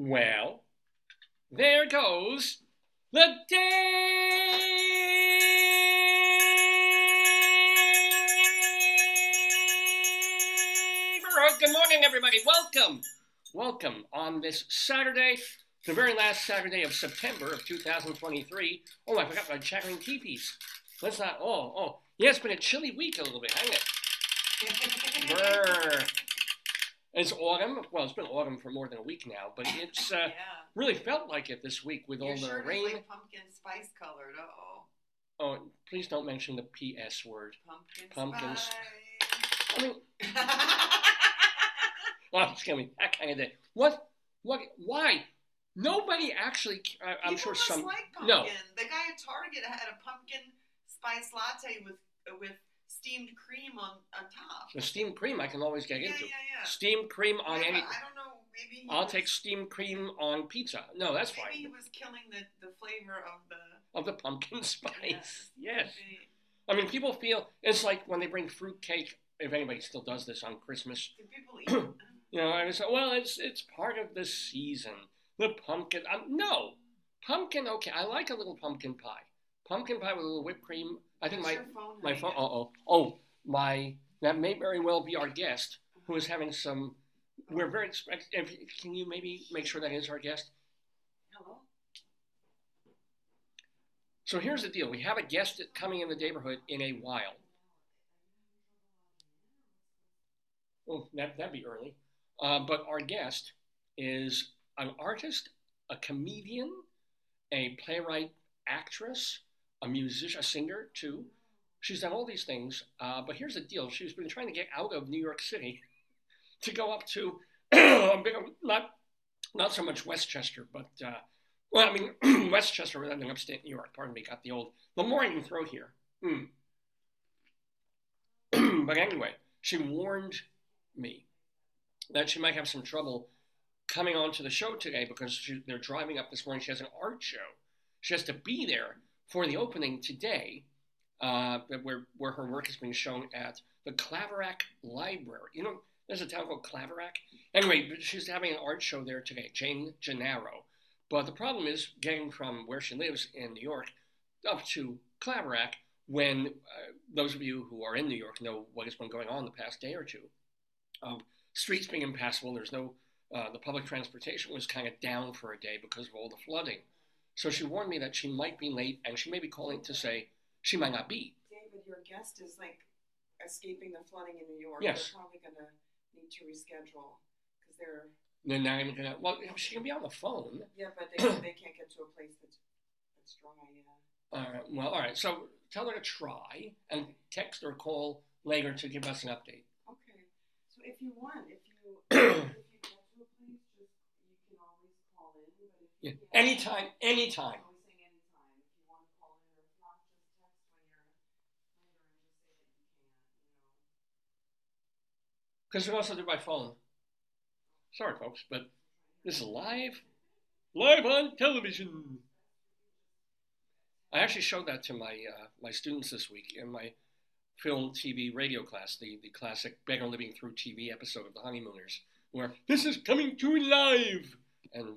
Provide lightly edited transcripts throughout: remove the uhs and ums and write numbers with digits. Well, there goes the day! Good morning, everybody. Welcome. Welcome on this Saturday, the very last Saturday of September of 2023. Oh, I forgot my chattering teepees. Let's not, yeah, it's been a chilly week a little bit, hasn't it? Brr. It's autumn. Well, it's been autumn for more than a week now, but it's really felt like it this week with all the rain. Your shirt is like pumpkin spice colored. Uh-oh. Oh, please don't mention the P.S. word. Pumpkin spice. I mean... Well, it's going to be that kind of day. What? Why? Nobody actually, I'm sure some... People like pumpkin. No. The guy at Target had a pumpkin spice latte with steamed cream on top. The steamed cream I can always get into. Yeah. Steamed cream on any... I don't know, maybe I'll take steamed cream on pizza. No, that's fine. Maybe he was killing the flavor of the... Of the pumpkin spice. Yes. Maybe. I mean, people feel... It's like when they bring fruitcake, if anybody still does this on Christmas. Do people eat it? You know, I was like, well, it's part of the season. The pumpkin, no. Pumpkin, okay. I like a little pumpkin pie. Pumpkin pie with a little whipped cream. I think my phone. That may very well be our guest who is having some. We're very. Can you maybe make sure that is our guest? Hello. So here's the deal. We have a guest coming in the neighborhood in a while. Oh, that'd be early. But our guest is an artist, a comedian, a playwright, actress, a musician, a singer, too. She's done all these things. But here's the deal. She's been trying to get out of New York City to go up to, not so much Westchester, but, Westchester, rather than upstate New York. Pardon me, got the old Lemurian throat here. But anyway, she warned me that she might have some trouble coming on to the show today because they're driving up this morning. She has an art show. She has to be there for the opening today, where her work is being shown at the Claverack Library. You know, there's a town called Claverack. Anyway, she's having an art show there today, Jane Gennaro. But the problem is getting from where she lives in New York up to Claverack, when those of you who are in New York know what has been going on the past day or two. Streets being impassable. There's no, the public transportation was kind of down for a day because of all the flooding. So she warned me that she might be late and she may be calling to say she might not be. David, your guest is like escaping the flooding in New York. Yes. They're probably going to need to reschedule because they're not even going to, well, she can be on the phone. Yeah, but they can't get to a place that's dry yet. All right. So tell her to try and text or call later to give us an update. If you get to a place, just you can always call in. Anytime. If you want to call in, or if not, just text when you're later and just say that you can't, Because we also do by phone. Sorry, folks, but this is live on television. I actually showed that to my my students this week in my film, TV, radio class, the classic Beggar Living Through TV episode of The Honeymooners, where this is coming to live, and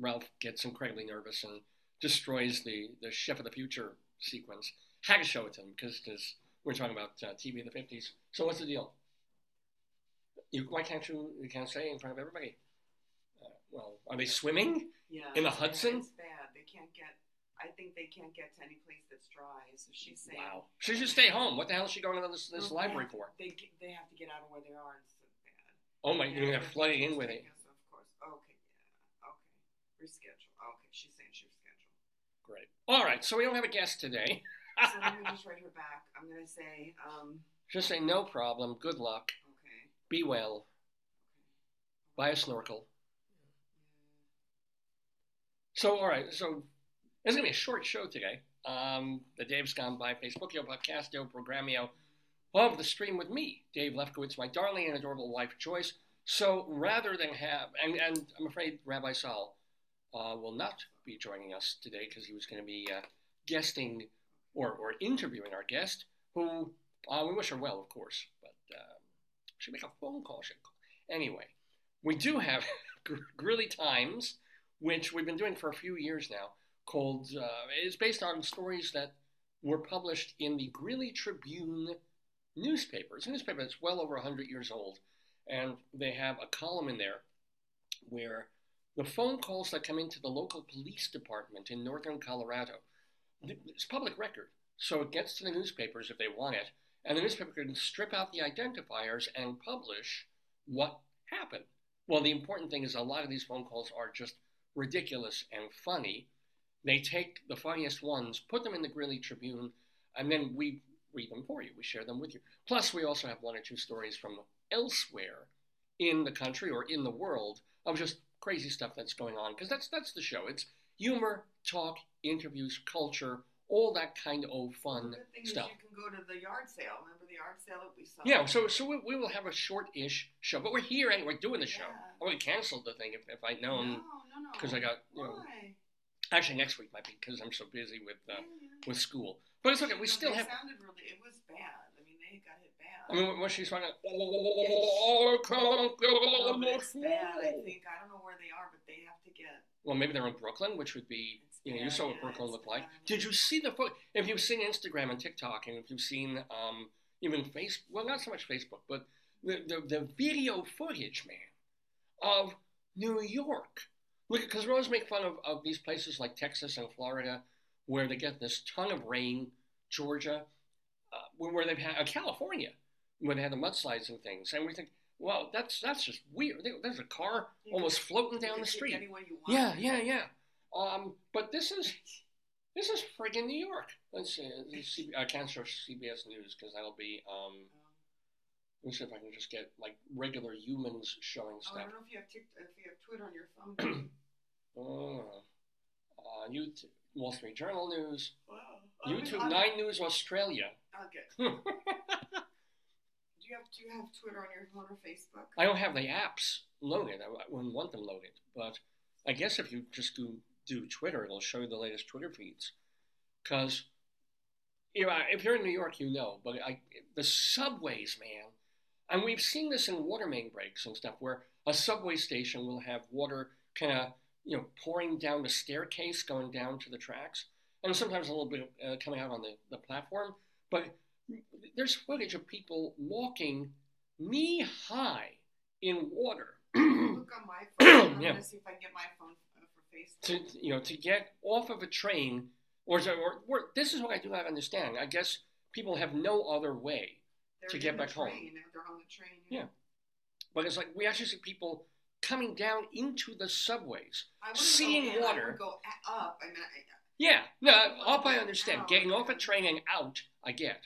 Ralph gets incredibly nervous and destroys the Chef of the Future sequence. Had to show it to him because we're talking about TV in the 50s. So what's the deal? Why can't you can't say in front of everybody? Are they swimming in the Hudson? It's bad. I think they can't get to any place that's dry, so she's saying... Wow. She should stay home. What the hell is she going to this library for? They have to get out of where they are. It's so bad. Oh, my... You're going to flood in with it. Yes, of course. Okay, yeah. Okay. Reschedule. Okay, she's saying she rescheduled. Great. All right, so we don't have a guest today. So I'm going to just write her back. I'm going to say... Just say, no problem. Good luck. Okay. Be well. Okay. Buy a snorkel. Yeah. So, all right, so... It's going to be a short show today. The Dave's Gone By Facebookio, Podcastio, Programmio of the stream with me, Dave Lefkowitz, my darling and adorable wife, Joyce. So rather than have, and I'm afraid Rabbi Saul will not be joining us today because he was going to be guesting or interviewing our guest, who we wish her well, of course, but she'll make a phone call. Anyway, we do have Greeley Times, which we've been doing for a few years now, called is based on stories that were published in the Greeley Tribune newspaper. It's a newspaper that's well over 100 years old, and they have a column in there where the phone calls that come into the local police department in northern Colorado, it's public record, so it gets to the newspapers if they want it, and the newspaper can strip out the identifiers and publish what happened. Well, the important thing is a lot of these phone calls are just ridiculous and funny. They take the funniest ones, put them in the Greeley Tribune, and then we read them for you. We share them with you. Plus, we also have one or two stories from elsewhere in the country or in the world of just crazy stuff that's going on, because that's the show. It's humor, talk, interviews, culture, all that kind of fun stuff. You can go to the yard sale. Remember the yard sale that we saw? Yeah, so we will have a short-ish show, but we're here and we're doing the show. I would have canceled the thing if I'd known, because I got, you know, actually, next week might be because I'm so busy with school. But it's okay. We still have. Sounded really. It was bad. I mean, they got hit bad. I mean, when she's trying to. It's bad. I think I don't know where they are, but they have to get. Well, maybe they're in Brooklyn, which would be. You know, you saw what Brooklyn looked like. Did you see the photo? If you've seen Instagram and TikTok, and if you've seen even Facebook, well, not so much Facebook, but the video footage, man, of New York. Because we always make fun of these places like Texas and Florida where they get this ton of rain, Georgia, where they've had, California, where they had the mudslides and things. And we think, well, that's just weird. There's a car almost floating down the street. Any way you want. Yeah. But this is friggin' New York. Let's see. I can't show CBS News because that'll be, let me see if I can just get like regular humans showing stuff. Oh, I don't know if you have Twitter on your phone. YouTube, Wall Street Journal News. Wow. YouTube Nine News Australia. Okay. Do you have Twitter on your phone or Facebook? I don't have the apps loaded. I wouldn't want them loaded, but I guess if you just do Twitter, it'll show you the latest Twitter feeds. Because you know, if you're in New York, you know. But the subways, man. And we've seen this in water main breaks and stuff where a subway station will have water kind of, you know, pouring down the staircase, going down to the tracks, and sometimes a little bit coming out on the platform. But there's footage of people walking knee-high in water. Look on my phone. I'm going to see if I can get my phone for Facebook. To get off of a train, or this is what I do not understand. I guess people have no other way. They're to get back home. They're on the train. Yeah. But it's like we actually see people coming down into the subways, seeing water. Go up. I mean, up I understand. Out. Getting off a train and out, I get.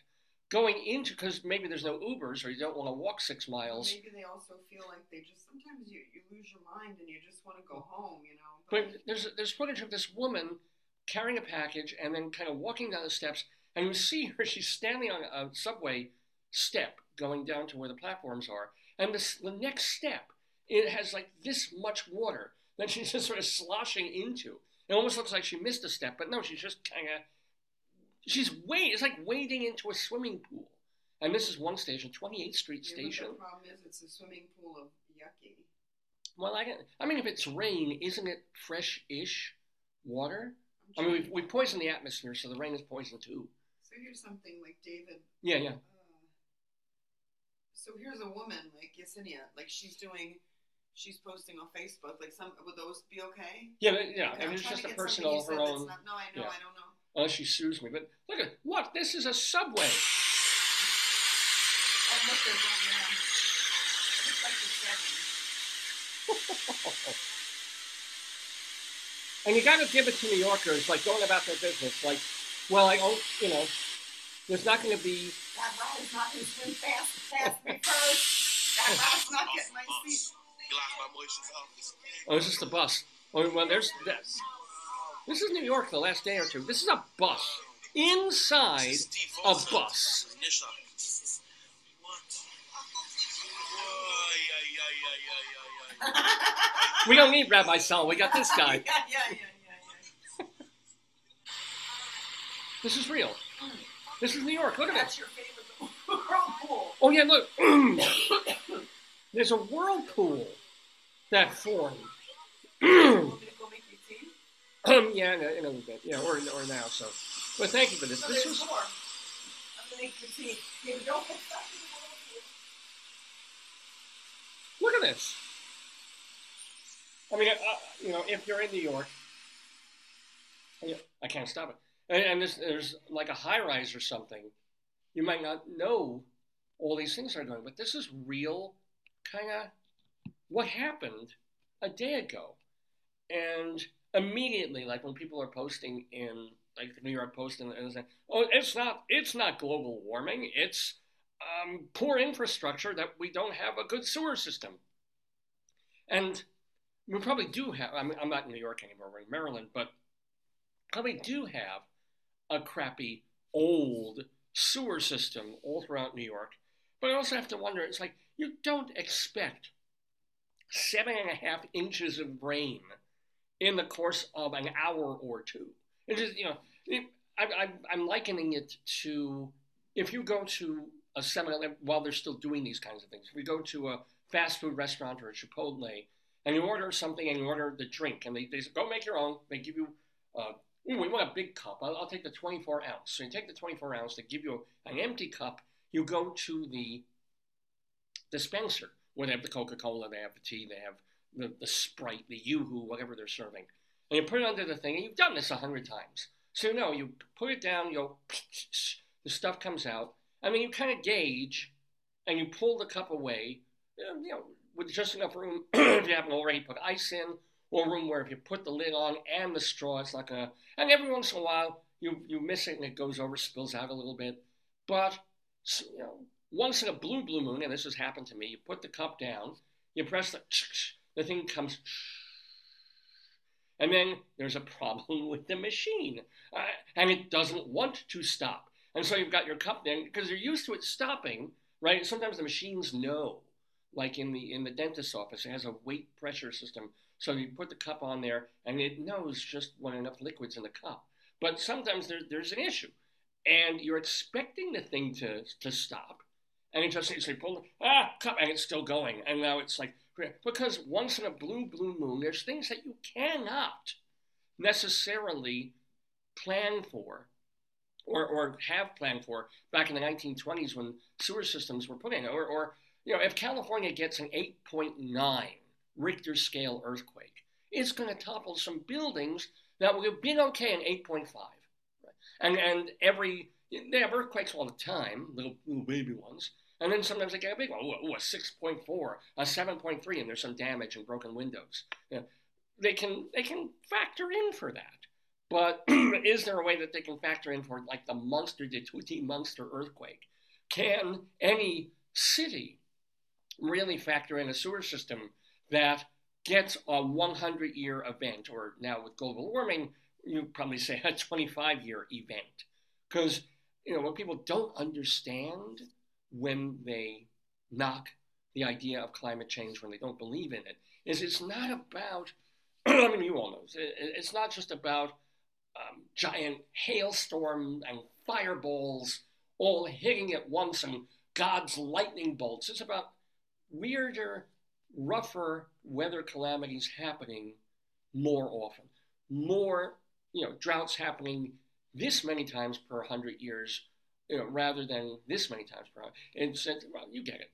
Going into, because maybe there's no Ubers or you don't want to walk 6 miles. Maybe they also feel like they just, sometimes you lose your mind and you just want to go home, you know. But there's footage of this woman carrying a package and then kind of walking down the steps, and you see her, she's standing on a subway step going down to where the platforms are, and the next step, it has like this much water that she's just sort of sloshing into. It almost looks like she missed a step, but no, she's just kind of, it's like wading into a swimming pool. And this is one station, 28th Street Station. But the problem is it's a swimming pool of yucky. Well, I mean, if it's rain, isn't it fresh-ish water? I mean, we poison the atmosphere, so the rain is poison too. So here's something like David. Yeah. So here's a woman like Yesenia, like she's posting on Facebook. Like would those be okay? Yeah. I mean, it's just a personal, her own. I don't know. Unless she sues me, but look, this is a subway. Oh, look, there's one now. It looks like the 7. And you got to give it to New Yorkers, like going about their business. Like, well, I don't, you know. There's not going to be. That ride's not going to swim fast me first. That ride's not getting my seat. Oh, is this the bus? Oh, well, there's this. This is New York the last day or two. This is a bus. Inside a bus. We don't need Rabbi Sal. We got this guy. Yeah. This is real. This is New York. Look at it. That's your favorite whirlpool. Oh, yeah, look. There's a whirlpool that form. Yeah, in a little bit. Yeah, or now. So, well, thank you for this. So this was. More. Look at this. I mean, you know, if you're in New York, I can't stop it. And there's like a high rise or something. You might not know all these things are going, but this is real, kind of what happened a day ago. And immediately, like when people are posting in like the New York Post and they're saying, "Oh, it's not global warming. It's poor infrastructure that we don't have a good sewer system." And we probably do have, I mean, I'm not in New York anymore, we're in Maryland, but probably do have a crappy old sewer system all throughout New York. But I also have to wonder, it's like, you don't expect 7.5 inches of rain in the course of an hour or two. It's just, you know, I'm likening it to, if you go to a 7-Eleven, while they're still doing these kinds of things, if you go to a fast food restaurant or a Chipotle, and you order something and you order the drink, and they say, go make your own. They give you, we want a big cup. I'll take the 24 ounce. So you take the 24 ounce, they give you an empty cup. You go to the dispenser where they have the Coca-Cola, they have the tea, they have the Sprite, the Yoo-hoo, whatever they're serving. And you put it under the thing, and you've done this 100 times. So you know, you put it down, you go, the stuff comes out. I mean, you kind of gauge, and you pull the cup away, you know, with just enough room if you haven't already put ice in, or room where if you put the lid on and the straw, it's not gonna. And every once in a while, you miss it and it goes over, spills out a little bit. But you know, once in a blue moon, and this has happened to me, you put the cup down, you press the thing comes, and then there's a problem with the machine, and it doesn't want to stop. And so you've got your cup there because you're used to it stopping, right? And sometimes the machines know. Like in the dentist's office, it has a weight pressure system. So you put the cup on there, and it knows just when enough liquid's in the cup. But sometimes there's an issue, and you're expecting the thing to stop, and it just needs to pull cup, and it's still going. And now it's like, because once in a blue moon, there's things that you cannot necessarily plan for, or have planned for back in the 1920s when sewer systems were put in, or you know, if California gets an 8.9 Richter scale earthquake, it's going to topple some buildings that would have been okay in 8.5. Right? And they have earthquakes all the time, little baby ones, and then sometimes they get a big one, a 6.4, a 7.3, and there's some damage and broken windows. You know, they can factor in for that, but is there a way that they can factor in for like the monster, the Tutti monster earthquake? Can any city really factor in a sewer system that gets a 100-year event, or now with global warming, you probably say a 25-year event? Because, you know, what people don't understand when they knock the idea of climate change, when they don't believe in it, is it's not about, I mean, you all know, it's not just about giant hailstorm and fireballs all hitting at once and God's lightning bolts. It's about weirder, rougher weather calamities happening more often. More, you know, droughts happening this many times per 100 years, you know, rather than this many times per 100. It's well, you get it.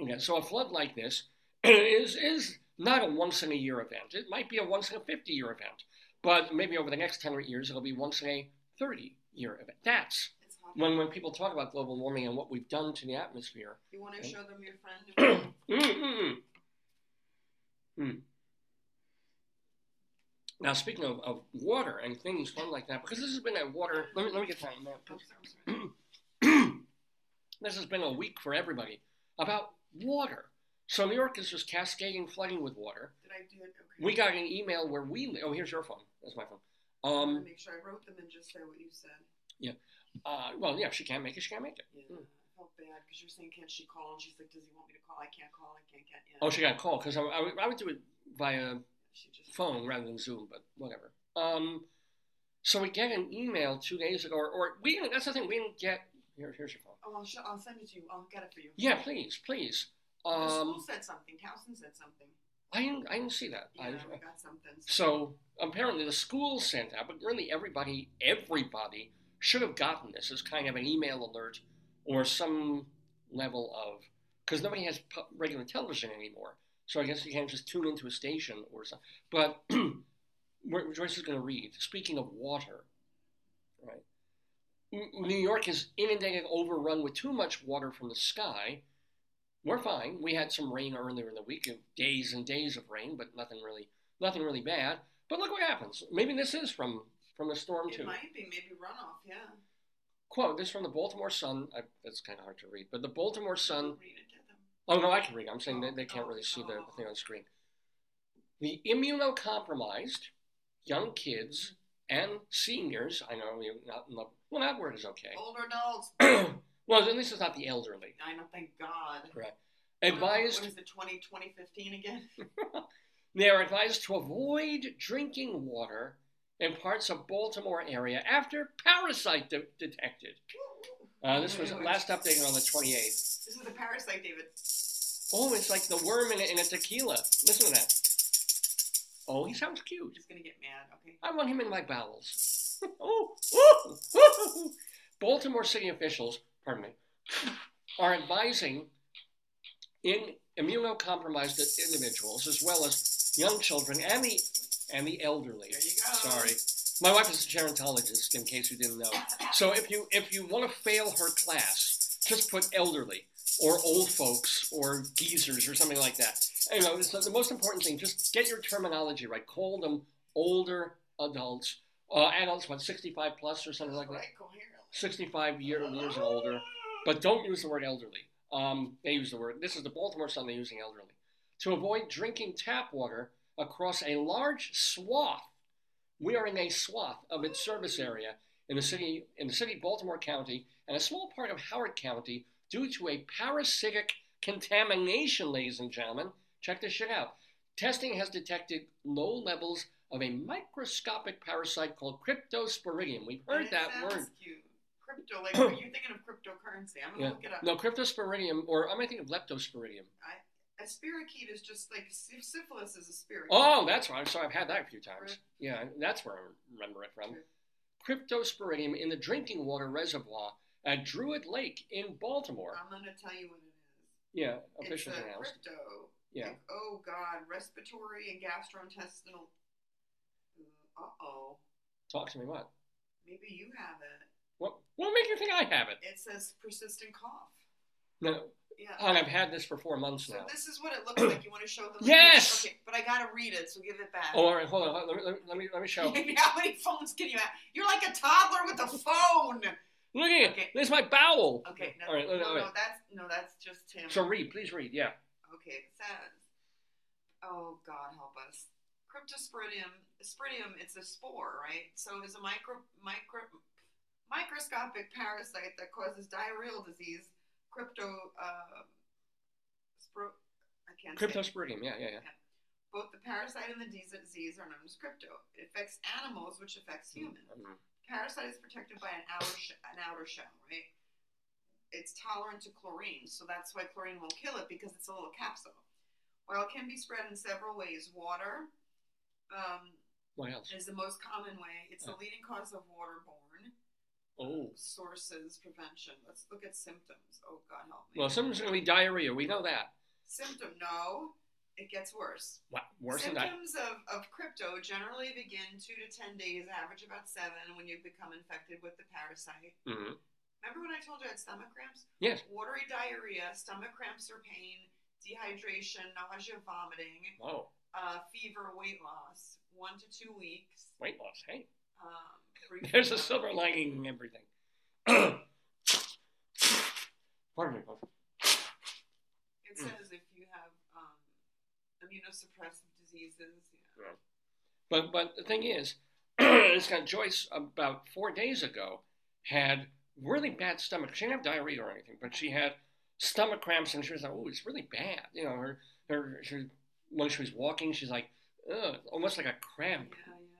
Okay, so a flood like this is not a once-in-a-year event. It might be a once-in-a-50-year event, but maybe over the next 100 years, it'll be once-in-a-30-year event. That's when people talk about global warming and what we've done to the atmosphere. You want to show them your friend? Now, speaking of water and things fun like that, because this has been a water... Let me get that. This has been a week for everybody about water. So New York is just cascading, flooding with water. Did I do it? Okay. We got an email where we... Oh, here's your phone. That's my phone. I want to make sure I wrote them and just say what you said. Yeah. Well, yeah, she can't make it. Yeah, I felt bad because you're saying, can't she call? And she's like, does he want me to call? I can't get in. Oh, she got a call because I would do it via phone rather than Zoom, but whatever. So we get an email 2 days ago, or we didn't, that's the thing, we didn't get, here's your phone. Oh, I'll send it to you. I'll get it for you. Yeah, please. The school said something. Towson said something. I didn't see that. Yeah, we got something. So apparently the school sent out, but really everybody should have gotten this as kind of an email alert or some level of, because nobody has regular television anymore. So I guess you can't just tune into a station or something. But Joyce is going to read. Speaking of water, right? New York is inundated, overrun with too much water from the sky. We're fine. We had some rain earlier in the week, days and days of rain, but nothing really bad. But look what happens. Maybe this is from the storm too. It might be maybe runoff, yeah. Quote, this is from the Baltimore Sun. That's kind of hard to read, but the Baltimore Sun. Read it to them. Oh, no, I can read it. I'm saying they can't really see the thing on the screen. The immunocompromised young kids and seniors, I know, well, that word is okay. Older adults. Well, at least it's not the elderly. I know, thank God. Right. Advised. What is it, 2015 again? They are advised to avoid drinking water in parts of Baltimore area after parasite detected. This was last updated on the 28th. This is a parasite, David. Oh, it's like the worm in a tequila. Listen to that. Oh, he sounds cute. He's going to get mad. Okay. I want him in my bowels. Oh. Baltimore city officials, are advising immunocompromised individuals as well as young children and the elderly. There you go. Sorry. My wife is a gerontologist, in case you didn't know. So if you want to fail her class, just put elderly or old folks or geezers or something like that. You know, it's the most important thing. Just get your terminology right. Call them older adults. Adults, what, 65 plus or something like that? Right, coherently. 65 years and older. But don't use the word elderly. They use the word, this is the Baltimore Sun, they're using elderly. To avoid drinking tap water across a large swath. We are in a swath of its service area in the city of Baltimore County and a small part of Howard County due to a parasitic contamination, ladies and gentlemen. Check this shit out. Testing has detected low levels of a microscopic parasite called cryptosporidium. We've heard that word. Cute. Crypto, like, are you thinking of cryptocurrency? I'm going to look it up. No, cryptosporidium, or I'm going to think of leptosporidium. A spirochete is just like syphilis is a spirochete. Oh, that's right. So I've had that a few times. Right. Yeah, that's where I remember it from. Sure. Cryptosporidium in the drinking water reservoir at Druid Lake in Baltimore. I'm going to tell you what it is. Yeah, officially announced. It's crypto. Yeah. Like, oh, God, respiratory and gastrointestinal. Uh-oh. Talk to me what? Maybe you have it. What makes you think I have it? It says persistent cough. No. Yeah. And I've had this for 4 months now. So this is what it looks like. You want to show them? Yes! Okay, but I got to read it, so give it back. Oh, all right. Hold on. Let me show. How many phones can you have? You're like a toddler with a phone. Look at it. There's my bowel. Okay. No, all right. No, that's just him. So read. Please read. Yeah. Okay. It says, oh, God, help us. Cryptosporidium, it's a spore, right? So it's a microscopic parasite that causes diarrheal disease, cryptosporidium, yeah. Both the parasite and the disease are known as crypto. It affects animals, which affects humans. Mm-hmm. Parasite is protected by an outer shell, right? It's tolerant to chlorine, so that's why chlorine will kill it because it's a little capsule. While it can be spread in several ways, water is the most common way. It's the leading cause of waterborne sources prevention. Let's look at symptoms. Oh, God help me. Well, symptoms are going to be diarrhea. We know that. It gets worse. What? Worse than that? Symptoms of crypto generally begin 2 to 10 days, average about 7, when you become infected with the parasite. Mm-hmm. Remember when I told you I had stomach cramps? Yes. Watery diarrhea, stomach cramps or pain, dehydration, nausea, vomiting, fever, weight loss, 1 to 2 weeks. Weight loss, hey. There's a silver lining in everything. Pardon me. It says if you have immunosuppressive diseases. Yeah. Yeah. But the thing is, it's got Joyce about 4 days ago had really bad stomach. She didn't have diarrhea or anything, but she had stomach cramps, and she was like, "Oh, it's really bad." You know, her when she was walking, she's like, "Ugh," almost like a cramp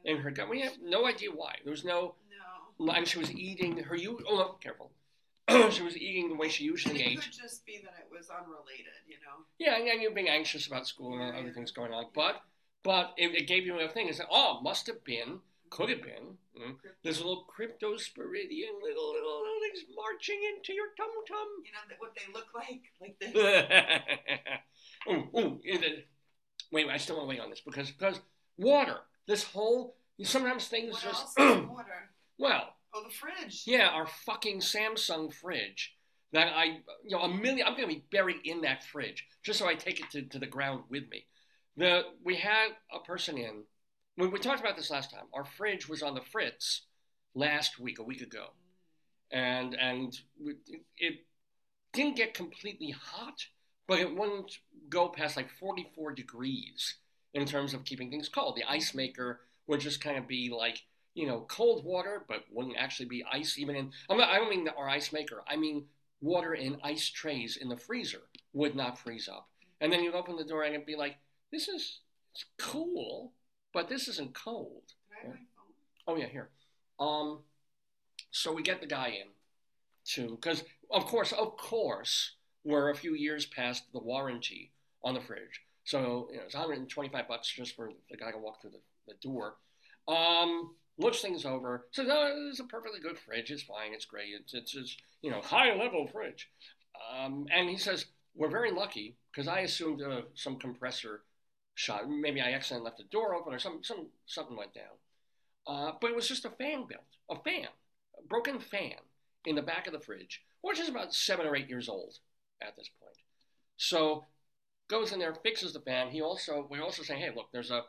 in her gut. We have no idea why. There was no. And she was eating her. Oh, no, careful. she was eating the way she usually ate. It could just be that it was unrelated, you know? Yeah, and you're being anxious about school and other things going on. But it gave you a thing. It's like, oh, must have been, could have been. There's a little cryptosporidium, little things marching into your tum-tum. You know what they look like this. Wait, I still want to wait on this because water, this whole, sometimes things what just... What else is water? Well... Oh, the fridge. Yeah, our fucking Samsung fridge that I'm going to be buried in that fridge just so I take it to the ground with me. We had a person in, when we talked about this last time, our fridge was on the fritz a week ago. And it didn't get completely hot, but it wouldn't go past like 44 degrees in terms of keeping things cold. The ice maker would just kind of be like, you know, cold water, but wouldn't actually be ice even in... I don't mean our ice maker. I mean water in ice trays in the freezer would not freeze up. And then you'd open the door and it'd be like, it's cool, but this isn't cold. Can I have my phone? Oh, yeah, here. So we get the guy in, too, because, of course, we're a few years past the warranty on the fridge. So, it's $125 just for the guy to walk through the door. Looks things over, says, oh, it's a perfectly good fridge, it's fine, it's great, it's high-level fridge. And he says, we're very lucky, because I assumed some compressor shot, maybe I accidentally left the door open or something went down. But it was just a broken fan in the back of the fridge, which is about 7 or 8 years old at this point. So goes in there, fixes the fan. We also say, hey, look, there's a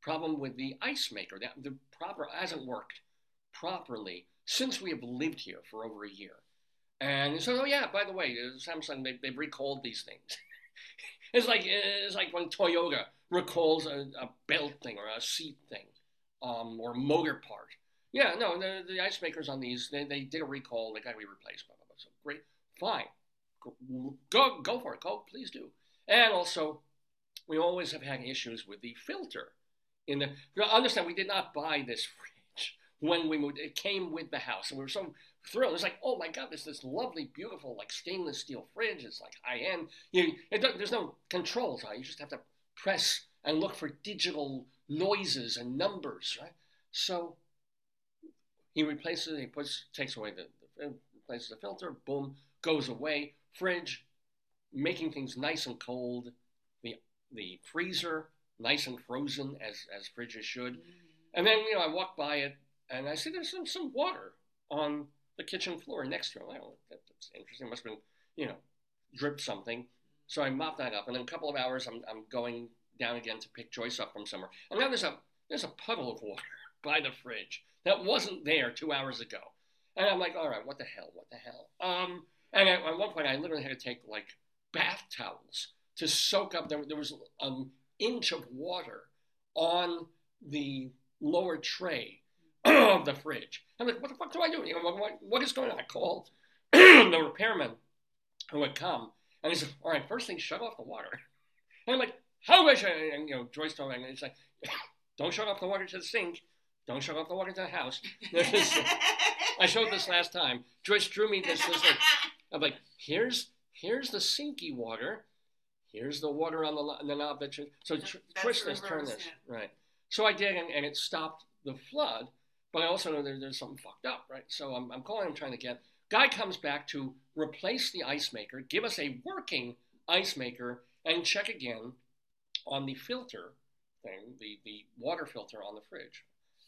problem with the ice maker. The proper hasn't worked properly since we have lived here for over a year. And so, oh yeah, by the way, Samsung, they've recalled these things. It's like when Toyota recalls a belt thing or a seat thing or a motor part. Yeah, no, the ice makers on these, they did a recall, they got to be replaced, blah, blah, blah. So great, fine, go for it, please do. And also, we always have had issues with the filter. Understand, we did not buy this fridge when we moved. It came with the house, and we were so thrilled. It's like, oh my God, there's this lovely, beautiful, like stainless steel fridge. It's like high end. There's no controls. Right? You just have to press and look for digital noises and numbers, right? So he replaces it. He takes away replaces the filter. Boom, goes away. Fridge, making things nice and cold. The freezer. Nice and frozen as fridges should. And then, I walk by it and I see there's some water on the kitchen floor next to it. That's interesting. Must have been, dripped something. So I mop that up. And in a couple of hours, I'm going down again to pick Joyce up from somewhere. And now there's a puddle of water by the fridge that wasn't there 2 hours ago. And I'm like, all right, what the hell? And at one point, I literally had to take like bath towels to soak up. There was inch of water on the lower tray of the fridge. I'm like, what the fuck do I do? What is going on? I called the repairman who had come, and he said, all right, first thing, shut off the water. And I'm like, how do I shut it? And, Joyce told me, and he's like, don't shut off the water to the sink. Don't shut off the water to the house. I showed this last time. Joyce drew me this like, I'm like, here's the sinky water. Here's the water on the knob that you... So twist this, turn this. Right. So I did, and it stopped the flood, but I also know there's something fucked up, right? So I'm calling him, trying to get... Guy comes back to replace the ice maker, give us a working ice maker, and check again on the filter thing, the water filter on the fridge.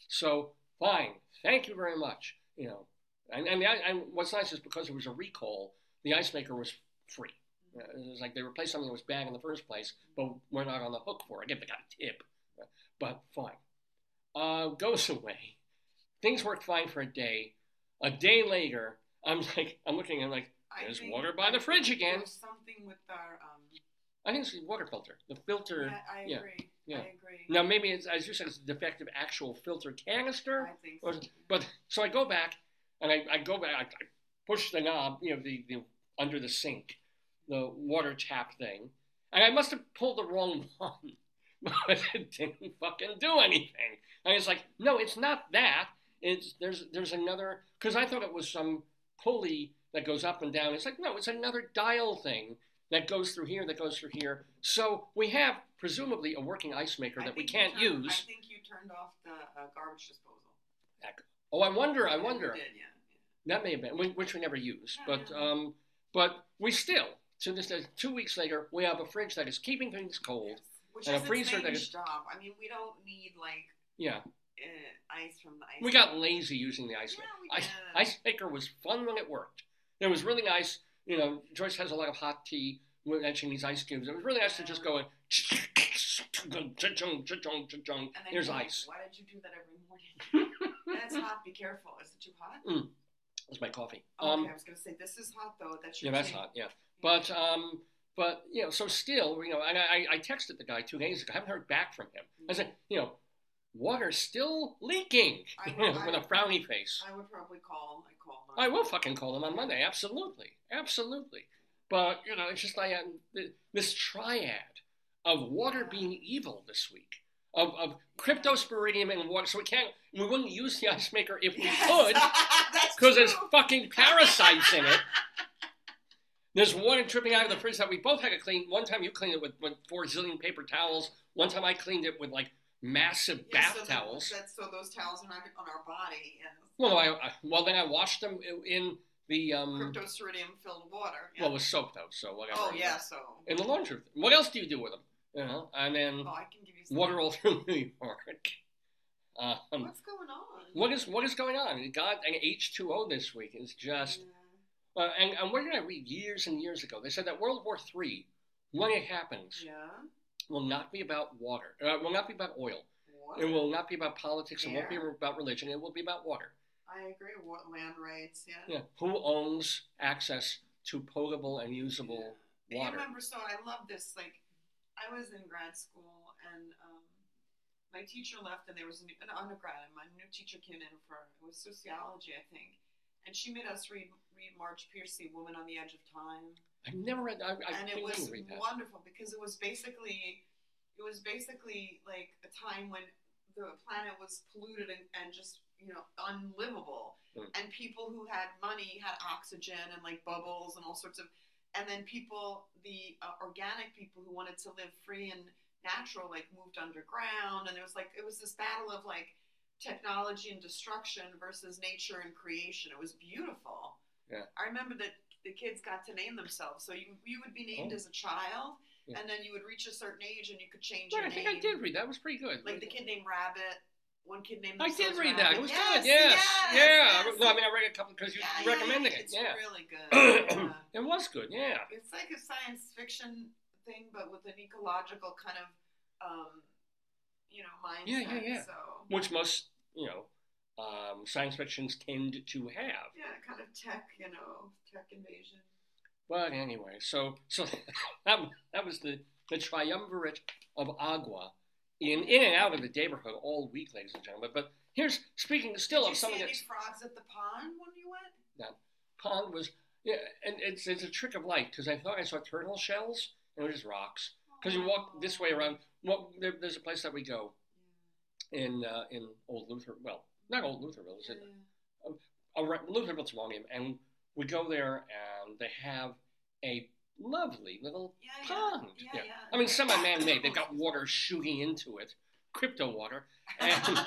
So, fine. Thank you very much. And what's nice is because it was a recall, the ice maker was free. It was like they replaced something that was bad in the first place, but we're not on the hook for it. Again, they got a tip, but fine. Goes away. Things worked fine for a day. A day later, I'm looking, I'm like, there's water by the fridge again. There's something with our... I think it's the water filter. The filter... Yeah, I agree. Yeah. I agree. Now, maybe, it's, as you said, it's a defective actual filter canister. I think so. So I go back, and I push the knob, the under the sink. The water tap thing, and I must have pulled the wrong one, but it didn't fucking do anything. And it's like, no, it's not that. There's another, because I thought it was some pulley that goes up and down. It's like, no, it's another dial thing that goes through here, that goes through here. So we have, presumably, a working ice maker that we can't use. I think you turned off the garbage disposal. Oh, I wonder. We did, yeah. That may have been, which we never used. But we still, to this day, 2 weeks later, we have a fridge that is keeping things cold. Yes. Which is a freezer that is... job. I mean, we don't need, like... Yeah. Ice from the ice. We got lazy using the ice maker. Yeah, ice maker was fun when it worked. It was really nice. You know, Joyce has a lot of hot tea etching these ice cubes. It was really nice to just go and here's ice. Why did you do that every morning? That's hot. Be careful. Is it too hot? Mm. That's my coffee. Oh, okay, I was going to say this is hot though. That's your that's hot. Yeah, but you know, so still, you know, and I texted the guy 2 days ago. I haven't heard back from him. I said, you know. Water still leaking with a frowny face. I would probably call him. I will fucking call him on Monday. Absolutely. Absolutely. But, you know, it's just like this triad of water being evil this week, of cryptosporidium and water. So we wouldn't use the ice maker if we could because there's fucking parasites in it. There's water dripping out of the fridge that we both had to clean. One time you cleaned it with 4 zillion paper towels. One time I cleaned it with, like, massive bath towels. So those towels are not on our body. Yes. Well, then I washed them in the cryptosporidium-filled water. Yeah. Well, it was soap though, so whatever. Oh yeah, so in the laundry. What else do you do with them? You know, and then I can give you some water all through New York. What's going on? What is going on? God, and H2O this week is just. Yeah. And where did I read years and years ago? They said that World War III, when it happens. Yeah. Will not be about water. Will not be about oil. What? It will not be about politics. It won't be about religion. It will be about water. I agree. Land rights, yeah. Yeah. Who owns access to potable and usable water? I remember, so I love this. Like, I was in grad school, and my teacher left, and there was an undergrad, and my new teacher came in for, it was sociology, I think. And she made us read Marge Piercy, Woman on the Edge of Time. I've never read that. And it was wonderful because it was basically like a time when the planet was polluted and just, you know, unlivable. Mm. And people who had money had oxygen and like bubbles and all sorts of, and then people, the organic people who wanted to live free and natural, like moved underground. And there was like, it was this battle of like technology and destruction versus nature and creation. It was beautiful. Yeah. I remember that. The kids got to name themselves. So you would be named as a child, and then you would reach a certain age and you could change your name. I think I did read that. It was pretty good. Like the kid named Rabbit. One kid named Rabbit. I did read that. It was good. Yes. Well, I mean, I read a couple because you were recommending it. It's really good. It was good, yeah. It's like a science fiction thing, but with an ecological kind of, you know, mindset. Yeah. So. Which most, you know. Science fictions tend to have. Yeah, kind of tech, you know, tech invasion. But anyway, so that was the triumvirate of agua in and out of the neighborhood all week, ladies and gentlemen. But here's, speaking still of something that's... Did you see any frogs at the pond when you went? No. Pond was, yeah, and it's a trick of light, because I thought I saw turtle shells, and it was just rocks. Because you walk this way around, well, there's a place that we go in old Luther, well, not old Lutherville, is it? Lutherville's Timonium, and we go there, and they have a lovely little pond. Yeah. I mean, semi-man-made. They've got water shooting into it, crypto water. And,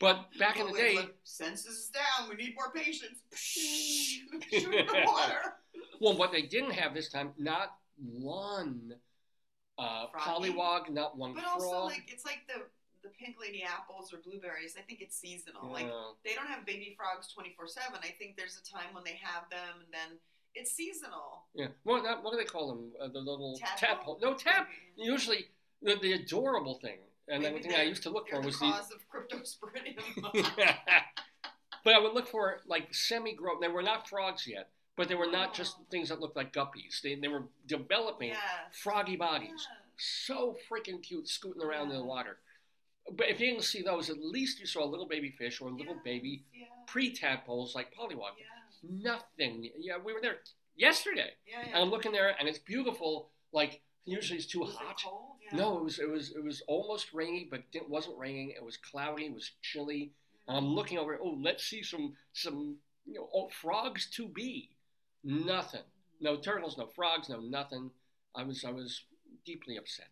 but back in the day, look, census is down. We need more patients. Shoot the water. Well, what they didn't have this time, not one pollywog, not one frog. But also, like, it's like the pink lady apples or blueberries, I think it's seasonal. Yeah. Like, they don't have baby frogs 24/7. I think there's a time when they have them, and then it's seasonal. Yeah. Well, what do they call them? The little tadpole? No, usually the adorable thing. And maybe then the thing I used to look for was the cause of cryptosporidium. But I would look for, like, semi-grown. They were not frogs yet, but they were not just things that looked like guppies. They were developing froggy bodies. Yeah. So freaking cute, scooting around in the water. But if you didn't see those, at least you saw little baby fish or little baby pre-tadpoles like pollywog. Yeah. Nothing. Yeah, we were there yesterday. Yeah. And I'm looking there, and it's beautiful. Like, usually it's too hot. It cold? Yeah. No, it was almost rainy, but it wasn't raining. It was cloudy. It was chilly. And I'm looking over. Oh, let's see some frogs to be, nothing. No turtles, no frogs, no nothing. I was deeply upset.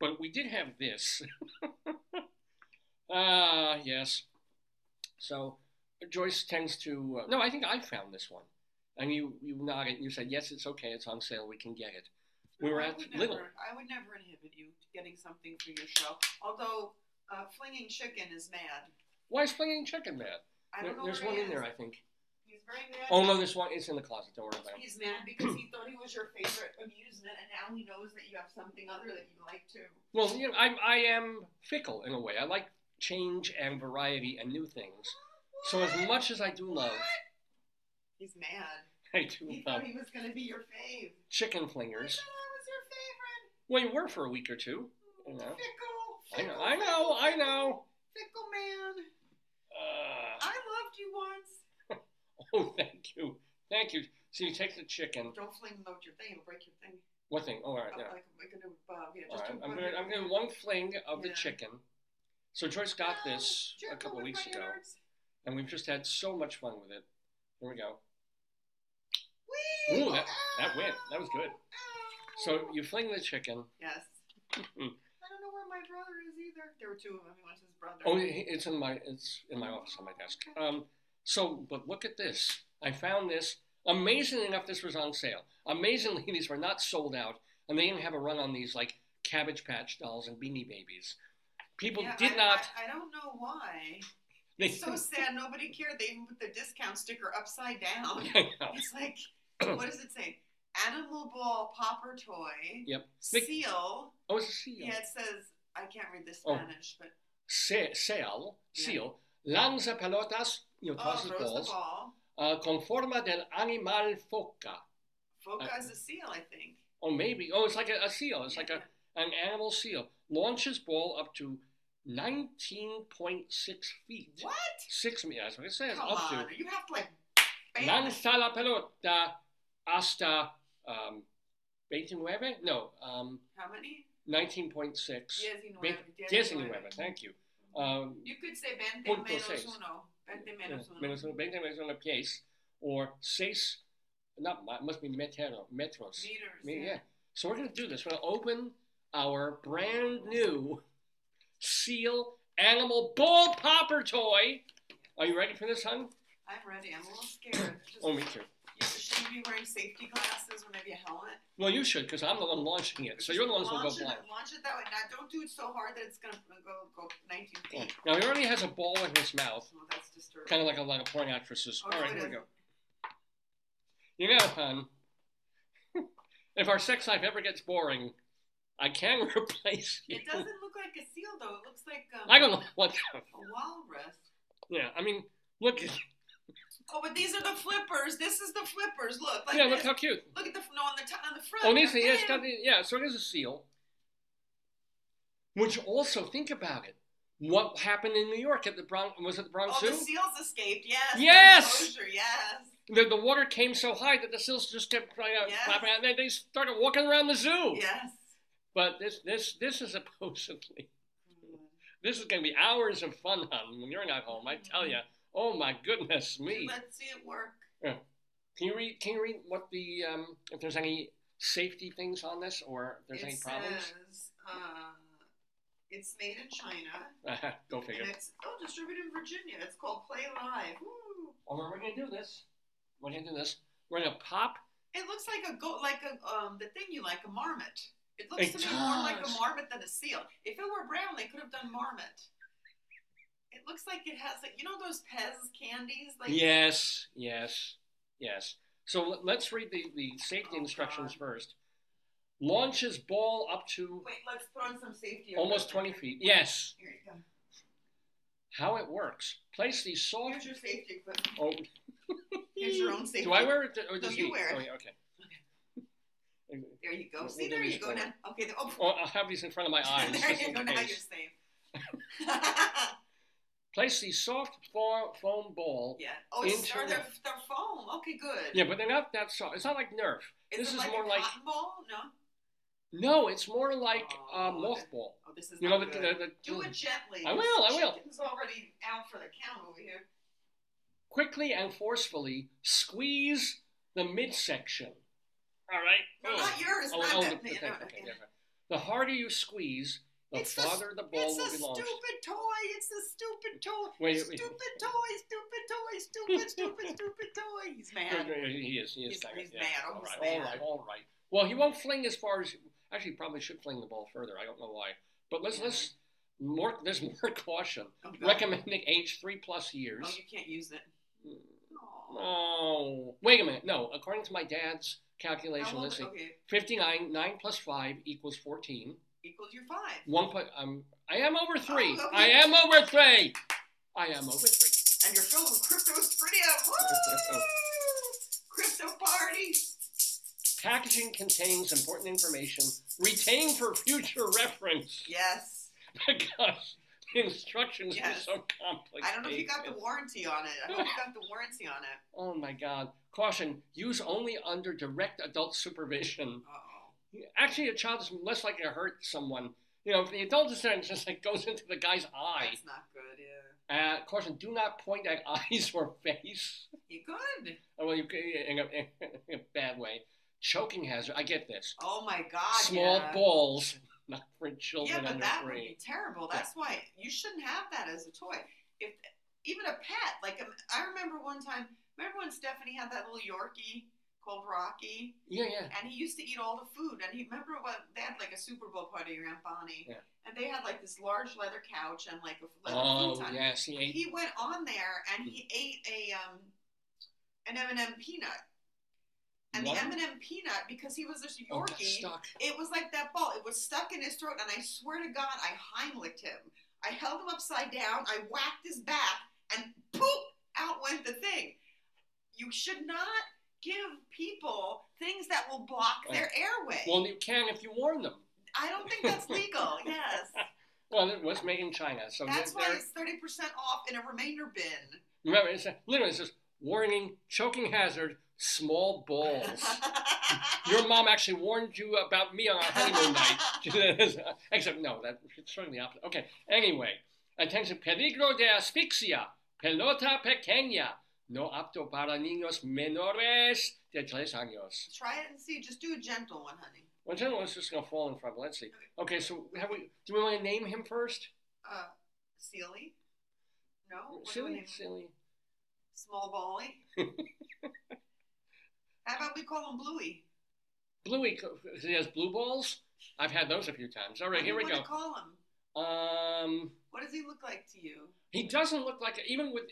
But we did have this. Yes. So Joyce tends to, no, I think I found this one. And you nodded and you said, yes, it's okay, it's on sale, we can get it. We were at Little. I would never inhibit you getting something for your show, although Flinging Chicken is mad. Why is Flinging Chicken mad? I don't know. There's one in there, I think. He's very mad. Oh, no, this one is in the closet. Don't worry about it. He's mad because he thought he was your favorite amusement, and now he knows that you have something other that you like, too. Well, you know, I am fickle, in a way. I like change and variety and new things. What? So as much as I do love... What? He's mad. I do love... He thought he was going to be your fave. Chicken flingers. I thought I was your favorite. Well, you were for a week or two. You know. Fickle. I know. Fickle man. I loved you once. Oh, thank you. So you take the chicken. Don't fling them out your thing. It'll break your thing. What thing? Oh, all right. Yeah. I'm going to do one fling of the chicken. So Joyce got this a couple of weeks ago, and we've just had so much fun with it. Here we go. Whee! Ooh, that went. That was good. So you fling the chicken. Yes. My brother is either. There were two of them. He went to his brother. Oh, it's in my office on my desk. But look at this. I found this. Amazingly enough, this was on sale. Amazingly, these were not sold out, and they didn't have a run on these like Cabbage Patch Dolls and Beanie Babies. People did not. I don't know why. It's so sad. Nobody cared. They even put the discount sticker upside down. I know. It's like, what does it say? Animal ball popper toy. Yep. Seal. Oh, it's a seal. Yeah, it says. I can't read the Spanish, but... Seal, yeah. Lanza pelotas, tosses balls, con forma del animal foca. Foca is a seal, I think. Oh, maybe. Oh, it's like a seal. It's like an animal seal. Launches ball up to 19.6 feet. What? 6 meters. That's what it says. Come up on. To. You have to, like... Bam. Lanza la pelota hasta 29? No. How many? 19.6. Diecinueve. Thank you. You could say 20 menos uno. 20 menos uno pies. Or 6, must be metros. Meters, yeah. So we're going to do this. We're going to open our brand new seal animal ball popper toy. Are you ready for this, hon? I'm ready. I'm a little scared. Oh, me too. You shouldn't be wearing safety glasses or maybe a helmet. Well, you should, because I'm the one launching it. So you're the ones who go blind. Launch it that way. Now, don't do it so hard that it's going to go 19 feet. Oh. Now, he already has a ball in his mouth. Well, that's disturbing. Kind of like a lot of porn actresses. Oh, all right, here we go. You know, hon, if our sex life ever gets boring, I can replace you. It doesn't look like a seal, though. It looks like I don't know what a walrus. Yeah, I mean, look at... Oh, but these are the flippers. This is the flippers. Look. Like look how cute. Look at the on the front. Oh, these, so it is a seal. Which also, think about it. What happened in New York at the Bronx? Was it the Bronx Zoo? Oh, the seals escaped, yes. Yes! The enclosure, yes. The water came so high that the seals just kept popping out. They started walking around the zoo. Yes. But this is supposedly... This is going to be hours of fun, hon, when you're not home, I tell you. Oh my goodness me! Let's see it work. Yeah. Can you read what the if there's any safety things on this or if there's any problems? It says it's made in China. Go figure. And it's distributed in Virginia. It's called Play Live. Woo. Oh, we're gonna do this. We're gonna pop. It looks like a goat, like a the thing you like, a marmot. It looks to me more like a marmot than a seal. If it were brown, they could have done marmot. It looks like it has, like, you know those Pez candies? Like Yes. So let's read the safety instructions first. Launches ball up to... Wait, let's throw in some safety. Almost 20 feet. Yes. Here you go. How it works. Place the soft... Here's your safety equipment. Oh. Here's your own safety. Do I wear it? Or does you wear it. Oh, yeah, okay. There you go. See, there you go now. Okay. I'll have these in front of my eyes. There you go. Now you're safe. Place the soft foam ball. Yeah. Oh, they're foam. Okay, good. Yeah, but they're not that soft. It's not like Nerf. Is it more like a cotton ball? No. No, it's more like a mothball. Oh, this is not good. Do it gently. I will. Chicken's already out for the count over here. quickly and forcefully squeeze the midsection. All right? No, not yours. The harder you squeeze, the farther the ball will be launched. It's a stupid toy. Stupid toy. He's mad. He's mad. All right. Well, he won't fling as far as... Actually, he probably should fling the ball further. I don't know why. But let's more. There's more caution. Oh, recommending age 3+ years. Oh, you can't use it. No. Wait a minute. No. According to my dad's calculation, let's see. Okay. 59, 9 + 5 = 14. Equals your 5. I am over 3. Oh, okay. I am over 3. And you're filled with cryptosporidium. Woo! Crypto party. Packaging contains important information retained for future reference. Yes. Because the instructions were so complicated. I don't know if you got the warranty on it. Oh, my God. Caution. Use only under direct adult supervision. Uh-oh. Actually, a child is less likely to hurt someone. You know, if the adult is there, it just like goes into the guy's eye. That's not good, yeah. Caution. Do not point at eyes or face. You could. Well, you could in a bad way. Choking hazard. I get this. Oh, my God. Small balls, not for children under 3. Yeah, but that would be terrible. That's why you shouldn't have that as a toy. If even a pet. Like, I remember one time, remember when Stephanie had that little Yorkie called Rocky? Yeah, yeah. And he used to eat all the food. And he remember when they had, like, a Super Bowl party around Bonnie. Yeah. And they had, like, this large leather couch and, like, a leather futon. Oh, yes. He went on there, and he ate an M&M peanut. And the M&M peanut, because he was this Yorkie, it was like that ball. It was stuck in his throat, and I swear to God, I Heimlicked him. I held him upside down, I whacked his back, and poof, out went the thing. You should not give people things that will block their airway. Well, you can if you warn them. I don't think that's legal, yes. Well, it was made in China. So that's why it's 30% off in a remainder bin. Remember, it's literally it says, warning, choking hazard, small balls. Your mom actually warned you about me on our honeymoon night. Except, no, that's certainly the opposite. Okay, anyway. Attention, peligro de asfixia, pelota pequeña, no apto para niños menores de 3 años. Try it and see. Just do a gentle one, honey. Well, gentle one's just going to fall in front. Let's see. Okay, so do we want to name him first? Sealy? No? Sealy. Small bally. How about we call him Bluey? Bluey, he has blue balls? I've had those a few times. All right, here we go. What do you call him? What does he look like to you? He doesn't look like, even with,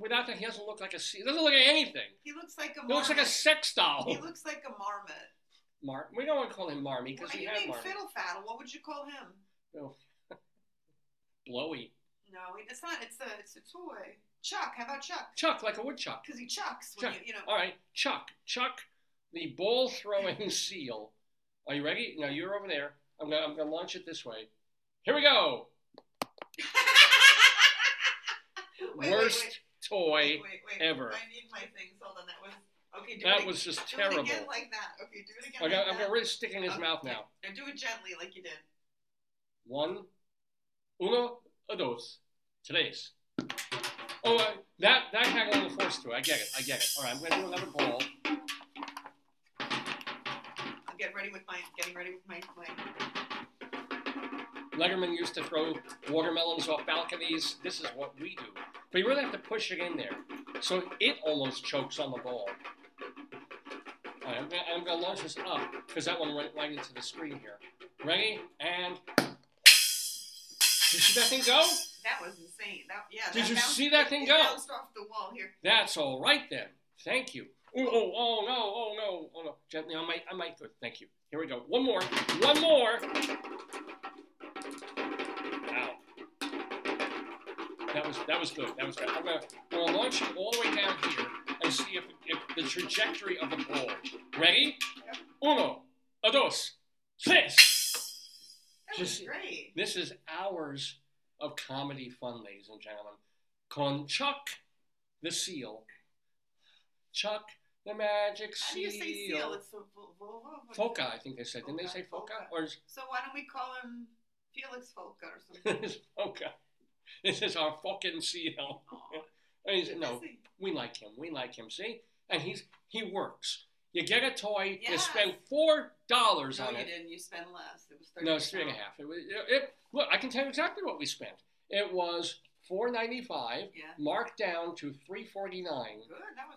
without that, he doesn't look like a, he doesn't look like anything. He looks like a marmot. He looks like a sex doll. He looks like a marmot. We don't want to call him Marmy because he had marmot. You mean Fiddle Faddle, what would you call him? Oh. Blowy. No, it's not, it's a toy. Chuck, how about Chuck? Chuck, like a woodchuck. Because he chucks. When you know. All right, Chuck. Chuck, the ball-throwing seal. Are you ready? No, you're over there. I'm gonna launch it this way. Here we go. Worst toy ever. I need my things. Hold on, that was just terrible. Do it again like that. Okay, do it again like that. I'm gonna really stick in his mouth now. And do it gently like you did. Uno, dos, tres. Oh, that had a little force to it. I get it. All right, I'm going to do another ball. I'm getting ready with my... Letterman used to throw watermelons off balconies. This is what we do. But you really have to push it in there. So it almost chokes on the ball. All right, I'm going to launch this up because that one went right into the screen here. Ready? And... Did you see that thing go? That was insane. Did you see that thing go? It bounced off the wall here. That's all right then. Thank you. Oh no. Gently on my foot. Thank you. Here we go. One more. Wow. That was good. I'm gonna launch it all the way down here and see if the trajectory of the ball. Ready? Yep. Uno, dos, tres. That was great. This is ours. Of comedy fun, ladies and gentlemen. Con Chuck the Seal. Chuck the Magic Seal. How do you say seal? It's Foca, I think they said. Didn't they say Foca? So why don't we call him Felix Foca or something? Foca. This is our fucking seal. And he's, no, we like him, see? And he works. You get a toy, yes. You spend $4 on it. No, you didn't. You spent less. It was $3.50. No, it's $3.50. Look, I can tell you exactly what we spent. It was $4.95, yeah, marked down to $3.49,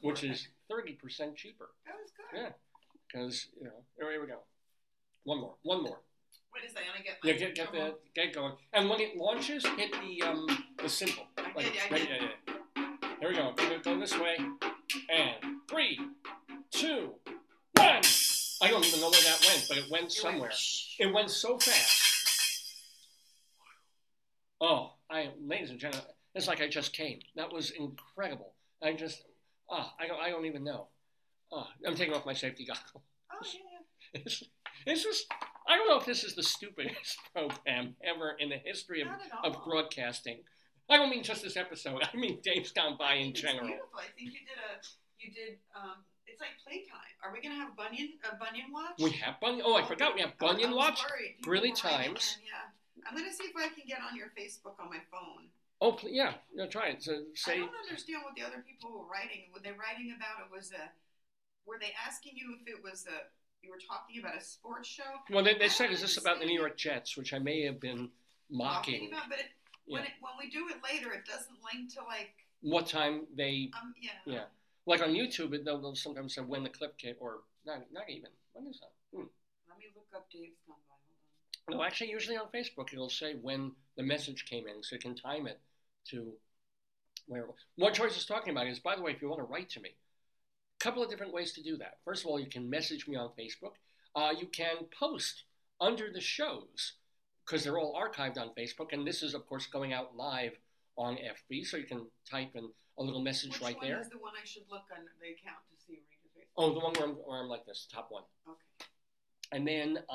which is 30% cheaper. That was good. Yeah, because you know. Here we go. One more. What is that? I get my get going. And when it launches, hit the symbol. Yeah. Here we go. Go this way. And 3, 2, 1. I don't even know where that went, but it went somewhere. It went so fast. Oh. Ladies and gentlemen, it's like I just came. That was incredible. I don't even know. I'm taking off my safety goggles. Oh, yeah. It's just, I don't know if this is the stupidest program ever in the history of broadcasting. I don't mean just this episode. I mean days gone by in general. Beautiful. I think you did, it's like playtime. Are we going to have a Bunyan watch? We have Bunyan. Oh, I forgot. We have Bunyan watch. Greeley Times. Yeah. I'm going to see if I can get on your Facebook on my phone. Oh, yeah. No, try it. So, I don't understand what the other people were writing. What they were writing about it was were they asking you if it was you were talking about a sports show? Well, they said, is this about the New York Jets, which I may have been mocking. About, but when we do it later, it doesn't link to, like... What time they... Yeah. Like on YouTube, they'll sometimes say when the clip came, or not even. When is that? Let me look up Dave's number. No, actually, usually on Facebook, it'll say when the message came in, so you can time it to where. What George is talking about is, by the way, if you want to write to me, a couple of different ways to do that. First of all, you can message me on Facebook. You can post under the shows, because they're all archived on Facebook, and this is, of course, going out live on FB, so you can type in a little message. Which right one there. Is the one I should look on the account to see? Oh, the one where I'm like this, top one. Okay. And then...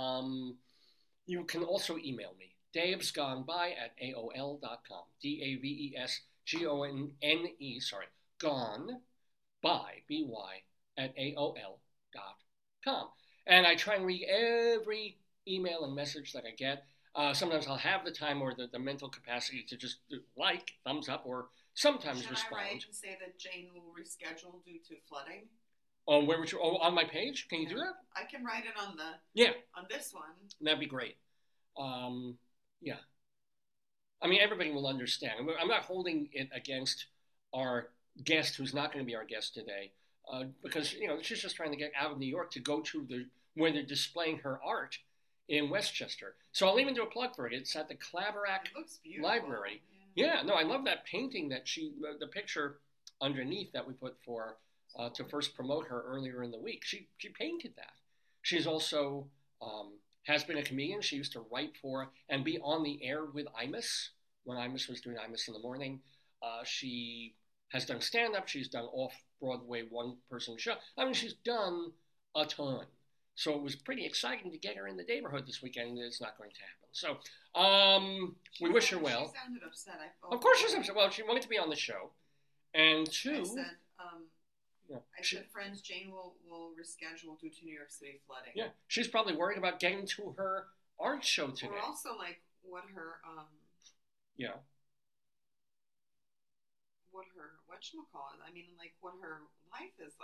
you can also email me, davesgoneby@aol.com, davesgoneby@aol.com. And I try and read every email and message that I get. Sometimes I'll have the time or the mental capacity to just like, thumbs up, or sometimes respond. Should I write and say that Jane will reschedule due to flooding? Oh, where would you? Oh, on my page? Can you do that? I can write it on on this one. That'd be great. Yeah. I mean, everybody will understand. I'm not holding it against our guest, who's not going to be our guest today, because she's just trying to get out of New York to go to where they're displaying her art in Westchester. So I'll even do a plug for it. It's at the Claverack Library. Yeah. No, I love that painting that the picture underneath that we put for. To first promote her earlier in the week. She painted that. She's also has been a comedian. She used to write for and be on the air with Imus when Imus was doing Imus in the Morning. She has done stand-up. She's done off-Broadway one-person show. I mean, she's done a ton. So it was pretty exciting to get her in the neighborhood this weekend. It's not going to happen. So we wish her well. She sounded upset. Of course she's upset. Well, she wanted to be on the show. And two... I said, I said, friends, Jane will reschedule due to New York City flooding. Yeah, she's probably worried about getting to her art show today. We're also like what her life is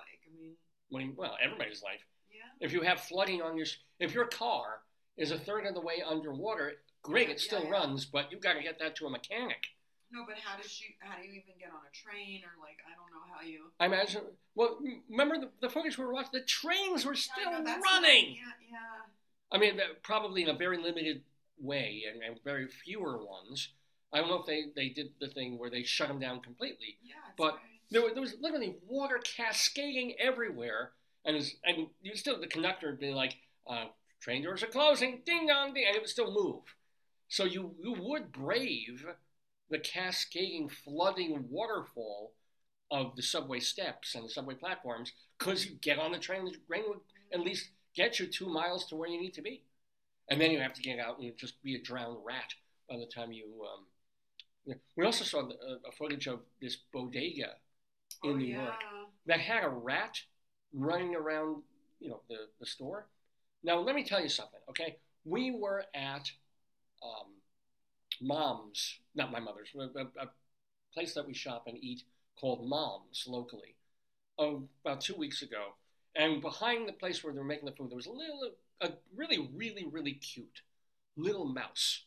like. Well, everybody's life. Yeah. If you have flooding on if your car is a third of the way underwater, great, it still runs, but you've got to get that to a mechanic. No, but how do you even get on a train or I don't know how you... I imagine... Well, remember the footage we were watching? The trains were still running! Yeah. I mean, probably in a very limited way and very fewer ones. I don't know if they did the thing where they shut them down completely. Yeah, but right. There was literally water cascading everywhere. And you still... The conductor would be like, train doors are closing, ding dong ding, and it would still move. So you would brave... the cascading, flooding waterfall of the subway steps and the subway platforms, because you get on the train would at least get you 2 miles to where you need to be. And then you have to get out and just be a drowned rat by the time you... We also saw a footage of this bodega in New York that had a rat running around the store. Now, let me tell you something, okay? We were at... Mom's, not my mother's, a place that we shop and eat called Mom's locally, about 2 weeks ago. And behind the place where they were making the food, there was a really, really, really cute little mouse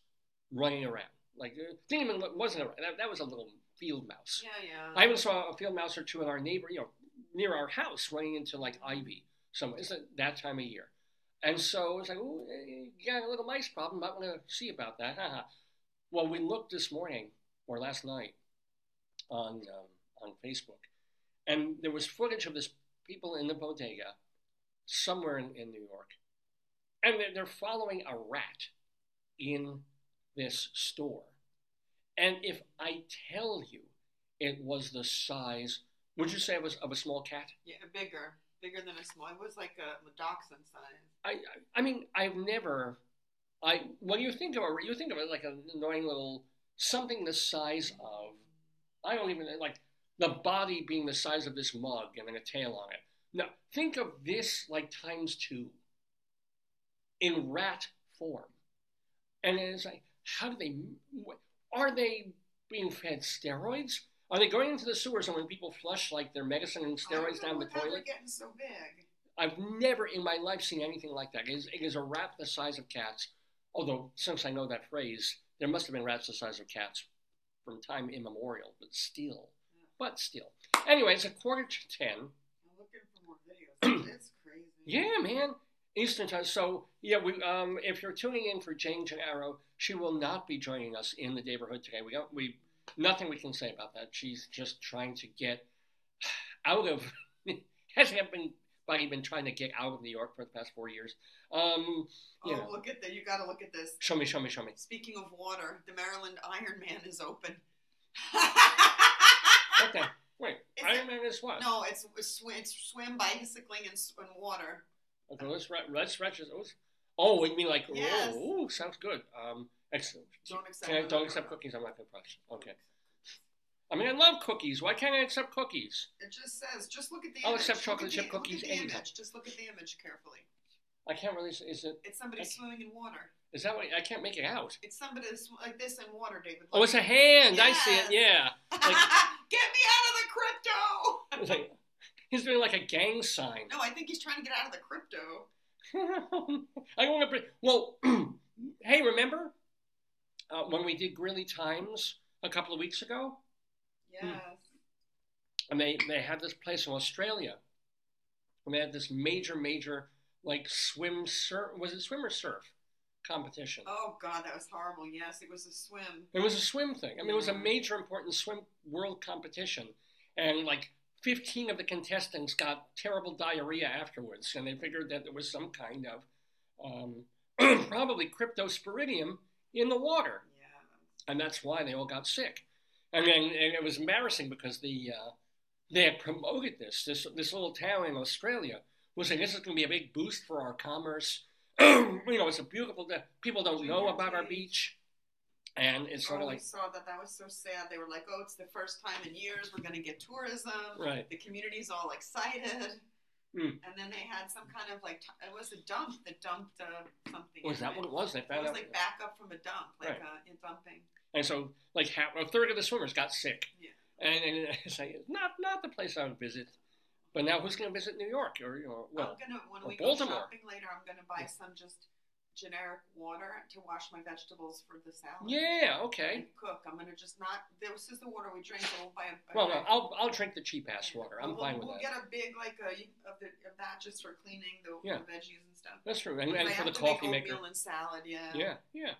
running around. Like, didn't even look, wasn't around. That was a little field mouse. Yeah, yeah. I even saw a field mouse or two in our neighbor, near our house, running into like ivy somewhere. It's that time of year. And so it's like, oh, you got a little mice problem. I'm going to see about that. Well, we looked this morning or last night on Facebook, and there was footage of this people in the bodega somewhere in New York, and they're following a rat in this store. And if I tell you it was the size, would you say it was of a small cat? Yeah, bigger than a small. It was like a dachshund size. I mean, I've never. When you think of it, you think of it like an annoying little something the size of, I don't even, like the body being the size of this mug and then a tail on it. No, think of this like ×2 in rat form. And it's like, how do they, are they being fed steroids? Are they going into the sewers and when people flush like their medicine and steroids down the toilet? I don't know how they're getting so big. I've never in my life seen anything like that. It is a rat the size of cats. Although, since I know that phrase, there must have been rats the size of cats from time immemorial, but still. Anyway, it's 10:15. I'm looking for more videos. That's crazy. Yeah, man. Eastern time. So, yeah, we, if you're tuning in for Jane Gennaro, she will not be joining us in the neighborhood today. We nothing we can say about that. She's just trying to get out of, hasn't been trying to get out of New York for the past 4 years. Look at that. You got to look at this. Show me. Speaking of water, the Maryland Ironman is open. Okay. Wait. Ironman is what? No, it's swim, bicycling, and water. Okay, let's stretch. Oh, you mean like, yes. Oh, sounds good. Excellent. Don't accept cookies. I'm not going to press. Okay. I mean, I love cookies. Why can't I accept cookies? It just says, just look at the image. I'll accept chocolate chip cookies anytime. Just look at the image carefully. I can't really see. Is it? It's somebody swimming in water. Is that what? I can't make it out. It's somebody like this in water, David. Look. Oh, it's a hand. Yes. I see it. Yeah. Like, get me out of the crypto. Like, he's doing like a gang sign. No, I think he's trying to get out of the crypto. I want to bring. Well, hey, remember when we did Greeley Times a couple of weeks ago? Yes. And they had this place in Australia, and they had this major like swim or surf competition. Oh God, that was horrible. Yes, it was a swim. It was a swim thing. I mean, it was a major important swim world competition, and like 15 of the contestants got terrible diarrhea afterwards, and they figured that there was some kind of probably cryptosporidium in the water. Yeah. And that's why they all got sick. I mean, and it was embarrassing because they had promoted this little town in Australia was saying this is going to be a big boost for our commerce. It's a beautiful day. People don't know about our beach, and it's sort of like. I saw that was so sad. They were like, "Oh, it's the first time in years we're going to get tourism." Right. The community's all excited, and then they had some kind of like it was a dump that dumped something. Was that what it was? They found it was like backup from a dump, like right. In dumping. And so, like, a third of the swimmers got sick. Yeah. And it's like, not the place I would visit. But now who's going to visit New York or when we go shopping later, I'm going to buy some just generic water to wash my vegetables for the salad. Yeah, okay. And cook. I'm going to just not. This is the water we drink. So we'll buy a well, no, I'll drink the cheap ass water. I'm fine with that. We'll get a big of that just for cleaning the veggies and stuff. That's true, and for the coffee maker. Oatmeal and salad. Yeah. Yeah. Yeah.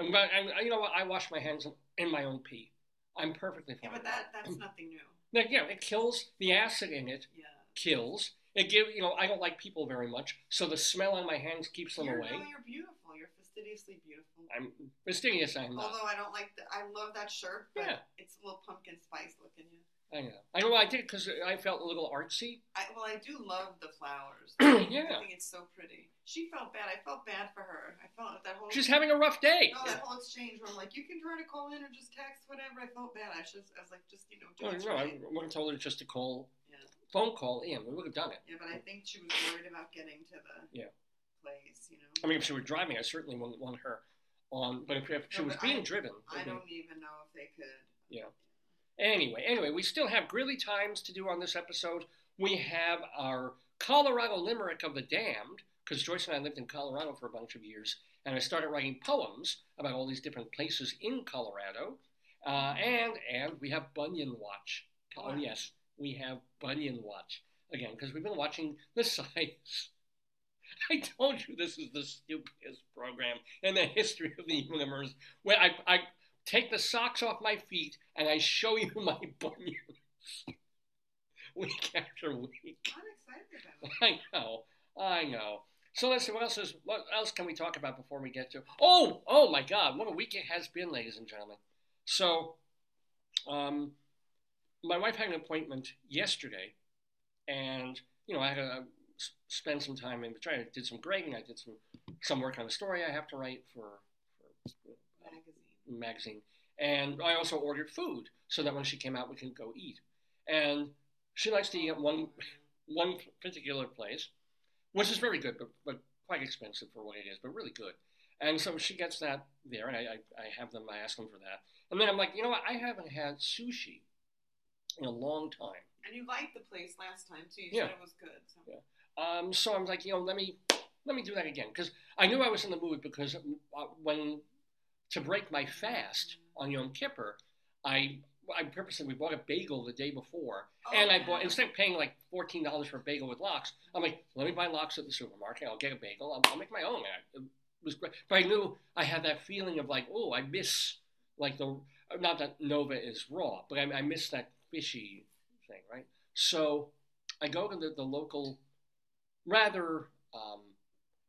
And you know what? I wash my hands in my own pee. I'm perfectly fine. Yeah, but that's nothing new. Now, yeah, it kills the acid in it. Yeah. Kills it. I don't like people very much, so the smell on my hands keeps them away. No, you're beautiful. You're fastidiously beautiful. I'm fastidious. I'm not. Although I don't like. I love that shirt. But yeah. It's a little pumpkin spice looking. I know. I know. I did because I felt a little artsy. I do love the flowers. Yeah. I think it's so pretty. She felt bad. I felt bad for her. I felt that whole. She's having a rough day. No, that whole exchange where I'm like, you can try to call in or just text, whatever. I felt bad. I would have told her just to call, phone call in. We would have done it. Yeah, but I think she was worried about getting to the place. I mean, if she were driving, I certainly wouldn't want her on. But if she was being driven, I don't even know if they could. Yeah. Anyway, we still have Greeley Times to do on this episode. We have our Colorado Limerick of the Damned, because Joyce and I lived in Colorado for a bunch of years, and I started writing poems about all these different places in Colorado. And we have Bunyan Watch. Oh, yes, we have Bunyan Watch. Again, because we've been watching the science. I told you this is the stupidest program in the history of the universe. Where I take the socks off my feet and I show you my bunions. Week after week. I'm excited about it. I know. So let's see, what else can we talk about before we get to... Oh my God, what a week it has been, ladies and gentlemen. So, my wife had an appointment yesterday, and, you know, I had to spend some time in between. I did some grading, I did some work on a story I have to write for magazine. And I also ordered food, so that when she came out, we could go eat. And she likes to eat at one particular place, which is very good, but quite expensive for what it is, but really good. And so she gets that there, and I ask them for that. And then I'm like, you know what, I haven't had sushi in a long time. And you liked the place last time, too. You said it was good. So. Yeah. So I'm like, you know, let me do that again. Because I knew I was in the mood because to break my fast on Yom Kippur, I purposely, we bought a bagel the day before, instead of paying like $14 for a bagel with lox, I'm like, let me buy lox at the supermarket, I'll get a bagel, I'll make my own. It was great. But I knew I had that feeling of like, oh, I miss, like not that Nova is raw, but I miss that fishy thing, right? So I go to the local, rather,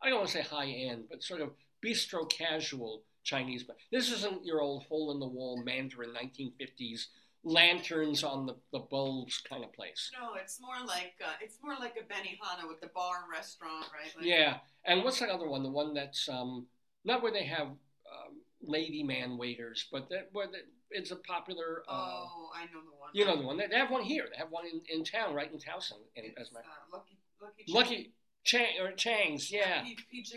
I don't want to say high-end, but sort of bistro casual Chinese. This isn't your old hole-in-the-wall Mandarin 1950s lanterns on the bulbs kind of place. No, it's more like a Benihana with the bar and restaurant, right? Like, yeah, and what's that other one? The one that's not where they have lady man waiters, but it's a popular. Oh, I know the one. You know the one. They have one here. They have one in town, right in Towson. As my Lucky Chang or Chang's, yeah. PJ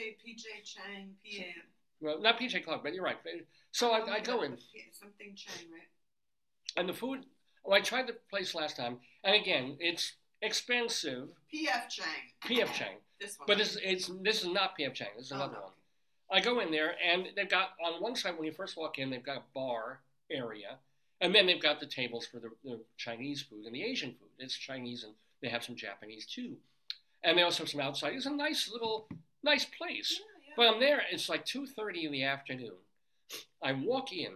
Chang, PM. Well, not PJ Club, but you're right. So I go in. Something Chang, right? And the food, I tried the place last time, and again, it's expensive. P.F. Chang. This one. But this is not P.F. Chang. This is another one. I go in there, and they've got, on one side, when you first walk in, they've got a bar area, and then they've got the tables for the Chinese food and the Asian food. It's Chinese, and they have some Japanese, too. And they also have some outside. It's a nice place. Yeah. But I'm there, it's like 2:30 in the afternoon. I walk in,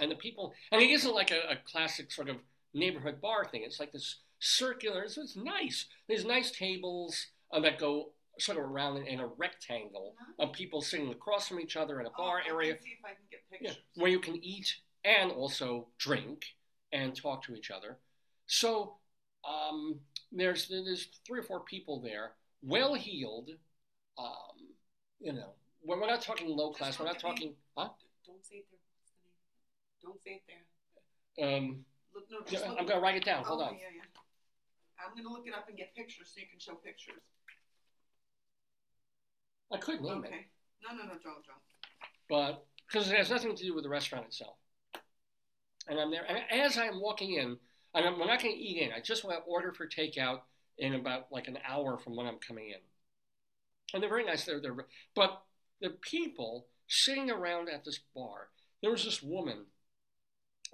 and the people, and it isn't like a classic sort of neighborhood bar thing. It's like this circular, it's nice. There's nice tables that go sort of around in a rectangle of people sitting across from each other in a bar area. Let's see if I can get pictures. Yeah, where you can eat and also drink and talk to each other. So there's three or four people there, well-heeled, you know, we're not talking low class. We're not talking, huh? Don't say it there. Don't say it there. I'm going to write it down. Hold on. Yeah. I'm going to look it up and get pictures so you can show pictures. I could name it. Okay. No, don't. But, because it has nothing to do with the restaurant itself. And I'm there. And as I'm walking in, we're not going to eat in. I just want to order for takeout in about like an hour from when I'm coming in. And they're very nice. But the people sitting around at this bar, there was this woman,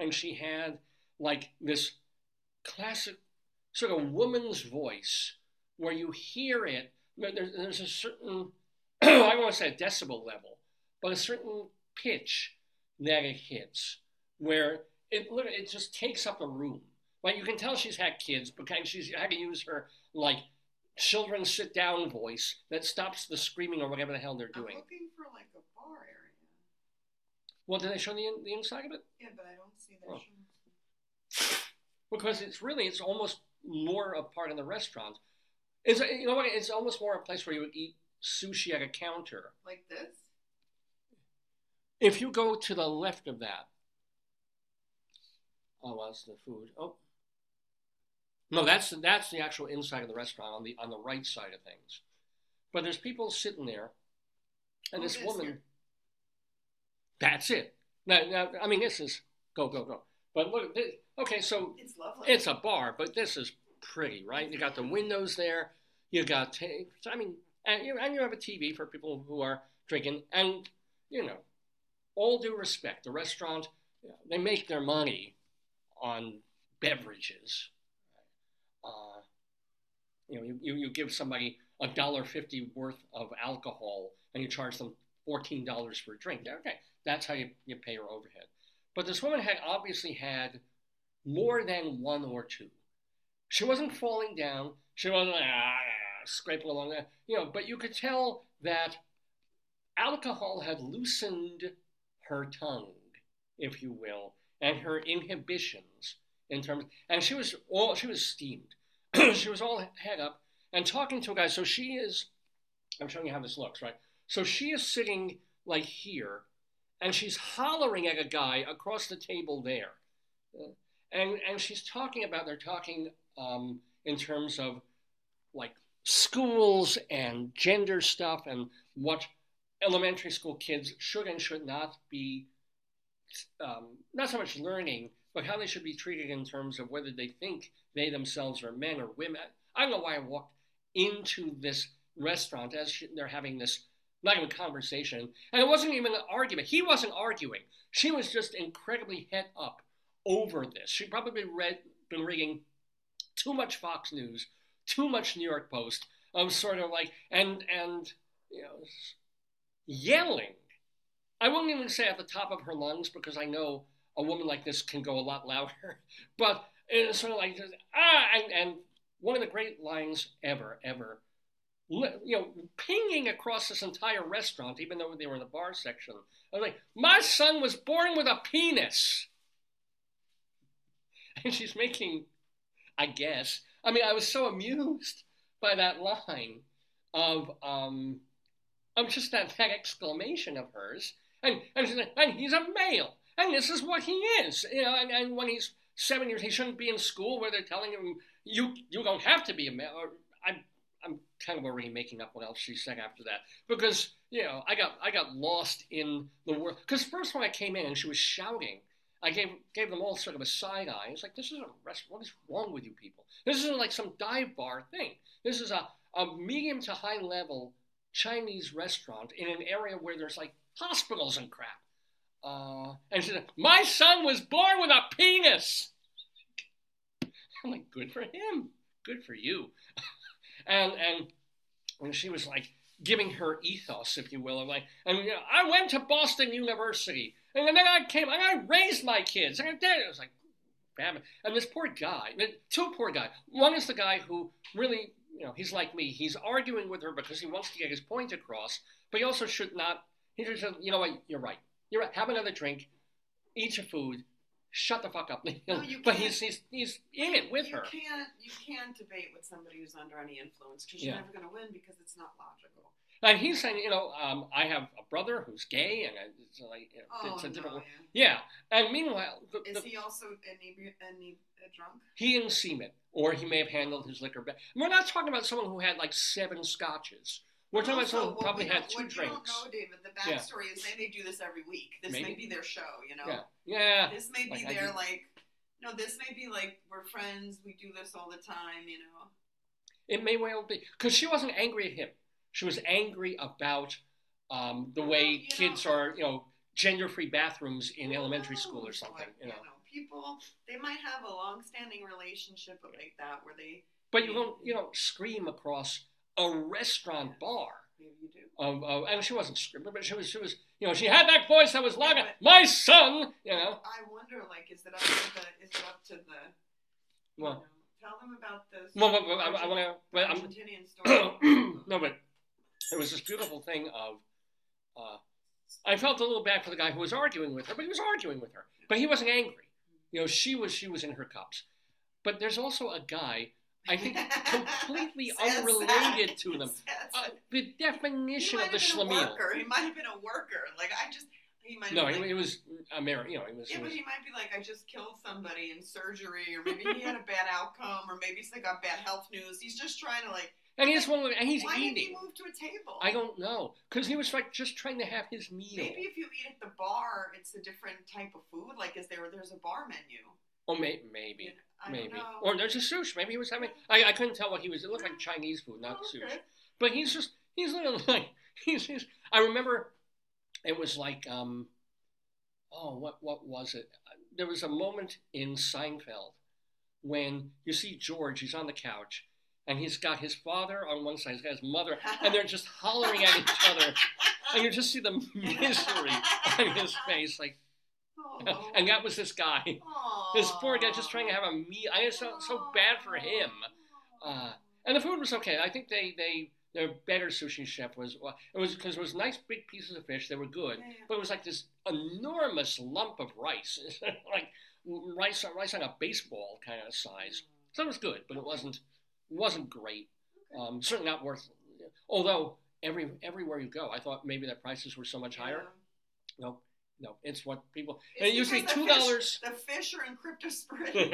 and she had like this classic sort of woman's voice where you hear it. There's a certain, I don't want to say a decibel level, but a certain pitch that it hits where it just takes up a room. Like you can tell she's had kids because she's had to use her like children sit down voice that stops the screaming or whatever the hell they're doing. I'm looking for like a bar area. Well, did they show the inside of it? Yeah, but I don't see that. Oh. Because it's almost more a part of the restaurant. It's, you know what? It's almost more a place where you would eat sushi at a counter. Like this? If you go to the left of that. Oh, well, that's the food. Oh. No, that's the actual inside of the restaurant on the right side of things, but there's people sitting there, and this woman. Here? That's it. Now, I mean, this is go. But look, Okay, so it's lovely. It's a bar, but this is pretty, right? You got the windows there. You got, and you have a TV for people who are drinking. And, you know, all due respect, the restaurant, they make their money on beverages. You give somebody $1.50 worth of alcohol and you charge them $14 for a drink. Okay, that's how you pay your overhead. But this woman had obviously had more than one or two. She wasn't falling down. She wasn't scraping along there. You know, but you could tell that alcohol had loosened her tongue, if you will, and her inhibitions in terms. And she was steamed. She was all head up and talking to a guy. So she is, I'm showing you how this looks, right? So she is sitting like here, and she's hollering at a guy across the table there. And she's talking about, they're talking in terms of like schools and gender stuff and what elementary school kids should and should not be, not so much learning, but how they should be treated in terms of whether they think they themselves are men or women. I don't know why I walked into this restaurant as they're having this, not even conversation, and it wasn't even an argument. He wasn't arguing. She was just incredibly het up over this. She probably been reading too much Fox News, too much New York Post, of sort of like, and you know, yelling. I wouldn't even say at the top of her lungs, because I know a woman like this can go a lot louder, but it's sort of like, and one of the great lines ever, you know, pinging across this entire restaurant, even though they were in the bar section. I was like, my son was born with a penis. And she's making, I guess, I mean, I was so amused by that line of just that exclamation of hers. And she's like, and he's a male, and this is what he is. You know, and when he's 7 years, he shouldn't be in school where they're telling him, you don't have to be a male. Or, I'm kind of already making up what else she said after that, because, you know, I got lost in the world. Because first when I came in and she was shouting, I gave them all sort of a side eye. It's like, this isn't a restaurant. What is wrong with you people? This isn't like some dive bar thing. This is a medium to high level Chinese restaurant in an area where there's like hospitals and crap. And she said, my son was born with a penis. I'm like, good for him. Good for you. And she was like giving her ethos, if you will, of like, and you know, I went to Boston University, and then I came, and I raised my kids, and I did it. It was like, bam. And this poor guy, two poor guys. One is the guy who really, you know, he's like me. He's arguing with her because he wants to get his point across, but he also should not. He just said, you know what, you're right. Have another drink, eat your food. Shut the fuck up. No, you but he's in it with her. You can't debate with somebody who's under any influence, because you're never going to win, because it's not logical. And he's saying, you know, I have a brother who's gay, and it's like, you know, it's a different one. Yeah. And meanwhile, is he also a drunk? He didn't seem it, or he may have handled his liquor better. We're not talking about someone who had like 7 scotches. We're talking about someone who probably had 2 drinks. Don't know, David, the backstory is they may do this every week. This may be their show, you know? Yeah. This may be their, this may be like, we're friends, we do this all the time, you know? It may well be. Because she wasn't angry at him. She was angry about the way kids are, you know, gender-free bathrooms in elementary school or something, you know? People, they might have a long-standing relationship like that where they... But you don't scream across... a restaurant bar. Maybe you do. And she wasn't scripted, but she was, you know, she had that voice that was like, my son, you know. I wonder, like, is it up to the well, you know, tell them about this. Argentinian story. No, but it was this beautiful thing of, I felt a little bad for the guy who was arguing with her, but he was arguing with her, but he wasn't angry. You know, she was in her cups. But there's also a guy, I think, completely unrelated to them. The definition of the schlemiel. He might have been a worker. Like, I just... He might no, it was American. You know, it was... Yeah, but he might be like, I just killed somebody in surgery, or maybe he had a bad outcome, or maybe he's like got bad health news. He's just trying to, like... And he's one of them, and he's why eating. Why did he move to a table? I don't know. Because he was, like, just trying to have his meal. Maybe if you eat at the bar, it's a different type of food. Like, there's a bar menu. Oh, maybe. Yeah, maybe. Or there's a sushi. Maybe he was having... I couldn't tell what he was. It looked like Chinese food, not sushi. But he's just... He's literally like... He's I remember it was like... what was it? There was a moment in Seinfeld when you see George, he's on the couch, and he's got his father on one side, he's got his mother, and they're just hollering at each other. And you just see the misery on his face, like... Aww. And that was this guy. Aww. This poor guy just trying to have a meal. I just felt so bad for him. And the food was okay. I think their better sushi chef was... Well, it was because it was nice big pieces of fish. They were good. Yeah, yeah. But it was like this enormous lump of rice. Like rice on a baseball kind of size. So it was good, but it wasn't great. Certainly not worth it. Although everywhere you go, I thought maybe the prices were so much higher. Yeah. Nope. No, it's what people... It's and usually $2... The fish are in cryptosporidium.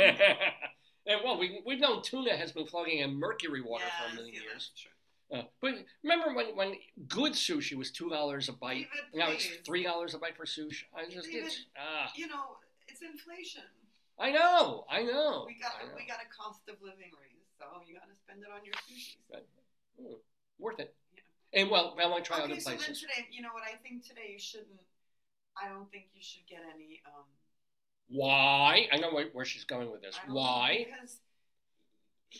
And well, we've known tuna has been floating in mercury water for a million years. Sure. But remember when good sushi was $2 a bite? Now it's $3 a bite for sushi. You know, it's inflation. I know. We got a cost of living raise, so you got to spend it on your sushi. Right. Worth it. Yeah. And well, I want to try other places. Then today, you know what I think today you shouldn't... I don't think you should get any... Why? I know where she's going with this. Why? Because,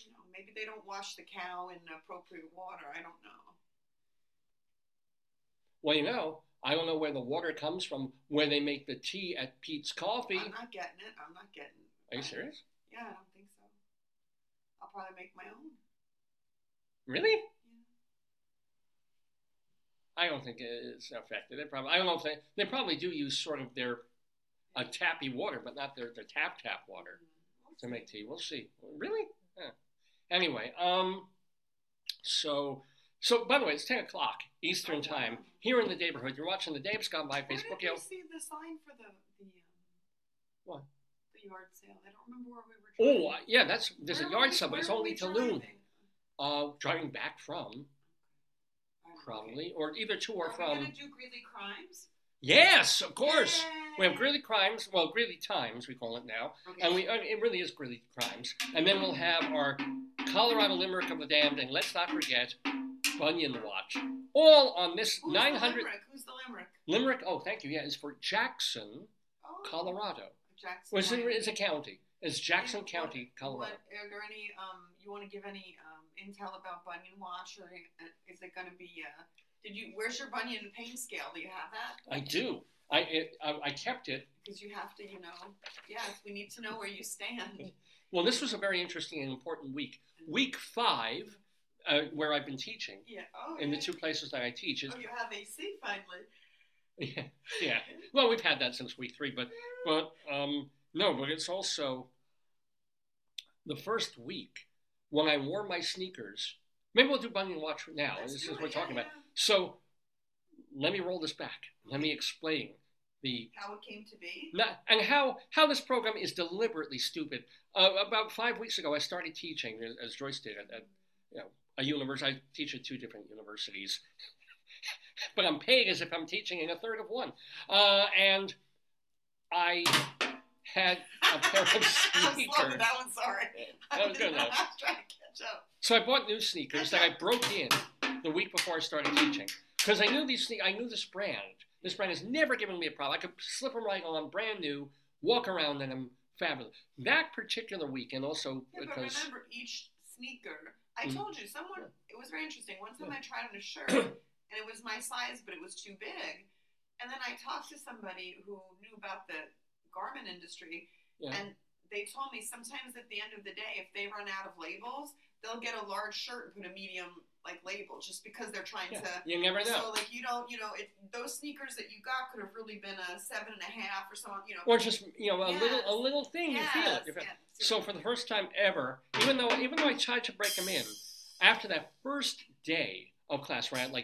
you know, maybe they don't wash the cow in appropriate water. I don't know. Well, you know, I don't know where the water comes from, where they make the tea at Pete's Coffee. I'm not getting it. Are you serious? Yeah, I don't think so. I'll probably make my own. Really? I don't think it's effective. I don't know if they probably do use sort of their tappy water, but not their tap water to make tea. We'll see. Really? Yeah. Anyway, so by the way, it's 10:00 Eastern time here in the neighborhood. You're watching the Dave's Gone By Facebook. Where did you see the sign for the what? The yard sale. I don't remember where we were driving. Oh yeah, there's a yard sale, but it's only till noon. Driving back from. Probably, or either to or from. Are we going to do Greeley Crimes? Yes, of course. Yay. We have Greeley Crimes, well, Greeley Times, we call it now. Okay. And it really is Greeley Crimes. And then we'll have our Colorado Limerick of the Damned, and let's not forget Bunyan Watch. All on this. Who's 900. Who's the Limerick? Limerick, oh, thank you. Yeah, it's for Jackson, Colorado. Jackson. Well, it's a county. It's Jackson County, Colorado. Are there any, you want to give any intel about Bunyan Watch? Or is it going to be, where's your Bunyan pain scale? Do you have that? I do. I kept it. Because you have to, you know, yes, we need to know where you stand. Well, this was a very interesting and important week. Week 5, where I've been teaching, the two places that I teach. You have AC finally. Yeah. Well, we've had that since week 3, no, but it's also the first week when I wore my sneakers. Maybe we'll do Bunyan Watch now. This is what we're talking about. So let me roll this back. Let me explain how it came to be. And how this program is deliberately stupid. About 5 weeks ago, I started teaching, as Joyce did, at a university. I teach at 2 different universities. But I'm paid as if I'm teaching in a third of one. And I... had a pair of sneakers. I was that one, sorry. That was good enough. I was trying to catch up. So I bought new sneakers that I broke in the week before I started teaching. Because I knew I knew this brand. This brand has never given me a problem. I could slip them right on, brand new, walk around, and I'm fabulous. That particular week, and also because... But remember, each sneaker... I told you, it was very interesting. One time I tried on a shirt, and it was my size, but it was too big. And then I talked to somebody who knew about the garment industry, and they told me sometimes at the end of the day, if they run out of labels, they'll get a large shirt and put a medium label, just because they're trying to. You never know. So those sneakers that you got could have really been a 7.5 or something, or just a little thing. Yes. You feel it. So for the first time ever, even though I tried to break them in, after that first day of class, where I had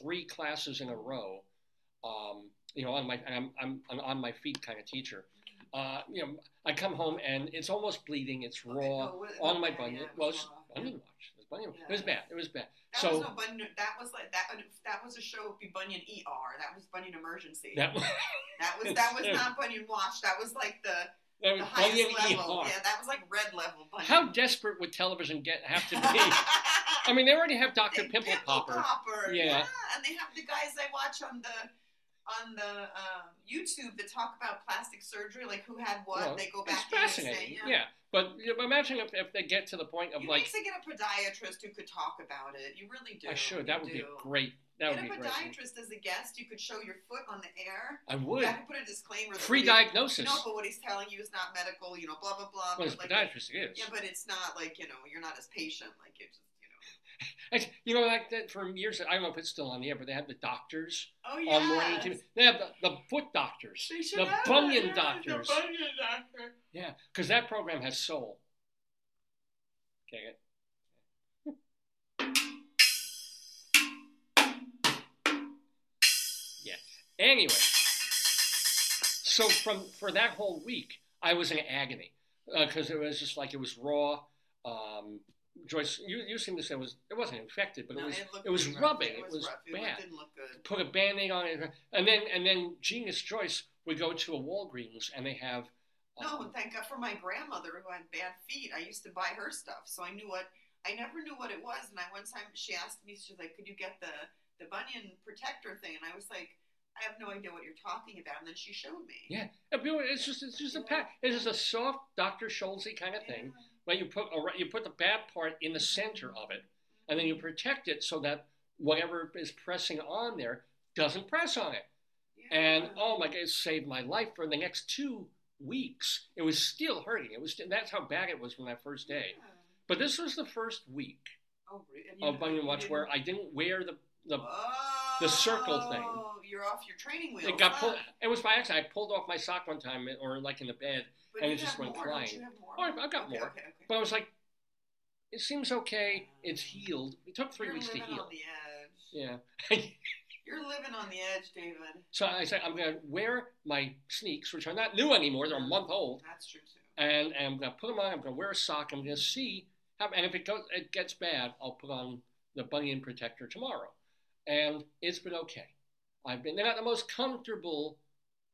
3 classes in a row. I'm an on my feet kind of teacher. I come home and it's almost bleeding. It's raw on my bunion. Yeah, Bunyan Watch. It was Bunyan. Yeah. It was bad. That was no Bunyan. That was that was a show. Would be Bunyan ER. That was Bunyan Emergency. That was not Bunyan Watch. That was like the There was the highest level. Yeah, that was like red level. Bunny. How desperate would television have to be? I mean, they already have Dr. Pimple Popper. Yeah. And they have the guys I watch on the YouTube that talk about plastic surgery, like who had what. Well, they go back. It's fascinating. Yeah. But imagine if they get to the point of you like. You need to get a podiatrist who could talk about it. You really do. I should. That would be great. That get a podiatrist as a guest. You could show your foot on the air. I would. I could put a disclaimer. Free diagnosis. No, but what he's telling you is not medical. You know, blah blah blah. Well, his podiatrist is. Yeah, but it's not like you're not as patient. Like it's just like that for years. I don't know if it's still on the air, but they have the doctors. Oh yeah. On morning TV. They have the foot doctors. They should have bunion doctors. The bunion doctor. Yeah, because that program has soul. Okay. Anyway, so for that whole week, I was in agony because it was just like it was raw. Joyce, you seem to say it wasn't infected, but it was rubbing. It was rough. Bad. It didn't look good. Put a Band-Aid on it, and then Genius Joyce would go to a Walgreens and they have. No, thank God for my grandmother who had bad feet. I used to buy her stuff, so I knew I never knew what it was. And I one time she asked me, she was like, "Could you get the bunion protector thing?" And I was like, I have no idea what you're talking about, and then she showed me. Yeah, it's just a pack. It's just a soft Dr. Schulze kind of thing, where you put the bad part in the center of it, and then you protect it so that whatever is pressing on there doesn't press on it. Yeah. And oh my God, it saved my life for the next 2 weeks. It was still hurting. That's how bad it was from that first day. Yeah. But this was the first week of Bunion Watch where I didn't wear the circle thing. You're off your training wheel. It got pulled. It was by accident. I pulled off my sock one time, or like in the bed, and it just went flying. Don't you have more? Oh, I've got more. Okay. But I was like, it seems okay. It's healed. It took 3 weeks to heal. You're living on the edge. Yeah. You're living on the edge, David. So I said, I'm going to wear my sneaks, which are not new anymore. They're a month old. That's true too. And I'm going to put them on. I'm going to wear a sock. I'm going to see how. And if it gets bad, I'll put on the bunion protector tomorrow. And it's been okay. They're not the most comfortable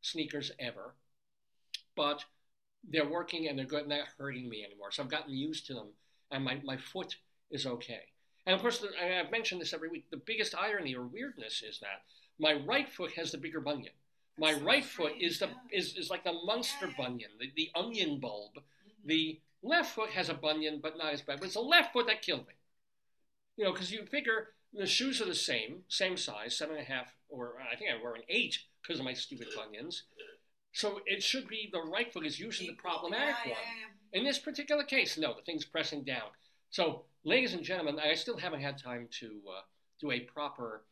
sneakers ever, but they're working and they're good and they're not hurting me anymore. So I've gotten used to them and my foot is okay. And of course, I've mentioned this every week, the biggest irony or weirdness is that my right foot has the bigger bunion. My right foot is like the monster bunion, the onion bulb. Mm-hmm. The left foot has a bunion, but not as bad. But it's the left foot that killed me. You know, because you figure the shoes are the same size, 7.5, or I think I wear an 8 because of my stupid bunions. So it should be the right foot is usually the problematic one. In this particular case, no, the thing's pressing down. So, ladies and gentlemen, I still haven't had time to do a proper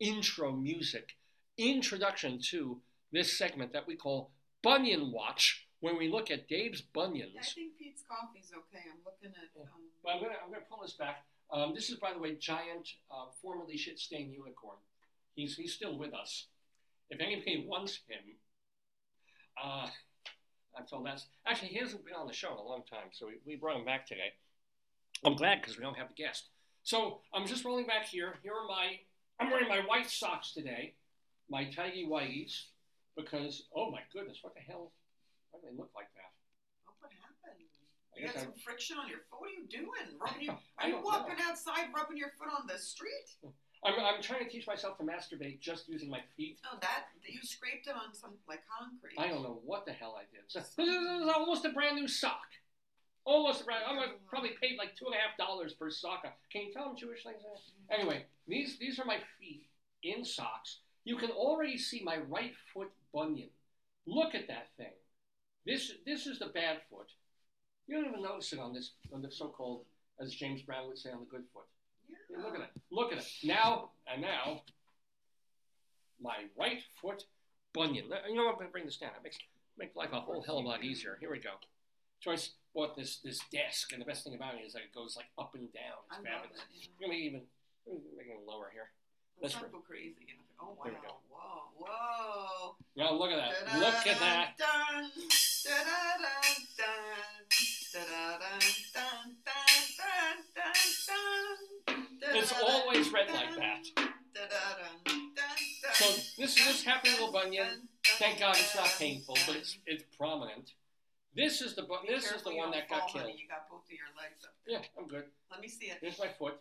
introduction to this segment that we call Bunion Watch, when we look at Dave's bunions. I think Pete's coffee's okay. I'm looking at... But I'm going to pull this back. This is, by the way, Giant, formerly Shit-Stained Unicorn. He's still with us. If anybody wants him, I've told that. Actually, he hasn't been on the show in a long time, so we brought him back today. I'm glad because we don't have a guest. So I'm just rolling back here. I'm wearing my white socks today, my tidy whities, because, oh my goodness, what the hell? Why do they look like that? What happened? You got some friction on your foot? What are you doing? Are you walking outside rubbing your foot on the street? I'm trying to teach myself to masturbate just using my feet. Oh, that you scraped it on some like concrete. I don't know what the hell I did. So, this is almost a brand new sock. Almost a brand. I'm probably paid like $2.50 per sock. Can you tell them Jewish things? Anyway, these are my feet in socks. You can already see my right foot bunion. Look at that thing. This is the bad foot. You don't even notice it on the so-called, as James Brown would say, on the good foot. Yeah. Hey, look at it. Now, my right foot bunion. You know what? I'm going to bring this down. It makes life a whole hell of a lot easier. Here we go. Joyce bought this desk, and the best thing about it is that it goes like up and down. It's fabulous. You're going to make it lower here. That's crazy. Oh, wow. Whoa. Yeah, look at that. Da-da, look at that. Dun, dun, dun, dun. It's always red like that. So this happy little bunion. Thank God it's not painful, but it's prominent. This is the book. This is the one that got killed. You got both of your legs up there. Yeah, I'm good. Let me see it. Here's my foot.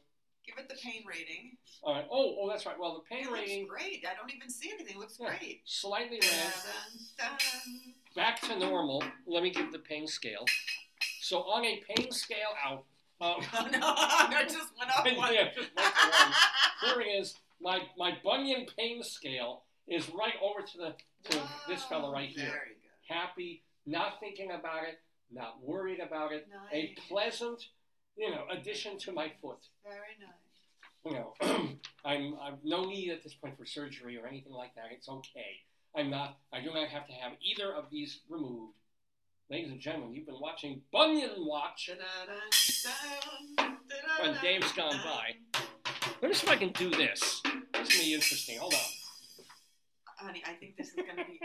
Give it the pain rating. All right. Oh, that's right. Well, the pain rating. Looks great. I don't even see anything. It looks great. Slightly less. Back to normal. Let me give the pain scale. So on a pain scale out. No, I just went up one. Yeah, just went to one. Here it is. My bunion pain scale is right over to this fella right here. Very good. Happy. Not thinking about it, not worried about it. Nice. A pleasant, addition to my foot. Very nice. I've no need at this point for surgery or anything like that. It's okay. I do not have to have either of these removed. Ladies and gentlemen, you've been watching Bunion Watch. When Dave's gone by. Let me see if I can do this. This is going to be interesting. Hold on. Honey, I think this is gonna be.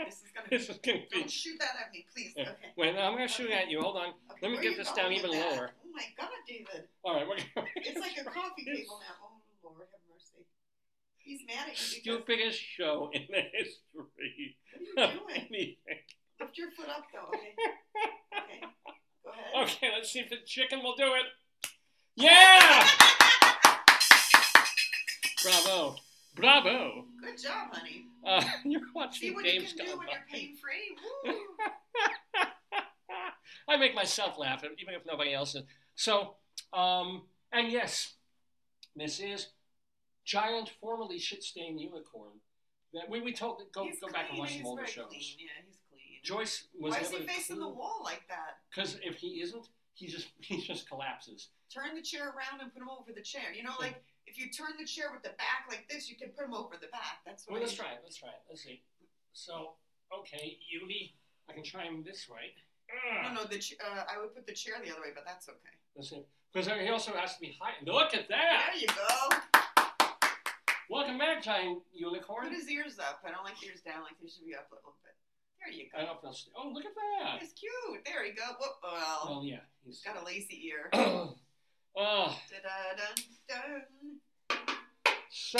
Don't shoot that at me, please. Yeah. Okay. Wait, no, I'm gonna shoot at you. Hold on. Okay, let me get this down even lower. Oh my God, David. All right. It's like a coffee table now. Oh Lord, have mercy. He's mad at you. Stupidest show in the history. What are you doing? Anything. Lift your foot up, though. Okay. Okay. Go ahead. Okay. Let's see if the chicken will do it. Yeah. Bravo. Bravo! Good job, honey. You're watching Dave's Club. See what you can do when you're pain-free. Woo! I make myself laugh, even if nobody else is. So, and yes, this is giant, formerly shit-stained unicorn. That we told go back and watch some older shows. Clean. Yeah, he's clean. Joyce was. Why is he facing the wall like that? Because if he isn't, he just collapses. Turn the chair around and put him over the chair. If you turn the chair with the back like this, you can put them over the back. That's what. Well, let's try it. Let's see. So, okay, I can try them this way. No. I would put the chair the other way, but that's okay. Let's see. Because he also has to be high. Look at that. There you go. Welcome back, giant unicorn. Put his ears up. I don't like ears down. Like they should be up a little bit. There you go. I don't know if they'll. Oh, look at that. He's cute. There you go. Well, yeah. He's got a lazy ear. Oh. So,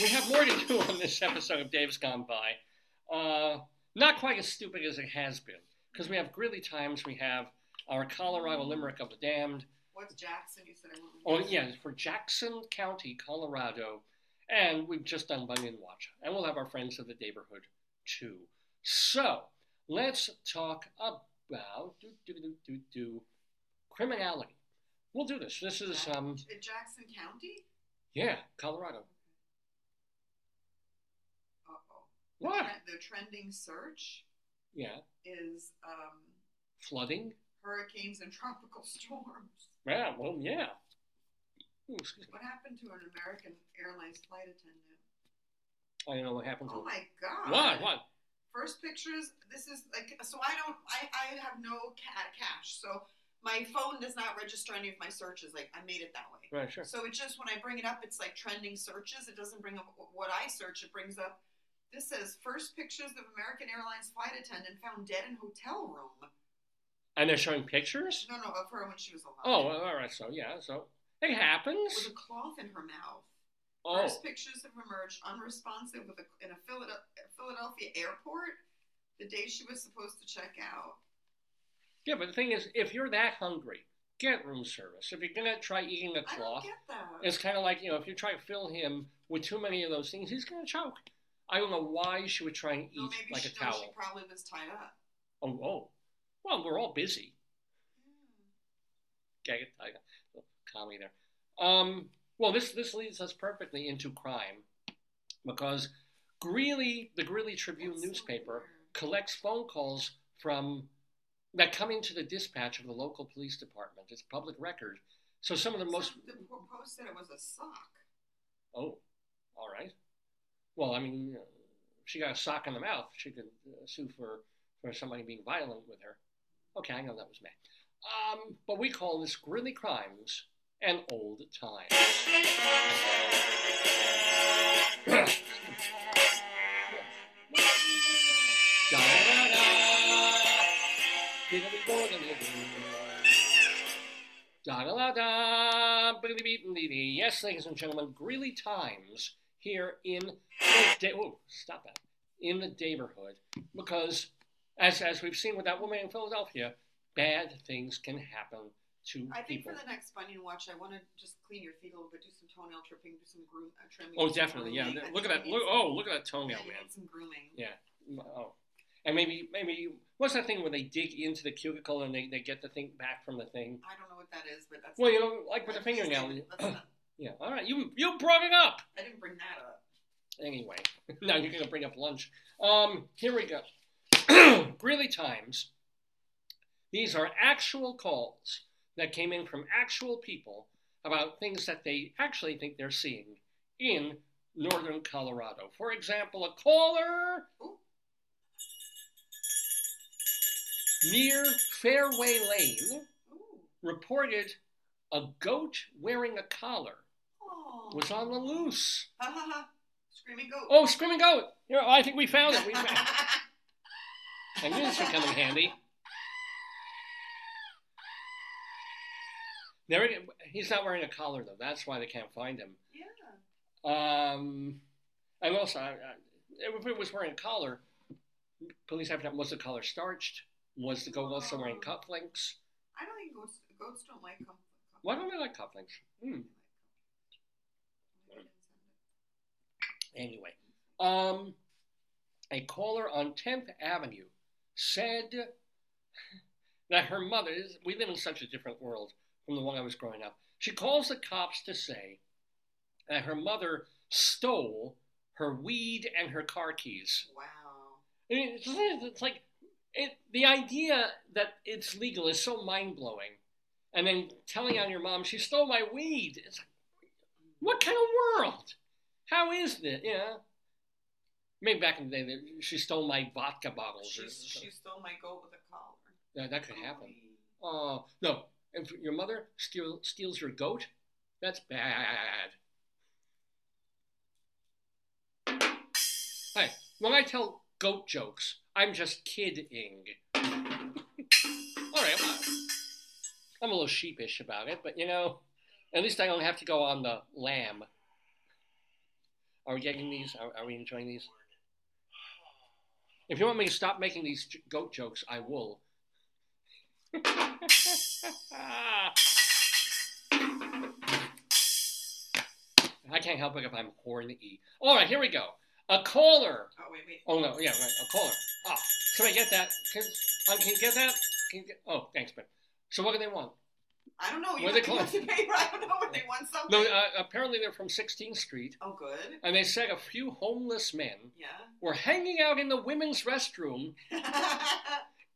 we have more to do on this episode of Dave's Gone By. Not quite as stupid as it has been, because we have Greeley Times, we have our Colorado Limerick of the Damned. What's Jackson? You said for Jackson County, Colorado, and we've just done Bunion Watch, and we'll have our Friends of the Neighborhood too. So, let's talk about criminality. We'll do this. This is Jackson County? Yeah, Colorado. Uh-oh. What? The trending search is flooding, hurricanes, and tropical storms. Yeah, well, yeah. Ooh, excuse me. What happened to an American Airlines flight attendant? I don't know what happened to him. Oh, my God. What? First pictures, this is like, so I have no cash, so my phone does not register any of my searches. Like, I made it that way. Right, sure. So it's just, when I bring it up, it's like trending searches. It doesn't bring up what I search. It brings up, this says, first pictures of American Airlines flight attendant found dead in hotel room. And they're showing pictures? No, of her when she was alive. Oh, all right. So, yeah. So, it happens. With a cloth in her mouth. Oh. First pictures have emerged unresponsive in a Philadelphia airport the day she was supposed to check out. Yeah, but the thing is, if you're that hungry, get room service. If you're going to try eating a cloth, I don't get that. It's kind of like, if you try to fill him with too many of those things, he's going to choke. I don't know why she would try and eat like a towel. She probably was tied up. Oh. Well, we're all busy. Yeah. Okay, I got a little comedy there. Well, this leads us perfectly into crime, because the Greeley Tribune newspaper collects phone calls that come into the dispatch of the local police department. It's public record. So some of the most... The post said it was a sock. Oh, all right. Well, I mean, she got a sock in the mouth. She could sue for somebody being violent with her. Okay, I know that was me. But we call this Greeley Crimes an Old Time. Yes, ladies and gentlemen, Greeley Times here in the neighborhood, because as we've seen with that woman in Philadelphia, bad things can happen to people. I think for the next Bunyan Watch, I want to just clean your feet a little bit, do some toenail tripping, do some trimming. Oh, definitely, yeah. Look at that toenail, man. Some grooming. Yeah. Oh. And maybe what's that thing where they dig into the cuticle and they get the thing back from the thing? I don't know what that is, but that's... Well, you know, like with the fingernail. Yeah, all right. You brought it up. I didn't bring that up. Anyway, now you're going to bring up lunch. Here we go. Greeley Times. These are actual calls that came in from actual people about things that they actually think they're seeing in northern Colorado. For example, a caller... Ooh. Near Fairway Lane, Ooh. Reported a goat wearing a collar was on the loose. Ha ha ha! Screaming goat. Oh, screaming goat! Here, I think we found it. I knew this would come in handy. There, he's not wearing a collar though. That's why they can't find him. Yeah. And also, if it was wearing a collar, police have to know, was the collar starched? Was the goat also wearing cufflinks? I don't think goats don't like cufflinks. Why don't they like cufflinks? Mm. Anyway, a caller on 10th Avenue said that her mother, we live in such a different world from the one I was growing up. She calls the cops to say that her mother stole her weed and her car keys. Wow. I mean, it's like, the idea that it's legal is so mind-blowing. And then telling on your mom, she stole my weed. It's like, what kind of world? How is this? You know? Maybe back in the day, she stole my vodka bottles. She stole my goat with a collar. Yeah, that could happen. Oh, no. If your mother steals your goat, that's bad. Hey, when I tell goat jokes, I'm just kidding. All right, I'm a little sheepish about it, but you know, at least I don't have to go on the lamb. Are we getting these? Are we enjoying these? If you want me to stop making these goat jokes, I will. I can't help it if I'm horny. All right, here we go. A caller. Oh, wait. Oh, no. Yeah, right. A caller. Ah, somebody get that. Can you get that? Oh, thanks, Ben. So what do they want? I don't know. You have to look at the paper. I don't know what they want. Something. No, apparently they're from 16th Street. Oh, good. And they said a few homeless men were hanging out in the women's restroom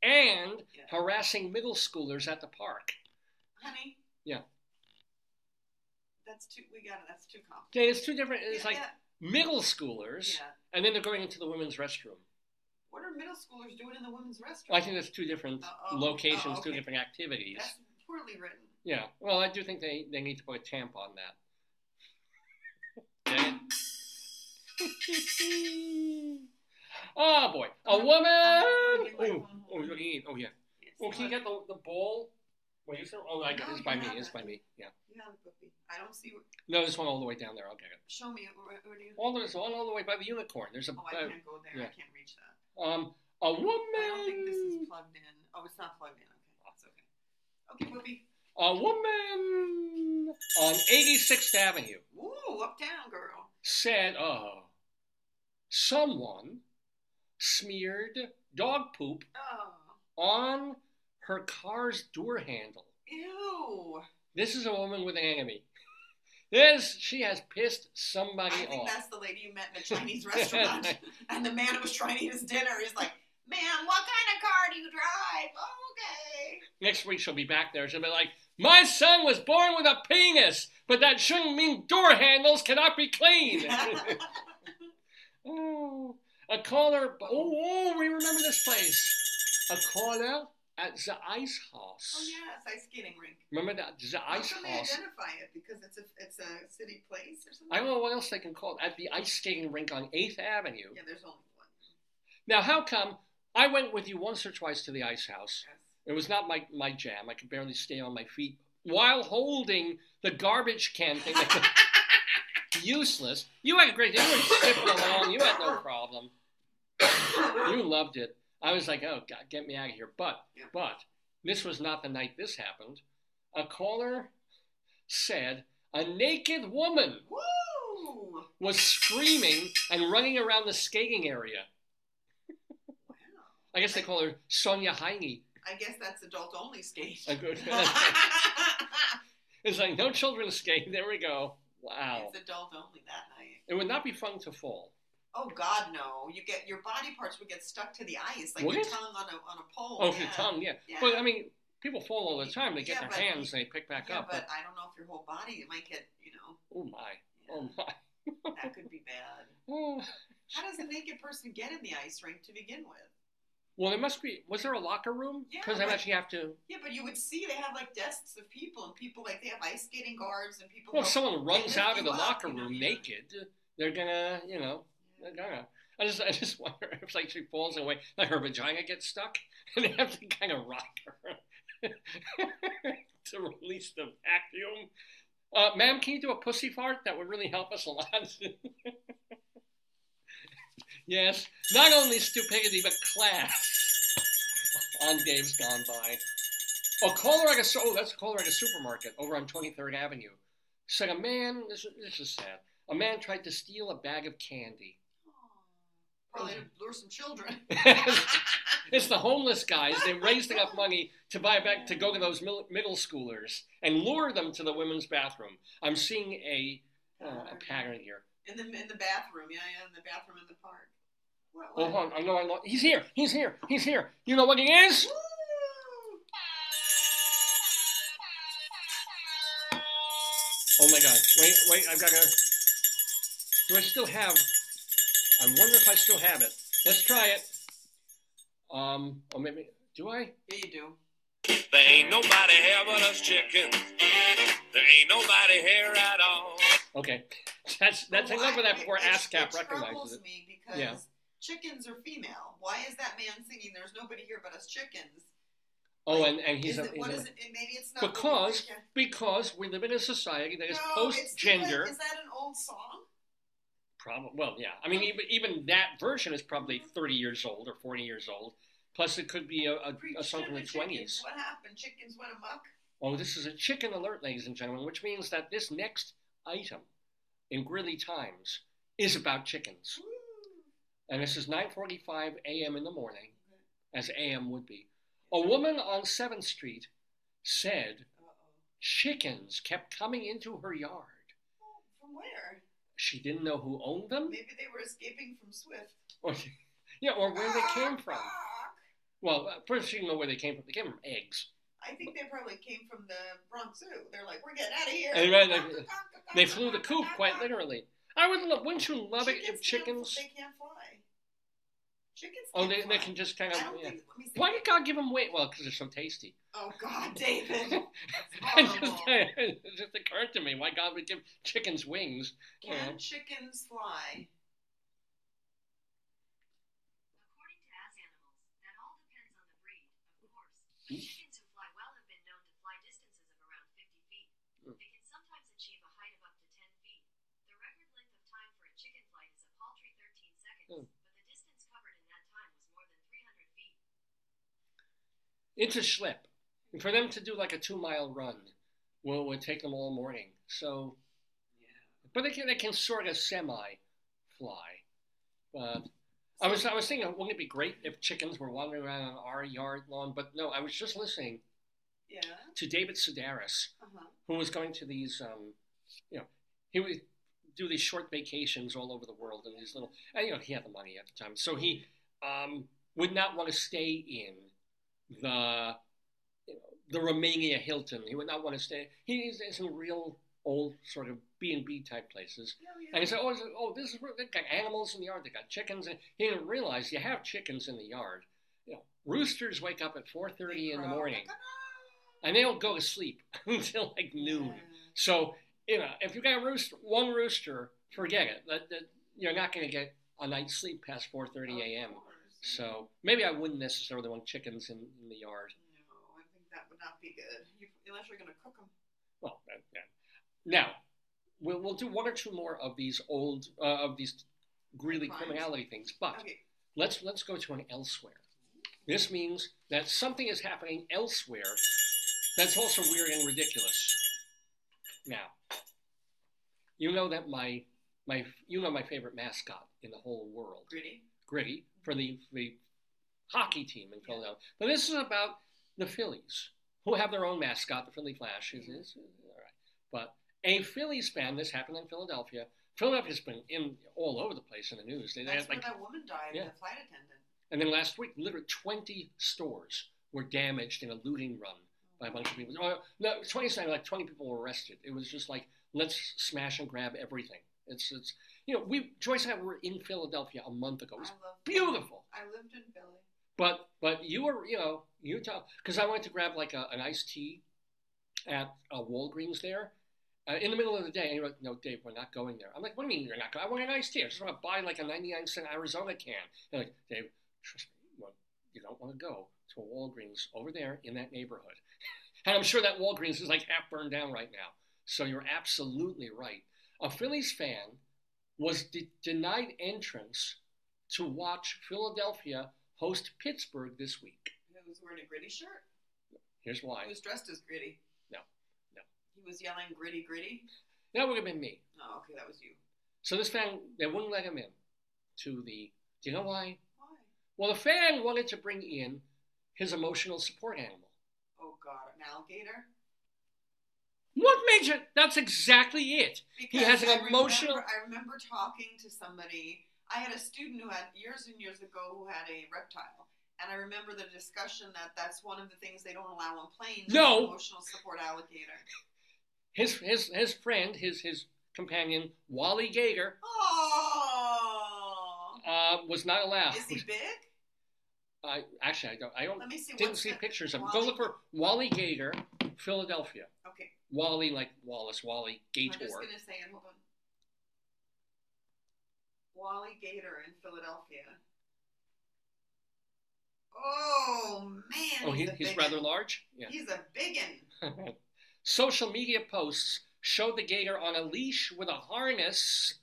and harassing middle schoolers at the park. Honey. Yeah. That's too, we got it. That's too complicated. Yeah, it's too different. It's middle schoolers, and then they're going into the women's restroom. What are middle schoolers doing in the women's restroom? I think that's two different locations, two different activities. That's poorly written. Yeah. Well, I do think they need to put a tamp on that. Oh, boy. A woman! What do you need? Oh, yeah. Well, can you get the bowl? Wait, is there? Oh, I got it. It's by me. It's by me. Yeah. You have a cookie. I don't see what... No, there's one all the way down there. I'll get it. Show me. Where do you... Oh, there's one all the way by the unicorn. There's a... Oh, I can't go there. Yeah. I can't reach that. A woman... I don't think this is plugged in. Oh, it's not plugged in. Okay. That's okay. Okay, Whoopi. A woman on 86th Avenue. Ooh, uptown girl. Said, someone smeared dog poop on... her car's door handle. Ew. This is a woman with an enemy. She has pissed somebody off. I think that's the lady you met in the Chinese restaurant. And the man who was trying to eat his dinner is like, ma'am, what kind of car do you drive? Oh, okay. Next week she'll be back there. She'll be like, my son was born with a penis, but that shouldn't mean door handles cannot be cleaned. Oh, a caller. Oh, we remember this place. A caller. At the ice house. Oh yes, ice skating rink. Remember that the ice house. How can they identify it? Because it's a city place or something. I don't know what else they can call it. At the ice skating rink on 8th Avenue. Yeah, there's only one. Now, how come I went with you once or twice to the ice house? Yes. It was not my jam. I could barely stay on my feet while holding the garbage can thing. Useless. You had a great day. You were skipping along. You had no problem. You loved it. I was like, oh, God, get me out of here. But this was not the night this happened. A caller said a naked woman Woo! Was screaming and running around the skating area. Wow. I guess they call her Sonia Heine. I guess that's adult only skate. It's like no children skate. There we go. Wow. It's adult only that night. It would not be fun to fall. Oh God, no! You get your body parts would get stuck to the ice, like your tongue on a pole. Oh, your tongue, yeah. But I mean, people fall all the time. They get their hands and they pick back up. But I don't know if your whole body. It might get, you know. Oh my! Yeah. Oh my! That could be bad. Oh. How does a naked person get in the ice rink to begin with? Well, there must be. Was there a locker room? Yeah. Because I actually have to. Yeah, but you would see they have like desks of people and people like they have ice skating guards and people. Well, if someone runs out of the locker room naked, they're gonna, you know. I just wonder if like she falls away, like her vagina gets stuck, and they have to kind of rock her to release the vacuum. Ma'am, can you do a pussy fart? That would really help us a lot. Yes, not only stupidity, but class. On Dave's Gone By. That's a caller at a supermarket over on 23rd Avenue. Said a man, this is sad, a man tried to steal a bag of candy. Probably to lure some children. It's the homeless guys. They raised enough money to buy back to go to those middle schoolers and lure them to the women's bathroom. I'm seeing a pattern here. In the bathroom, yeah, in the bathroom in the park. What? Oh, hold on. I know. He's here. You know what he is? Woo! Oh my God! Wait! I've got to. Do I still have? I wonder if I still have it. Let's try it. Or maybe, do I? Yeah, you do. There ain't nobody here but us chickens. There ain't nobody here at all. Okay. That's enough of that before ASCAP recognizes it. It troubles me because chickens are female. Why is that man singing, there's nobody here but us chickens? Oh, like, and he's a... What is it? Maybe it's not... Because we live in a society that is post-gender. Is that an old song? Probably, well, yeah. I mean, even that version is probably 30 years old or 40 years old. Plus, it could be a song from the 20s. What happened? Chickens went amok? Oh, this is a chicken alert, ladies and gentlemen, which means that this next item in Greeley Times is about chickens. Woo. And this is 9:45 a.m. in the morning, as a.m. would be. A woman on 7th Street said chickens kept coming into her yard. Oh, from where? She didn't know who owned them. Maybe they were escaping from Swift. Or where they came from. Well, first she didn't know where they came from. They came from eggs. I think they probably came from the Bronx Zoo. They're like, we're getting out of here. And they flew the coop, quite literally. Wouldn't you love it if chickens... They can't fly. Chickens can't fly. They can just kind of... Why did God give them weight? Well, because they're so tasty. Oh, God, David. It just occurred to me why God would give chickens wings. Can chickens fly? According to As Animals, that all depends on the breed, of course. But chickens who fly well have been known to fly distances of around 50 feet. They can sometimes achieve a height of up to 10 feet. The record length of time for a chicken flight is a paltry 13 seconds. But the distance covered in that time was more than 300 feet. It's a schlep. And for them to do like a 2-mile run would take them all morning. So, but they can sort of semi-fly. But I was thinking, wouldn't it be great if chickens were wandering around on our yard lawn? But no, I was just listening to David Sedaris, who was going to these, he would do these short vacations all over the world and these little, and he had the money at the time, so he would not want to stay in the Romania Hilton. He would not want to stay. He's in some real old sort of B&B type places. And he said, this is where they've got animals in the yard. They've got chickens. And he didn't realize you have chickens in the yard. Roosters wake up at 4:30 in the morning. And they'll go to sleep until like noon. Yeah. So, if you got one rooster, forget it. You're not going to get a night's sleep past 4:30 a.m. So maybe I wouldn't necessarily want chickens in the yard. That would not be good, unless you're going to cook them. Well, yeah. Now, we'll do one or two more of these old, of these Greeley criminality things, but let's go to an elsewhere. This means that something is happening elsewhere that's also weird and ridiculous. Now, you know that my favorite mascot in the whole world. Gritty for the hockey team in Philadelphia. Yeah. But this is about the Phillies, who have their own mascot, the Philly Flash. Is all right. But a Phillies fan, this happened in Philadelphia. Philadelphia's been in all over the place in the news. That's where that woman died, yeah, the flight attendant. And then last week, literally 20 stores were damaged in a looting run by a bunch of people. Oh, no, 20 people were arrested. It was just like, let's smash and grab everything. It's you know, Joyce and I were in Philadelphia a month ago. It was beautiful. I lived in Philly. But you were, you know, Utah, because I went to grab like an iced tea at a Walgreens there in the middle of the day. And you're like, no, Dave, we're not going there. I'm like, what do you mean you're not going? I want an iced tea. I just want to buy like a 99-cent Arizona can. And like, Dave, trust me, you don't want to go to a Walgreens over there in that neighborhood. And I'm sure that Walgreens is like half burned down right now. So you're absolutely right. A Phillies fan was denied entrance to watch Philadelphia host Pittsburgh this week. He was wearing a Gritty shirt. Here's why. He was dressed as Gritty. No. He was yelling Gritty, Gritty? That would have been me. Oh, okay, that was you. So this fan, they wouldn't let him in to the, do you know why? Why? Well, the fan wanted to bring in his emotional support animal. Oh, God, an alligator? What major? That's exactly it. Because he has an emotional... I remember talking to somebody. I had a student who had, years and years ago, who had a reptile. And I remember the discussion that's one of the things they don't allow on planes. No. Emotional support alligator. His friend, his companion, Wally Gator... Oh! Was not allowed. Is he big? Actually, I don't. Let me see. Didn't see pictures of him. Go look for Wally Gator, Philadelphia. Okay. Wally, like Wallace, Wally Gator. I'm just going to say it. Hold on. Wally Gator in Philadelphia. Oh, man. Oh, he's rather large? Yeah. He's a biggin'. Social media posts show the gator on a leash with a harness.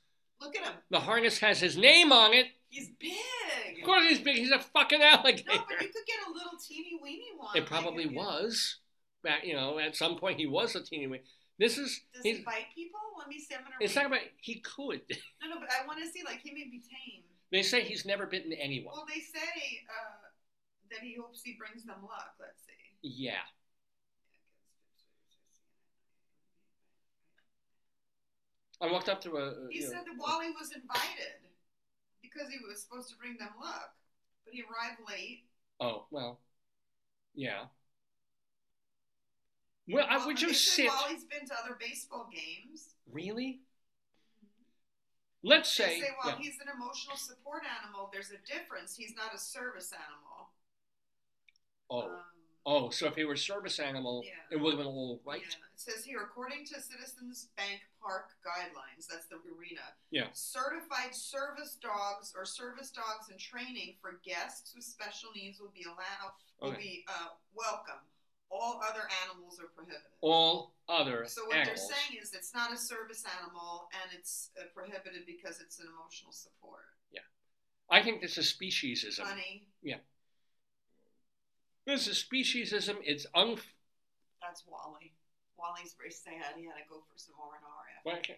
Look at him. The harness has his name on it. He's big. Of course he's big. He's a fucking alligator. No, but you could get a little teeny weeny one. It probably was. Back, you know, at some point he was a teeny weeny. This is. Does he bite people? Let me see. It's not about he could. No, but I want to see. Like, he may be tame. They say he's never bitten anyone. Well, they say that he hopes he brings them luck. Let's see. Yeah. I walked up to a... He said that Wally was invited because he was supposed to bring them luck, but he arrived late. Oh, well, yeah. Well, would you sit... Wally's been to other baseball games. Really? Mm-hmm. Let's say... They say, well, yeah, he's an emotional support animal. There's a difference. He's not a service animal. Oh. So if he were a service animal, yeah, it would have been all right. Yeah. It says here, according to Citizens Bank Park guidelines, that's the arena, yeah, certified service dogs or service dogs in training for guests with special needs will be allowed, will be welcome. All other animals are prohibited. All other animals. So what they're saying is it's not a service animal and it's prohibited because it's an emotional support. Yeah. I think this is speciesism. Funny. Yeah. This is speciesism. It's That's Wally. Wally's very sad. He had to go for some R&R after.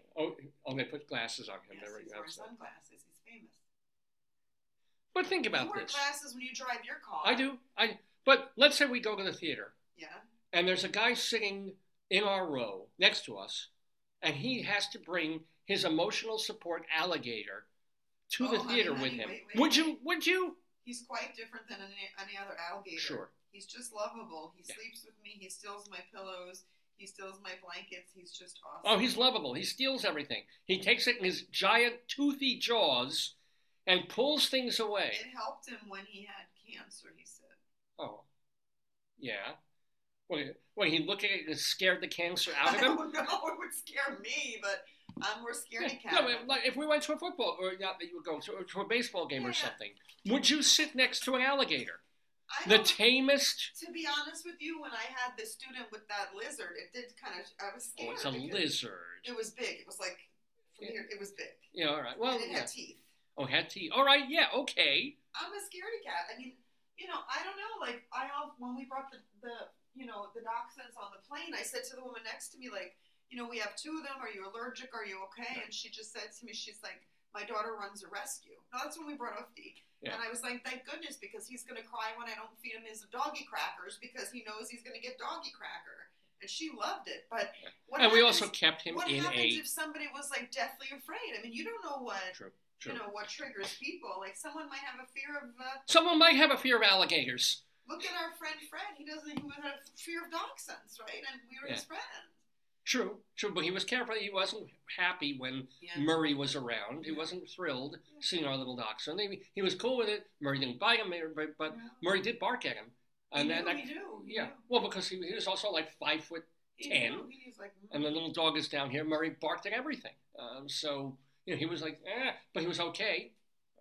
Oh, they put glasses on him. Yes, he's wearing sunglasses. He's famous. But think about this. You wear glasses when you drive your car. I do. But let's say we go to the theater. Yeah. And there's a guy sitting in our row next to us, and he has to bring his emotional support alligator to the theater with him. Wait. Would you? He's quite different than any other alligator. Sure. He's just lovable. He sleeps with me. He steals my pillows. He steals my blankets. He's just awesome. Oh, he's lovable. He steals everything. He takes it in his giant toothy jaws and pulls things away. It helped him when he had cancer, he said. Oh. Yeah. When he looked at it and scared the cancer out of him? I don't know. It would scare me, but... I'm more scared of cats. No, like if we went to a football, or not that you would go to a baseball game or something, would you sit next to an alligator? The tamest. To be honest with you, when I had the student with that lizard, it did kind of. I was scared. Oh, it's a lizard. It was big. It was like from here. It was big. Yeah. All right. Well, and it had teeth. Oh, had teeth. All right. Yeah. Okay. I'm a scaredy cat. I mean, you know, I don't know, like, when we brought the dachshunds on the plane, I said to the woman next to me, like, you know, we have two of them. Are you allergic? Are you okay? Yeah. And she just said to me, she's like, my daughter runs a rescue. No, that's when we brought Oofty. Yeah. And I was like, thank goodness, because he's going to cry when I don't feed him his doggy crackers because he knows he's going to get doggy cracker. And she loved it. But what and happens, we also kept him in a... What happens if somebody was, like, deathly afraid? I mean, you don't know what... True. You know, what triggers people. Like, someone might have a fear of... Someone might have a fear of alligators. Look at our friend Fred. He would have a fear of dachshunds, right? And we were his friends. True, but he was careful. He wasn't happy when Murray was around. He wasn't thrilled seeing our little dachshund. He was cool with it. Murray didn't bite him, but Murray did bark at him. And he knew. Well, because he was also like 5'10", and the little dog is down here. Murray barked at everything. So you know, he was like, but he was okay.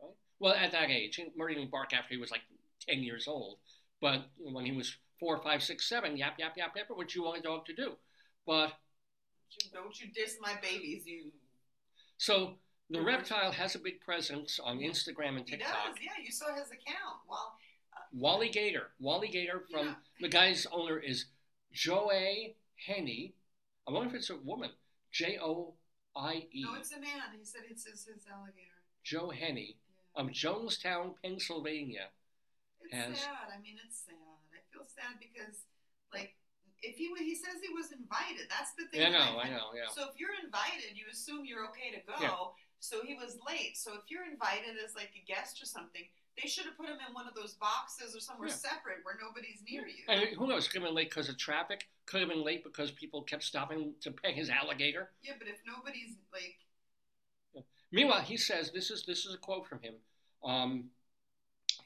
Right? Well, at that age, Murray didn't bark after he was like 10 years old. But when he was 4, 5, 6, 7, yap, yap, yap, yap, what you want a dog to do? But don't you diss my babies, you. So the reptile has a big presence on Instagram and TikTok. He does, yeah. You saw his account. Well, Wally Gator from the guy's owner is Joey Henny. I wonder if it's a woman. Joie. No, it's a man. He said it's his alligator. Joe Henny of Jonestown, Pennsylvania. It's sad. I mean, it's sad. I feel sad because, like. If he says he was invited, that's the thing. I know. So if you're invited, you assume you're okay to go. Yeah. So he was late. So if you're invited as like a guest or something, they should have put him in one of those boxes or somewhere separate where nobody's near you. And who knows? Could have been late because of traffic. Could have been late because people kept stopping to pet his alligator. Yeah, but if nobody's like. Yeah. Meanwhile, he says this is a quote from him.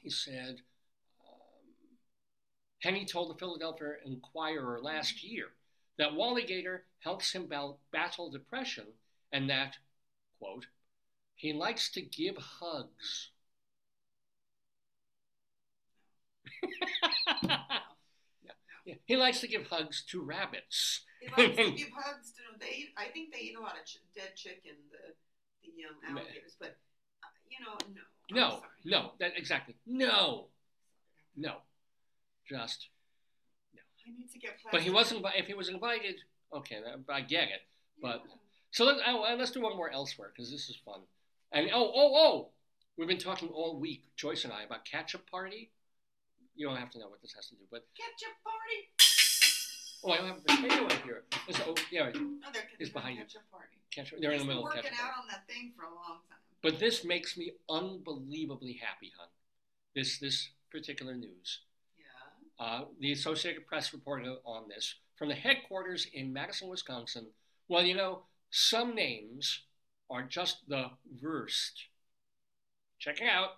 He said. Henny told the Philadelphia Inquirer last year that Wally Gator helps him battle depression and that, quote, he likes to give hugs. Yeah. He likes to give hugs to rabbits. He likes to give hugs to, I think they eat a lot of dead chicken, the young alligators, but, you know, no. No. Just, no. I need to get plastic. But he wasn't, if he was invited, okay, I get it. But, so let's do one more elsewhere, because this is fun. And, we've been talking all week, Joyce and I, about Catch-Up Party. You don't have to know what this has to do, but. Catch-Up Party! Oh, I don't have the potato right here. It's behind you. Catch-Up Party. They're in the middle of Catch-Up Party. He's been working out on that thing for a long time. But this makes me unbelievably happy, hon. This particular news. The Associated Press reported on this from the headquarters in Madison, Wisconsin. Well, you know, some names are just the worst. Check it out.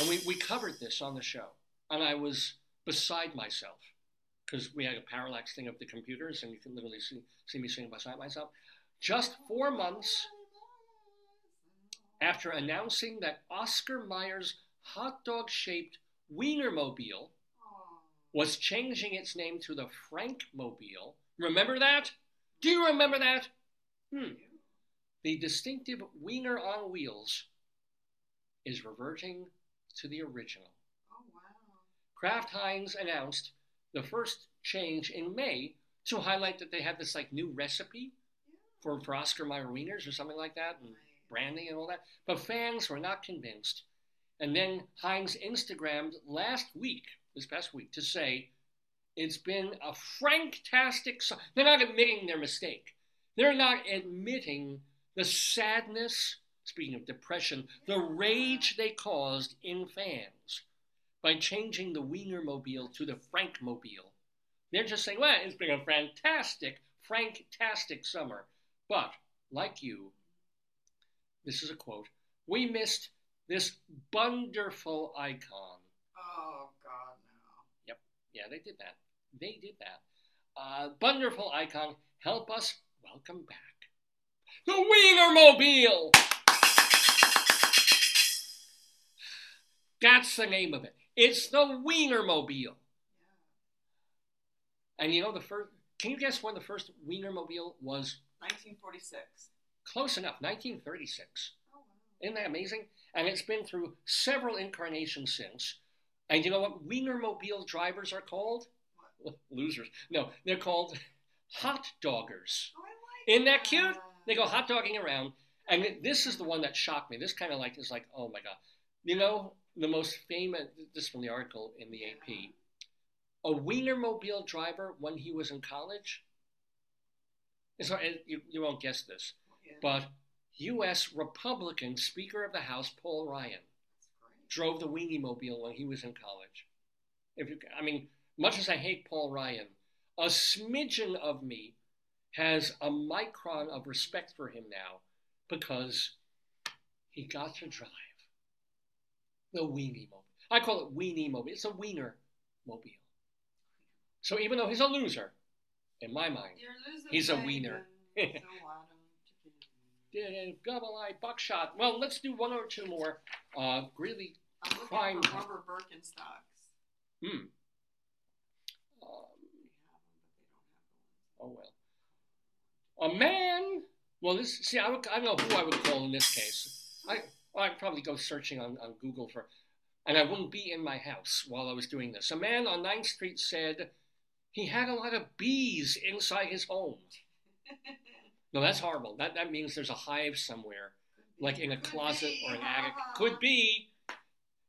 And we covered this on the show. And I was beside myself because we had a parallax thing of the computers and you can literally see me sitting beside myself. Just 4 months after announcing that Oscar Mayer's hot dog-shaped Wienermobile was changing its name to the Frankmobile. Remember that? Do you remember that? The distinctive wiener on wheels is reverting to the original. Oh, wow. Kraft Heinz announced the first change in May to highlight that they had this like new recipe for Oscar Mayer wieners or something like that, and branding and all that. But fans were not convinced. And then Heinz Instagrammed this past week, to say, it's been a franktastic song. They're not admitting their mistake. They're not admitting the sadness, speaking of depression, the rage they caused in fans by changing the Wienermobile to the Frankmobile. They're just saying, well, it's been a franktastic summer. But, like you, this is a quote, we missed this wonderful icon. Oh, God, no. Yep. Yeah, they did that. Wonderful icon, help us welcome back the Wienermobile! That's the name of it. It's the Wienermobile. Yeah. And you know, can you guess when the first Wienermobile was? 1946. Close enough, 1936. Oh, wow. Isn't that amazing? And it's been through several incarnations since. And you know what Wienermobile drivers are called? Losers. No, they're called hot doggers. Oh, I like Isn't that cute? They go hot dogging around. And this is the one that shocked me. This kind of like is like, oh my God. You know, the most famous, this from the article in the AP, a Wienermobile driver when he was in college, so you won't guess this, but U.S. Republican Speaker of the House, Paul Ryan, drove the Wienermobile when he was in college. I mean, much as I hate Paul Ryan, a smidgen of me has a micron of respect for him now because he got to drive the Wienermobile. I call it Wienermobile. It's a Wienermobile. So even though he's a loser, in my mind, he's a wiener. Gobble eye, buckshot. Well, let's do one or two more. Greeley crime. Rubber Birkenstocks. Hmm. Oh well. A man. Well, this. See, I don't know who I would call in this case. I'd probably go searching on Google for, and I wouldn't be in my house while I was doing this. A man on 9th Street said he had a lot of bees inside his home. No, that's horrible. That means there's a hive somewhere, like in a closet or an attic. Could be.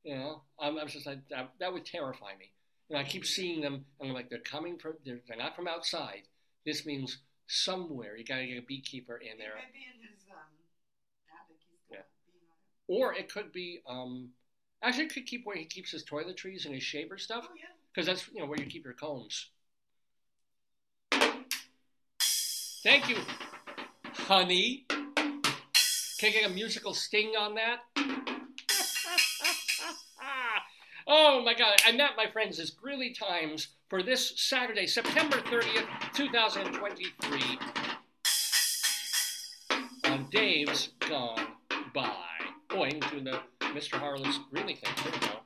You know, I'm just like, that would terrify me. And I keep seeing them, and I'm like, they're coming from, they're not from outside. This means somewhere. You got to get a beekeeper in there. It could be in his attic. Yeah. Or it could be, actually it could keep where he keeps his toiletries and his shaver stuff. Oh, yeah. Because that's, you know, where you keep your combs. Thank you, honey. Can I get a musical sting on that? Oh, my God. And that, my friends, is Greeley Times for this Saturday, September 30th, 2023. On Dave's Gone By. Going to the Mr. Harlow's Greeley thing. Here we go.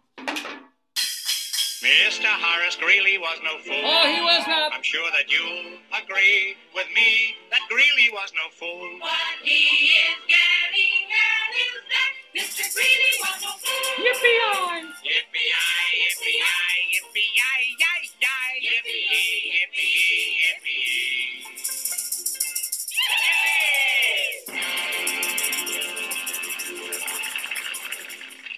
Mr. Horace Greeley was no fool. Oh, he was not. I'm sure that you'll agree with me that Greeley was no fool. What he is getting at is that Mr. Greeley was no fool. Yippee-yi. Yippee-yi, yippee-yi, yippee-yi, yi-yi. Yippee-yi, yippee-yi, yippee-yi.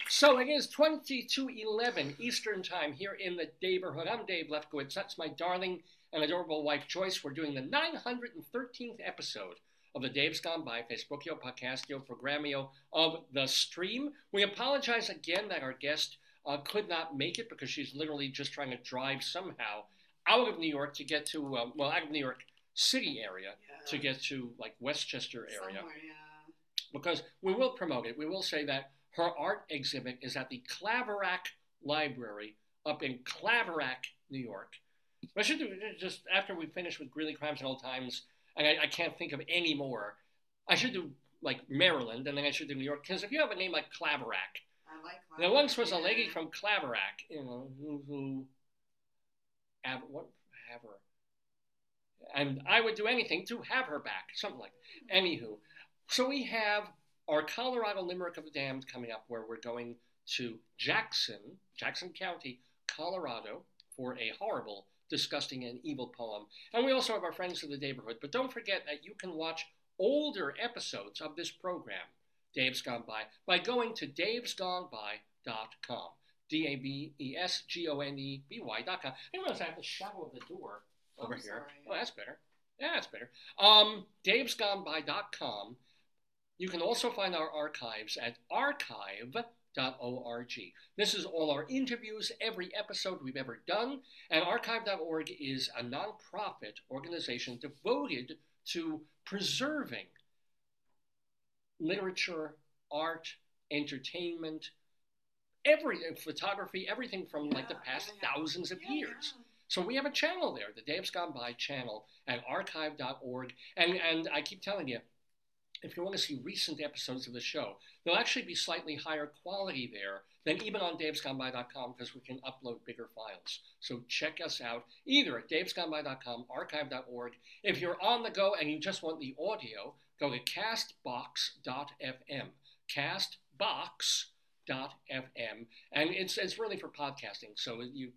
So it is 22:11 Eastern Time here in the neighborhood. I'm Dave Lefkowitz. That's my darling and adorable wife, Joyce. We're doing the 913th episode of the Dave's Gone By Facebookio, Podcastio, Programmio of the stream. We apologize again that our guest could not make it because she's literally just trying to drive somehow out of New York to get to, well, out of New York City area to get to, like, Westchester area. Somewhere, yeah. Because we will promote it. We will say that. Her art exhibit is at the Claverack Library up in Claverack, New York. I should do just after we finish with Greeley Crimes and Old Times, and I can't think of any more. I should do like Maryland, and then I should do New York. Because if you have a name like Claverack, I like Claverack. There once was a lady from Claverack, you know, who have her. And I would do anything to have her back, something like that. Anywho, so we have our Colorado Limerick of the Damned coming up, where we're going to Jackson County, Colorado, for a horrible, disgusting, and evil poem. And we also have our friends of the neighborhood. But don't forget that you can watch older episodes of this program, Dave's Gone by going to davesgoneby.com. davesgoneby.com. I notice I have the shadow of the door over here. Sorry. Oh, that's better. Yeah, that's better. Davesgoneby.com. You can also find our archives at archive.org. This is all our interviews, every episode we've ever done. And archive.org is a nonprofit organization devoted to preserving literature, art, entertainment, photography, everything from like the past thousands of years. Yeah. So we have a channel there, the Dave's Gone By channel at archive.org. And I keep telling you, if you want to see recent episodes of the show, they'll actually be slightly higher quality there than even on davesgoneby.com because we can upload bigger files. So check us out either at davesgoneby.com, archive.org. If you're on the go and you just want the audio, go to castbox.fm. Castbox, anchor.fm. And it's really for podcasting. So you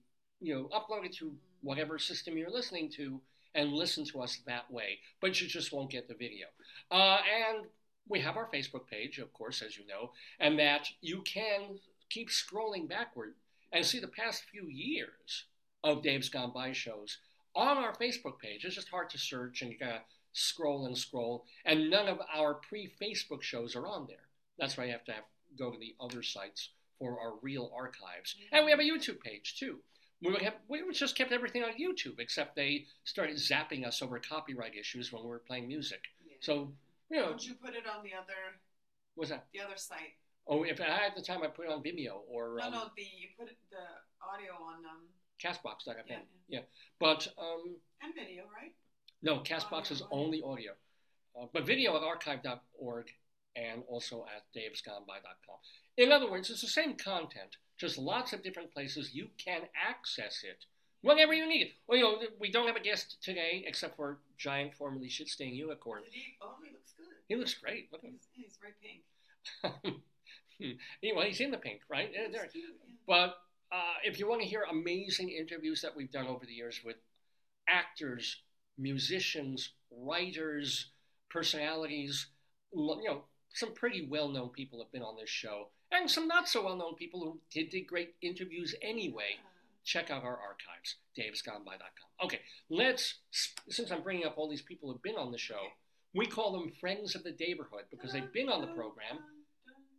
upload it to whatever system you're listening to and listen to us that way. But you just won't get the video. And we have our Facebook page, of course, as you know, and that you can keep scrolling backward and see the past few years of Dave's Gone By shows on our Facebook page. It's just hard to search, and you gotta scroll and scroll, and none of our pre-Facebook shows are on there. That's why you have to go to the other sites for our real archives. And we have a YouTube page, too. We just kept everything on YouTube, except they started zapping us over copyright issues when we were playing music. Yeah. So, you know. Don't you put it on the other... What's that? The other site. Oh, if I had the time, I put it on Vimeo or... you put the audio on... Castbox.fm. Yeah. But... and video, right? No, Castbox is only audio. But video at archive.org and also at davesgoneby.com. In other words, it's the same content, just lots of different places you can access it whenever you need it. Well, you know, we don't have a guest today except for giant, formerly shit-stained unicorn. He looks good. He looks great. Look at him. He's very pink. Anyway, he's in the pink, right? Yeah, there. Cute, yeah. But if you want to hear amazing interviews that we've done over the years with actors, musicians, writers, personalities, you know, some pretty well-known people have been on this show, and some not so well-known people who did great interviews anyway. Check out our archives, davesgoneby.com. Okay, since I'm bringing up all these people who've been on the show, we call them friends of the neighborhood because they've been on the program,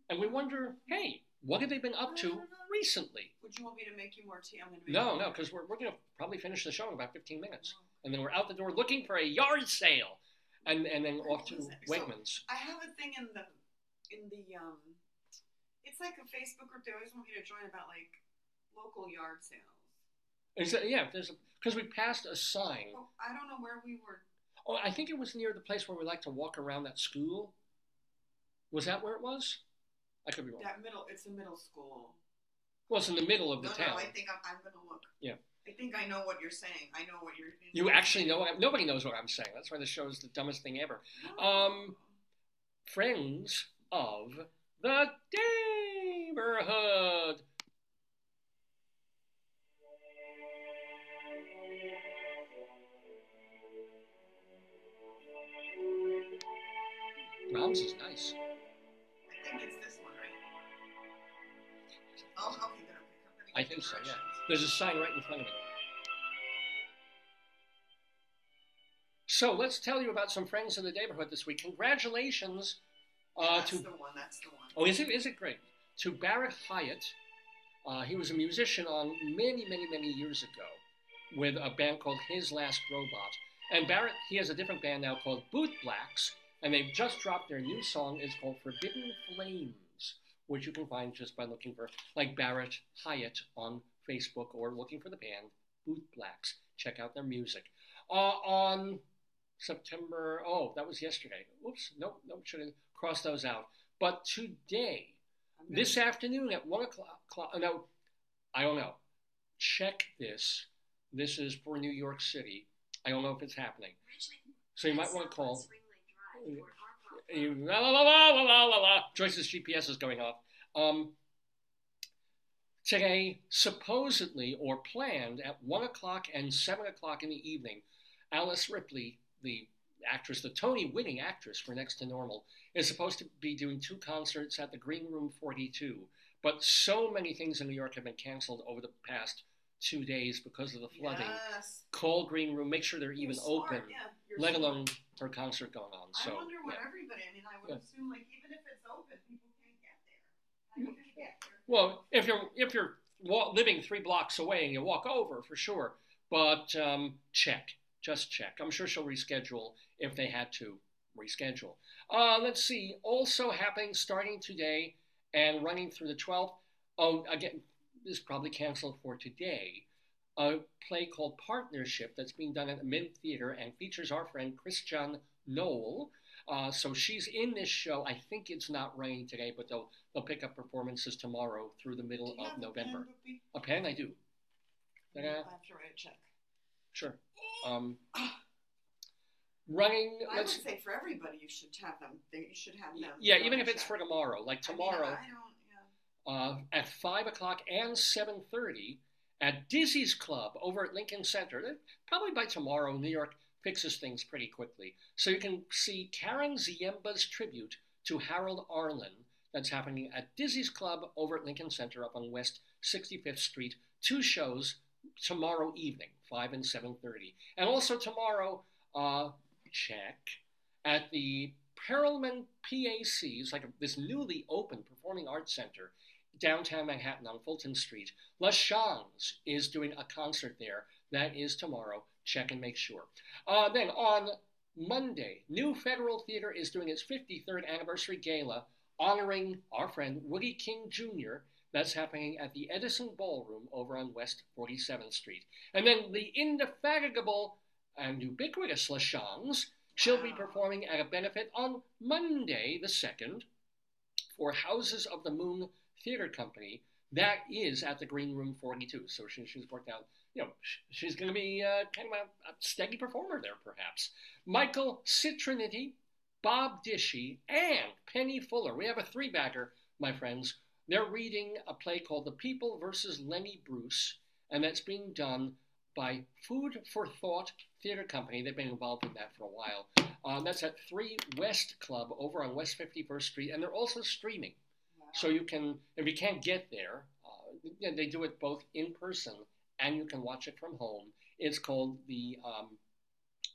and we wonder, hey, what have they been up to recently? Would you want me to make you more tea? I'm going to make No, because we're going to probably finish the show in about 15 minutes. Oh. And then we're out the door looking for a yard sale. And then off to Wegmans. So I have a thing in the it's like a Facebook group they always want me to join about like local yard sales. Because we passed a sign. Oh, I don't know where we were. Oh, I think it was near the place where we like to walk around that school. Was that where it was? I could be wrong. It's a middle school. Well, it's in the middle of the town. No, I think I'm going to look. Yeah. I think I know what you're saying. I know what you're... You actually know what... Nobody knows what I'm saying. That's why the show is the dumbest thing ever. No. Friends of the neighborhood. Brahms is nice. I think it's this one, right? Oh, okay, good. I think so, yeah. There's a sign right in front of me. So let's tell you about some friends in the neighborhood this week. Congratulations That's the one. Oh, is it great? To Barrett Hyatt. He was a musician on many years ago with a band called His Last Robot. And Barrett, he has a different band now called Bootblacks, and they've just dropped their new song. It's called Forbidden Flames, which you can find just by looking for, like, Barrett Hyatt on Facebook or looking for the band Bootblacks. Check out their music. On September, that was yesterday. Oops, nope, should have crossed those out. But today, this afternoon at 1 o'clock, no, I don't know. Check this. This is for New York City. I don't know if it's happening. So you might want to call. Joyce's GPS is going off. Today, supposedly or planned at 1 o'clock and 7 o'clock in the evening, Alice Ripley, the actress, the Tony-winning actress for Next to Normal, is supposed to be doing 2 concerts at the Green Room 42. But so many things in New York have been canceled over the past 2 days because of the flooding. Yes. Call Green Room, make sure they're even open, let alone her concert going on. So, I wonder what everybody, I mean, I would assume, like, even if it's open, people can't get there. How are you going to get there? Well, if you're living 3 blocks away and you walk over, for sure. But check. I'm sure she'll reschedule if they had to reschedule. Let's see. Also happening starting today and running through the 12th. Oh, again, this is probably canceled for today. A play called Partnership that's being done at the Mint Theater and features our friend Christian Noel. So she's in this show. I think it's not running today, but they'll pick up performances tomorrow through the middle of November. A pen? I do. I have to write a check. Sure. I would say for everybody, you should have them. Yeah, even if it's for tomorrow. Like tomorrow. at 5 o'clock and 7:30 at Dizzy's Club over at Lincoln Center. Probably by tomorrow, New York fixes things pretty quickly. So you can see Karen Ziemba's tribute to Harold Arlen. That's happening at Dizzy's Club over at Lincoln Center up on West 65th Street. Two shows tomorrow evening, 5 and 7:30. And also tomorrow, check, at the Perelman PAC, it's like this newly opened performing arts center, downtown Manhattan on Fulton Street. LaShang is doing a concert there. That is tomorrow. Check and make sure. Then on Monday, New Federal Theater is doing its 53rd anniversary gala honoring our friend Woody King Jr. That's happening at the Edison Ballroom over on West 47th Street. And then the indefatigable and ubiquitous LaShang. She'll be performing at a benefit on Monday the 2nd for Houses of the Moon Theater Company. That is at the Green Room 42. So she's worked out, you know, she's going to be kind of a steady performer there, perhaps. Michael Citrinity, Bob Dishy, and Penny Fuller. We have a three-bagger, my friends. They're reading a play called The People versus Lenny Bruce, and that's being done by Food for Thought Theater Company. They've been involved in that for a while. That's at 3 West Club over on West 51st Street, and they're also streaming. Wow. So you can, if you can't get there, they do it both in person and you can watch it from home. It's called the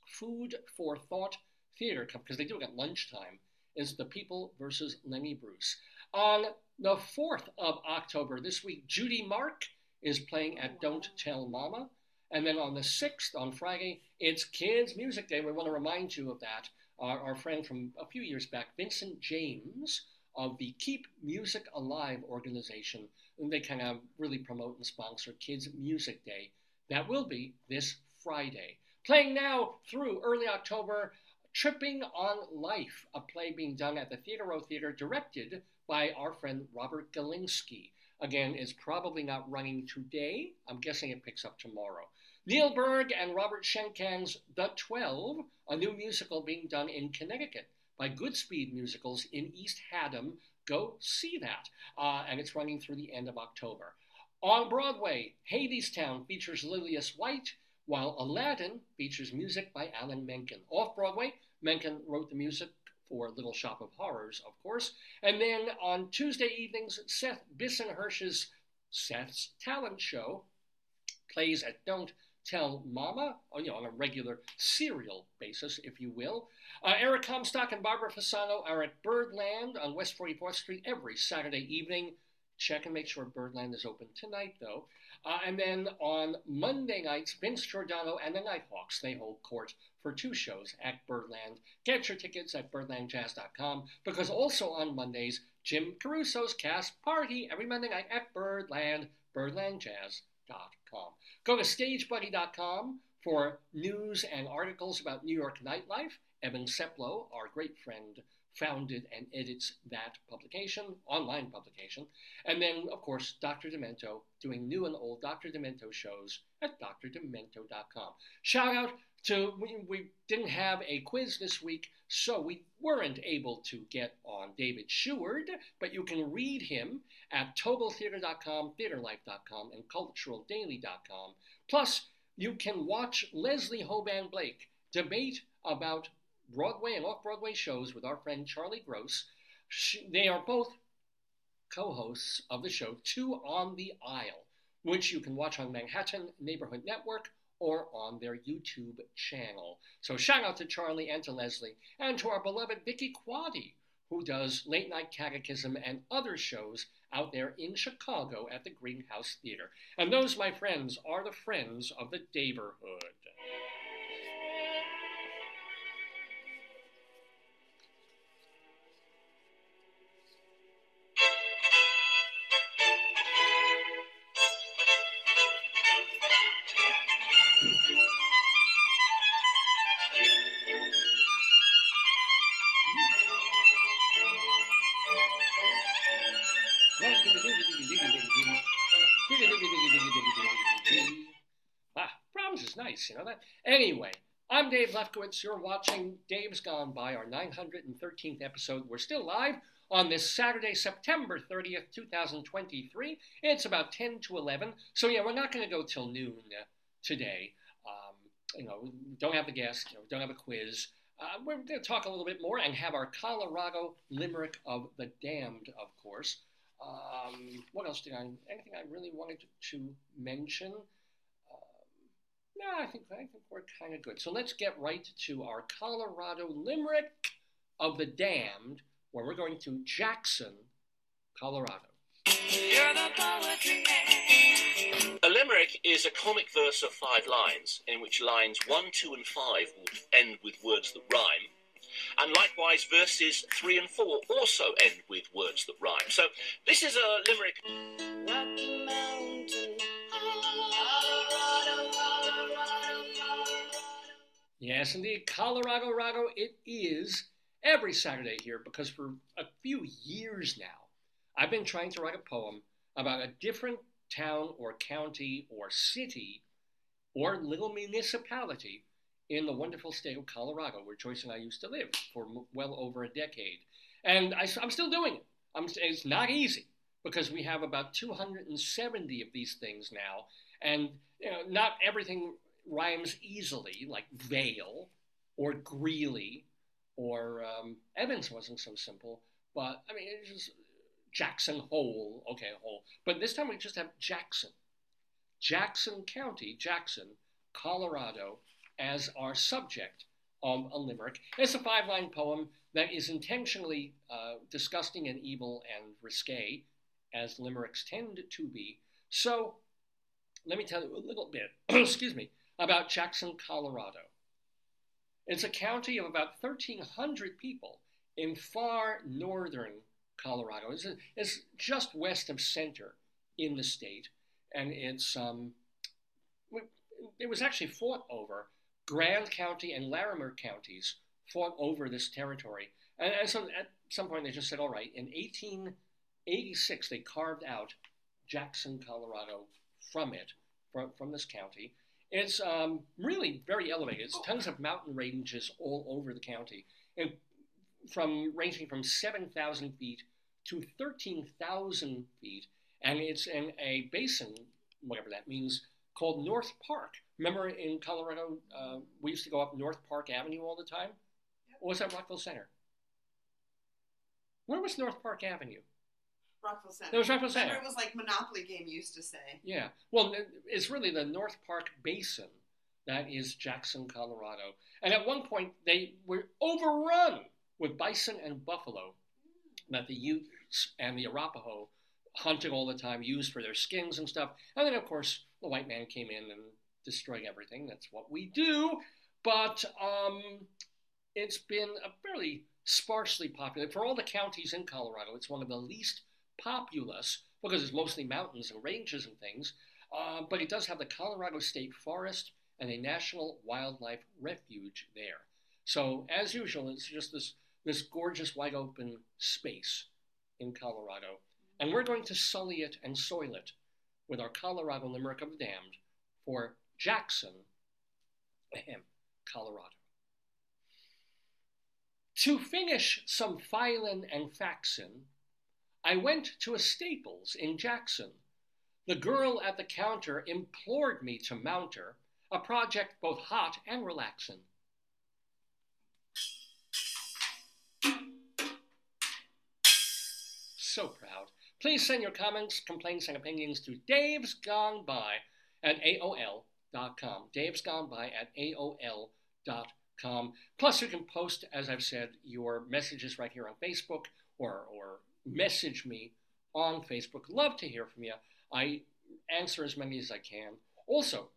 Food for Thought Theater Company, because they do it at lunchtime. It's The People versus Lenny Bruce. On the 4th of October this week, Judy Mark is playing at Don't Tell Mama. And then on the 6th, on Friday, it's Kids Music Day. We want to remind you of that. Our friend from a few years back, Vincent James of the Keep Music Alive organization, and they kind of really promote and sponsor Kids Music Day. That will be this Friday. Playing now through early October, Tripping on Life, a play being done at the Theodore Theater, directed by our friend Robert Galinsky. Again, it's probably not running today. I'm guessing it picks up tomorrow. Neil Berg and Robert Schenkang's The 12, a new musical being done in Connecticut by Goodspeed Musicals in East Haddam. Go see that. And it's running through the end of October. On Broadway, Hadestown features Lilius White, while Aladdin features music by Alan Menken. Off-Broadway, Menken wrote the music for Little Shop of Horrors, of course. And then on Tuesday evenings, Seth Bissenhersch's Seth's Talent Show plays at Don't Tell Mama, you know, on a regular serial basis, if you will. Eric Comstock and Barbara Fasano are at Birdland on West 44th Street every Saturday evening. Check and make sure Birdland is open tonight, though. And then on Monday nights, Vince Giordano and the Nighthawks, they hold court for two shows at Birdland. Get your tickets at birdlandjazz.com, because also on Mondays, Jim Caruso's Cast Party every Monday night at Birdland, birdlandjazz.com. Go to stagebuddy.com for news and articles about New York nightlife. Evan Seplow, our great friend, founded and edits that publication, online publication. And then, of course, Dr. Demento, doing new and old Dr. Demento shows at drdemento.com. Shout out to, we didn't have a quiz this week, so we weren't able to get on David Sheward, but you can read him at TogelTheater.com, TheaterLife.com, and CulturalDaily.com. Plus, you can watch Leslie Hoban Blake debate about Broadway and off-Broadway shows with our friend Charlie Gross. They are both co-hosts of the show Two on the Aisle, which you can watch on Manhattan Neighborhood Network or on their YouTube channel. So shout out to Charlie and to Leslie and to our beloved Vicky Quaddy, who does Late Night Catechism and other shows out there in Chicago at the Greenhouse Theater. And those, my friends, are the friends of the neighborhood. You know that? Anyway, I'm Dave Lefkowitz. You're watching Dave's Gone By, our 913th episode. We're still live on this Saturday, September 30th, 2023. It's about 10 to 11. So yeah, we're not going to go till noon today. Don't have the guest, don't have a quiz. We're going to talk a little bit more and have our Colorado Limerick of the Damned, of course. What else did I, anything I really wanted to mention? No, I think we're kind of good. So let's get right to our Colorado Limerick of the Damned, where we're going to Jackson, Colorado. You're the poetry man. A limerick is a comic verse of 5 lines, in which lines 1, 2, and 5 will end with words that rhyme. And likewise, verses 3 and 4 also end with words that rhyme. So this is a limerick. Rocky Mountain, Colorado, Colorado, Colorado. Yes, indeed, Colorado, Colorado, it is every Saturday here, because for a few years now, I've been trying to write a poem about a different town or county or city or little municipality in the wonderful state of Colorado, where Joyce and I used to live for well over a decade. And I'm still doing it. It's not easy, because we have about 270 of these things now. And not everything rhymes easily, like Vale or Greeley or Evans wasn't so simple. But I mean, it's just Jackson Hole. Okay, Hole. But this time we just have Jackson. Jackson County, Jackson, Colorado, as our subject of a limerick. It's a 5-line poem that is intentionally disgusting and evil and risque, as limericks tend to be. So let me tell you a little bit, excuse me, about Jackson, Colorado. It's a county of about 1,300 people in far northern Colorado. It's just west of center in the state, and it was actually fought over. Grand County and Larimer counties fought over this territory. And so at some point they just said, all right, in 1886, they carved out Jackson, Colorado from this county. It's really very elevated. It's tons of mountain ranges all over the county, and ranging from 7,000 feet to 13,000 feet. And it's in a basin, whatever that means, called North Park. Remember in Colorado, we used to go up North Park Avenue all the time? Yep. Or was that Rockville Center? Where was North Park Avenue? Rockville Center. It was Rockville Center. It was like Monopoly game used to say. Yeah. Well, it's really the North Park Basin that is Jackson, Colorado. And at one point, they were overrun with bison and buffalo that the Utes and the Arapaho hunted all the time, used for their skins and stuff. And then, of course, the white man came in and destroyed everything. That's what we do. But it's been a fairly sparsely populated. For all the counties in Colorado, it's one of the least populous, because it's mostly mountains and ranges and things. But it does have the Colorado State Forest and a National Wildlife Refuge there. So, as usual, it's just this gorgeous, wide-open space in Colorado. And we're going to sully it and soil it with our Colorado Limerick of the Damned for Jackson, Colorado. To finish some filin' and faxin', I went to a Staples in Jackson. The girl at the counter implored me to mount her, a project both hot and relaxin'. So proud. Please send your comments, complaints, and opinions to davesgoneby@aol.com. davesgoneby@aol.com. Plus, you can post, as I've said, your messages right here on Facebook, or message me on Facebook. Love to hear from you. I answer as many as I can. Also,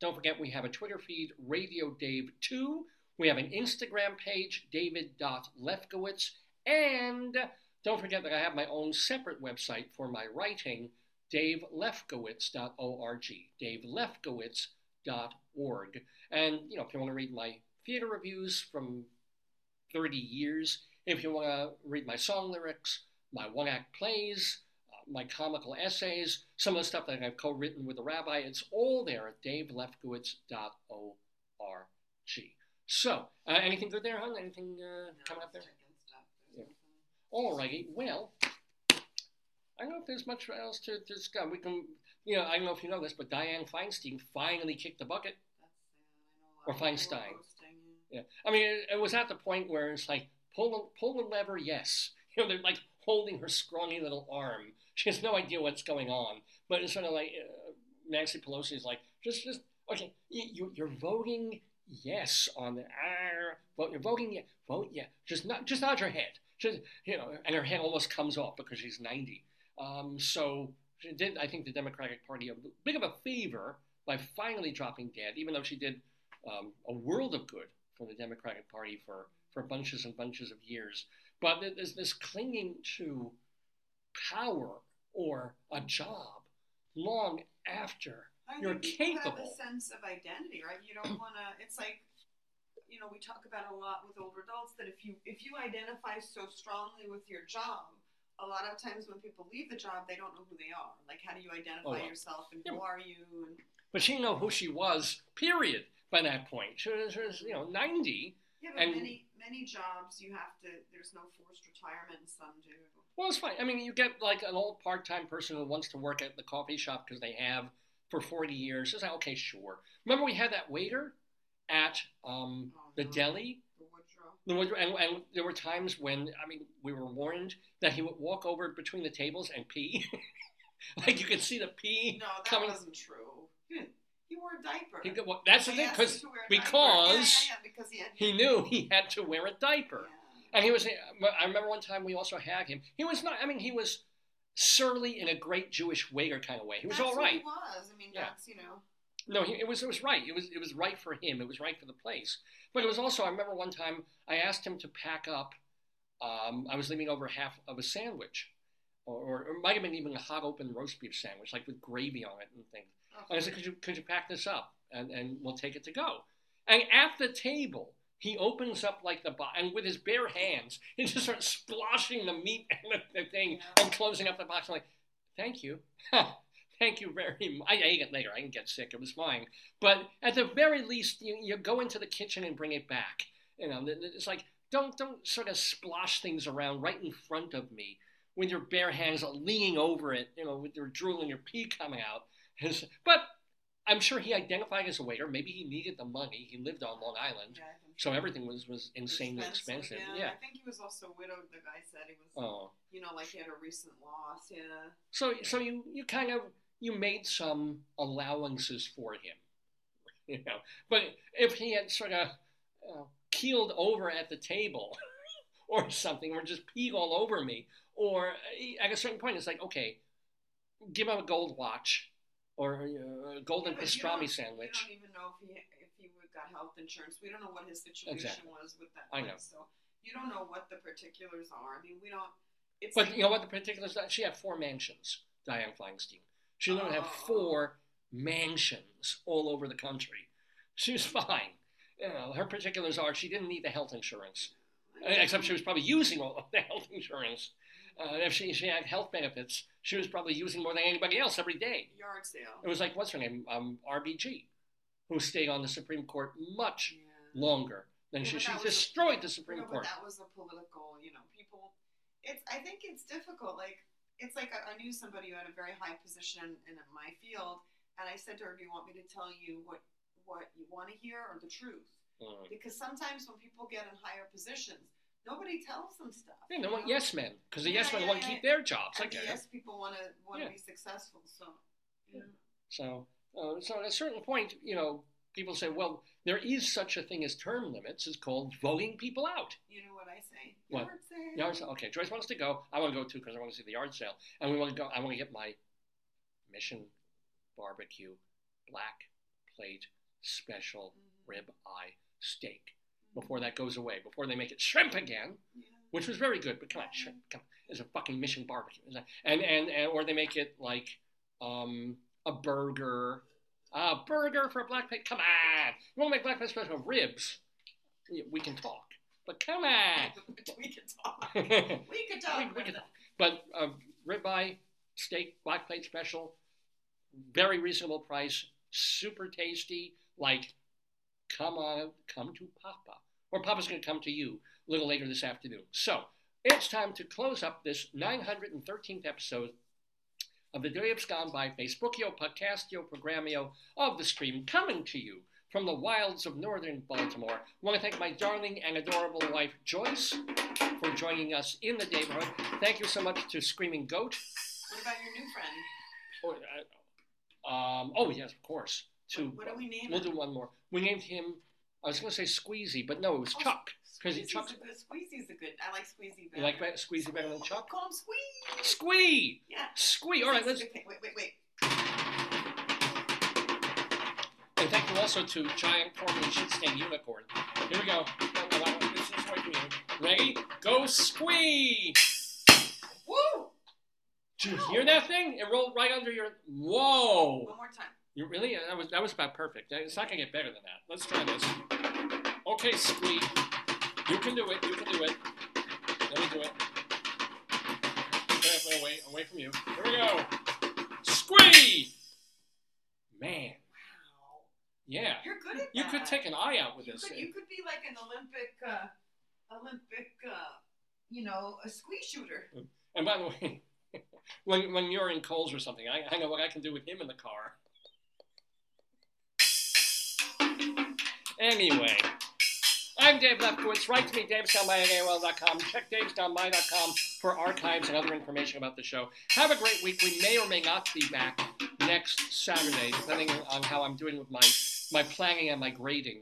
don't forget, we have a Twitter feed, RadioDave2. We have an Instagram page, david.lefkowitz. And don't forget that I have my own separate website for my writing, davelefkowitz.org, davelefkowitz.org. And, if you want to read my theater reviews from 30 years, if you want to read my song lyrics, my one-act plays, my comical essays, some of the stuff that I've co-written with the rabbi, it's all there at davelefkowitz.org. So, anything good there, hon? Anything coming up there? Yeah. Alrighty, well, I don't know if there's much else to discuss. We can, you know, I don't know if you know this, but Diane Feinstein finally kicked the bucket. That's, I know, or Feinstein. Yeah, I mean, it was at the point where it's like, pull the lever, yes. You know, they're like holding her scrawny little arm. She has no idea what's going on. But it's sort of like Nancy Pelosi is like, just okay, you're voting yes on the vote. You're voting yes, vote yeah. Just nod your head. Just, you know, and her head almost comes off because she's 90. So she did, I think, the Democratic Party a bit of a favor by finally dropping dead, even though she did a world of good for the Democratic Party for bunches and bunches of years. But there's this clinging to power or a job long after you're capable. I think you have a sense of identity, right? You don't want to, it's like, you know, we talk about a lot with older adults that if you identify so strongly with your job, a lot of times when people leave the job, they don't know who they are. Like, how do you identify yourself and who are you? And... But she didn't know who she was, period, by that point. She was you know, 90. Yeah, but many jobs you have to, there's no forced retirement, and some do. Well, it's fine. I mean, you get like an old part-time person who wants to work at the coffee shop because they have for 40 years. It's like, okay, sure. Remember we had that waiter at the deli? The Woodrow. And there were times when, I mean, we were warned that he would walk over between the tables and pee. Like, you could see the pee coming. No, that wasn't true. He wore a diaper. That's the thing, because he knew he had to wear a diaper. Yeah. And he was, I remember one time we also had him. He was not, I mean, he was surly in a great Jewish waiter kind of way. He was all right. That's who he was. I mean, that's, you know. No, it was right. It was right for him. It was right for the place. But it was also, I remember one time I asked him to pack up. I was leaving over half of a sandwich. Or it might have been even a hot open roast beef sandwich, like with gravy on it and things. Okay. And I said, could you pack this up? And we'll take it to go. And at the table, he opens up like the box, and with his bare hands, he just starts splashing the meat and the thing and closing up the box. I'm like, thank you. Thank you very much. I ate it later. I didn't get sick. It was fine. But at the very least, you go into the kitchen and bring it back. You know, it's like, don't sort of splosh things around right in front of me with your bare hands leaning over it, you know, with your drool and your pee coming out. But I'm sure he identified as a waiter. Maybe he needed the money. He lived on Long Island, so everything was insanely expensive. Yeah, I think he was also widowed. The guy said he was, you know, like he had a recent loss. Yeah. So you kind of made some allowances for him, you know. But if he had sort of keeled over at the table or something, or just peed all over me, or at a certain point, it's like, okay, give him a gold watch. Or a golden pastrami sandwich. We don't even know if he got health insurance. We don't know what his situation was with that. I know. So you don't know what the particulars are. I mean, we don't. It's but like, you know what the particulars are? She had 4 mansions, Diane Feinstein. She didn't have 4 mansions all over the country. She was fine. You know, her particulars are she didn't need the health insurance, except she was probably using all of the health insurance. If she had health benefits, she was probably using more than anybody else every day. Yard sale. It was like, what's her name? RBG, who stayed on the Supreme Court much longer than she destroyed the Supreme Court. But that was a political, you know, people. I think it's difficult. Like, it's like I knew somebody who had a very high position in my field, and I said to her, do you want me to tell you what you want to hear or the truth? Mm. Because sometimes when people get in higher positions, nobody tells them stuff. Yeah, they want yes men, because the yes men want to keep their jobs. And yes people want to be successful. So, so at a certain point, you know, people say, well, there is such a thing as term limits. It's called voting people out. You know what I say? What? Yard sale. Yard sale. Okay, Joyce wants to go. I want to go too because I want to see the yard sale, and we want to go. I want to get my Mission Barbecue Black Plate Special Rib Eye Steak. Before that goes away, before they make it shrimp again, which was very good, but come on, shrimp, come on. It's a fucking Mission Barbecue. And or they make it like a burger. A burger for a black plate? Come on. You want to make black plate special ribs? We can talk. But come on. We can talk. We can talk. But ribeye, steak, black plate special, very reasonable price, super tasty, like come to Papa, or Papa's going to come to you a little later this afternoon. So It's time to close up this 913th episode of the Day That's Gone By Facebookio Podcastio Programmio of the Stream, coming to you from the wilds of northern Baltimore. I want to thank my darling and adorable wife, Joyce, for joining us in the neighborhood. Thank you so much to Screaming Goat. What about your new friend? Oh, yes, of course. What do we name him? We'll do one more. We named him, I was going to say Squeezy, but no, it was Chuck. Squeezy's a good, I like Squeezy better. You like Squeezy better than Chuck? Call him Squee! Squee! Yeah. Squee, all right, let's... Wait. And thank you also to Giant Corporate Shitstain Unicorn. Here we go. This is right here. Ready? Go Squee! Woo! Did you hear that thing? It rolled right under your... Whoa! One more time. You really? That was about perfect. It's not going to get better than that. Let's try this. Okay, Squee. You can do it. You can do it. Let me do it. Away from you. Here we go. Squee! Man. Wow. Yeah. You're good at that. You could take an eye out with this. You could be like an Olympic, a squee shooter. And by the way, when you're in Kohl's or something, I know what I can do with him in the car. Anyway, I'm Dave Lefkowitz. Write to me, davesoundby@AOL.com. Check davesoundby.com for archives and other information about the show. Have a great week. We may or may not be back next Saturday, depending on how I'm doing with my planning and my grading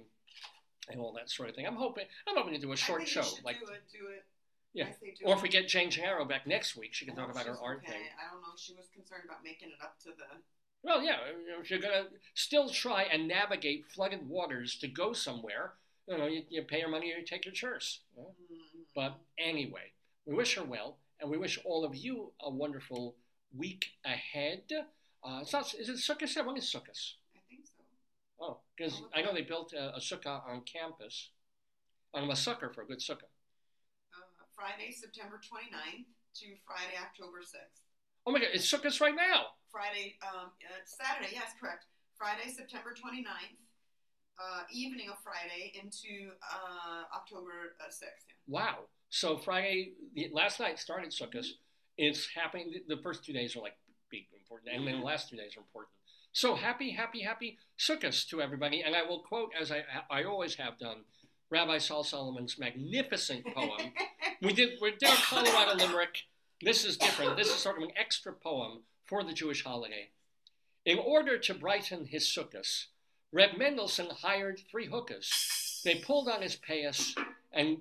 and all that sort of thing. I'm hoping to do a short show. Do it. Yeah. Or if we get Jane Gennaro back next week, she can talk about her art thing. I don't know. She was concerned about making it up to the... Well, yeah, if you're going to still try and navigate flooded waters to go somewhere, you pay your money or you take your church. Yeah? Mm-hmm. But anyway, we wish her well, and we wish all of you a wonderful week ahead. Is it Sukkot? When is Sukkot? I think so. Oh, because I know they built a sukkah on campus. I'm a sucker for a good sukkah. Friday, September 29th to Friday, October 6th. Oh my God, it's Sukkot right now. Saturday, yes, correct. Friday, September 29th, evening of Friday into October 6th. Yeah. Wow. So Friday, last night started Sukkot. It's happening. The first 2 days are like big, important, and then the last 2 days are important. So happy, happy, happy Sukkot to everybody. And I will quote, as I always have done, Rabbi Saul Solomon's magnificent poem. We did a Colorado limerick. This is different. This is sort of an extra poem for the Jewish holiday. In order to brighten his sukkahs, Reb Mendelssohn hired three hookahs. They pulled on his payas and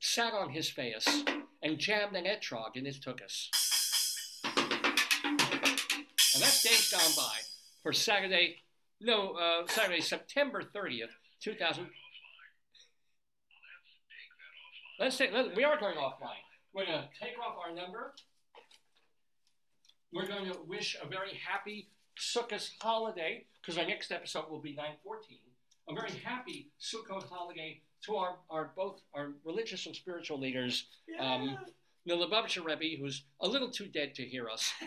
sat on his face and jammed an etrog in his tukas. And that's Days Gone By for Saturday, September 30th, 2000. We are going offline. We're going to take off our number. We're going to wish a very happy Sukkot holiday, because our next episode will be 9/14. A very happy Sukkot holiday to both our religious and spiritual leaders. Yeah. The Lubavitcher Rebbe, who's a little too dead to hear us. I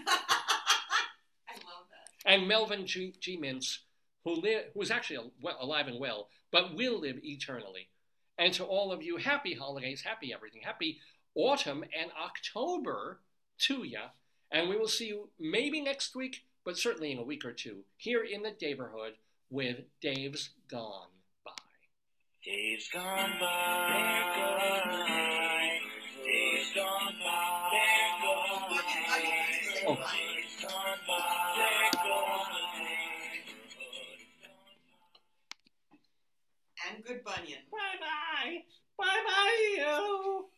love that. And Melvin G. Mintz, who's actually alive and well, but will live eternally. And to all of you, happy holidays, happy everything, happy autumn and October to ya, and we will see you maybe next week, but certainly in a week or two, here in the neighborhood with Dave's Gone By. Dave's Gone By. Dave's Gone By. Dave's Gone By. Oh. Dave's Gone By. And good bunion. Bye bye. Bye bye you.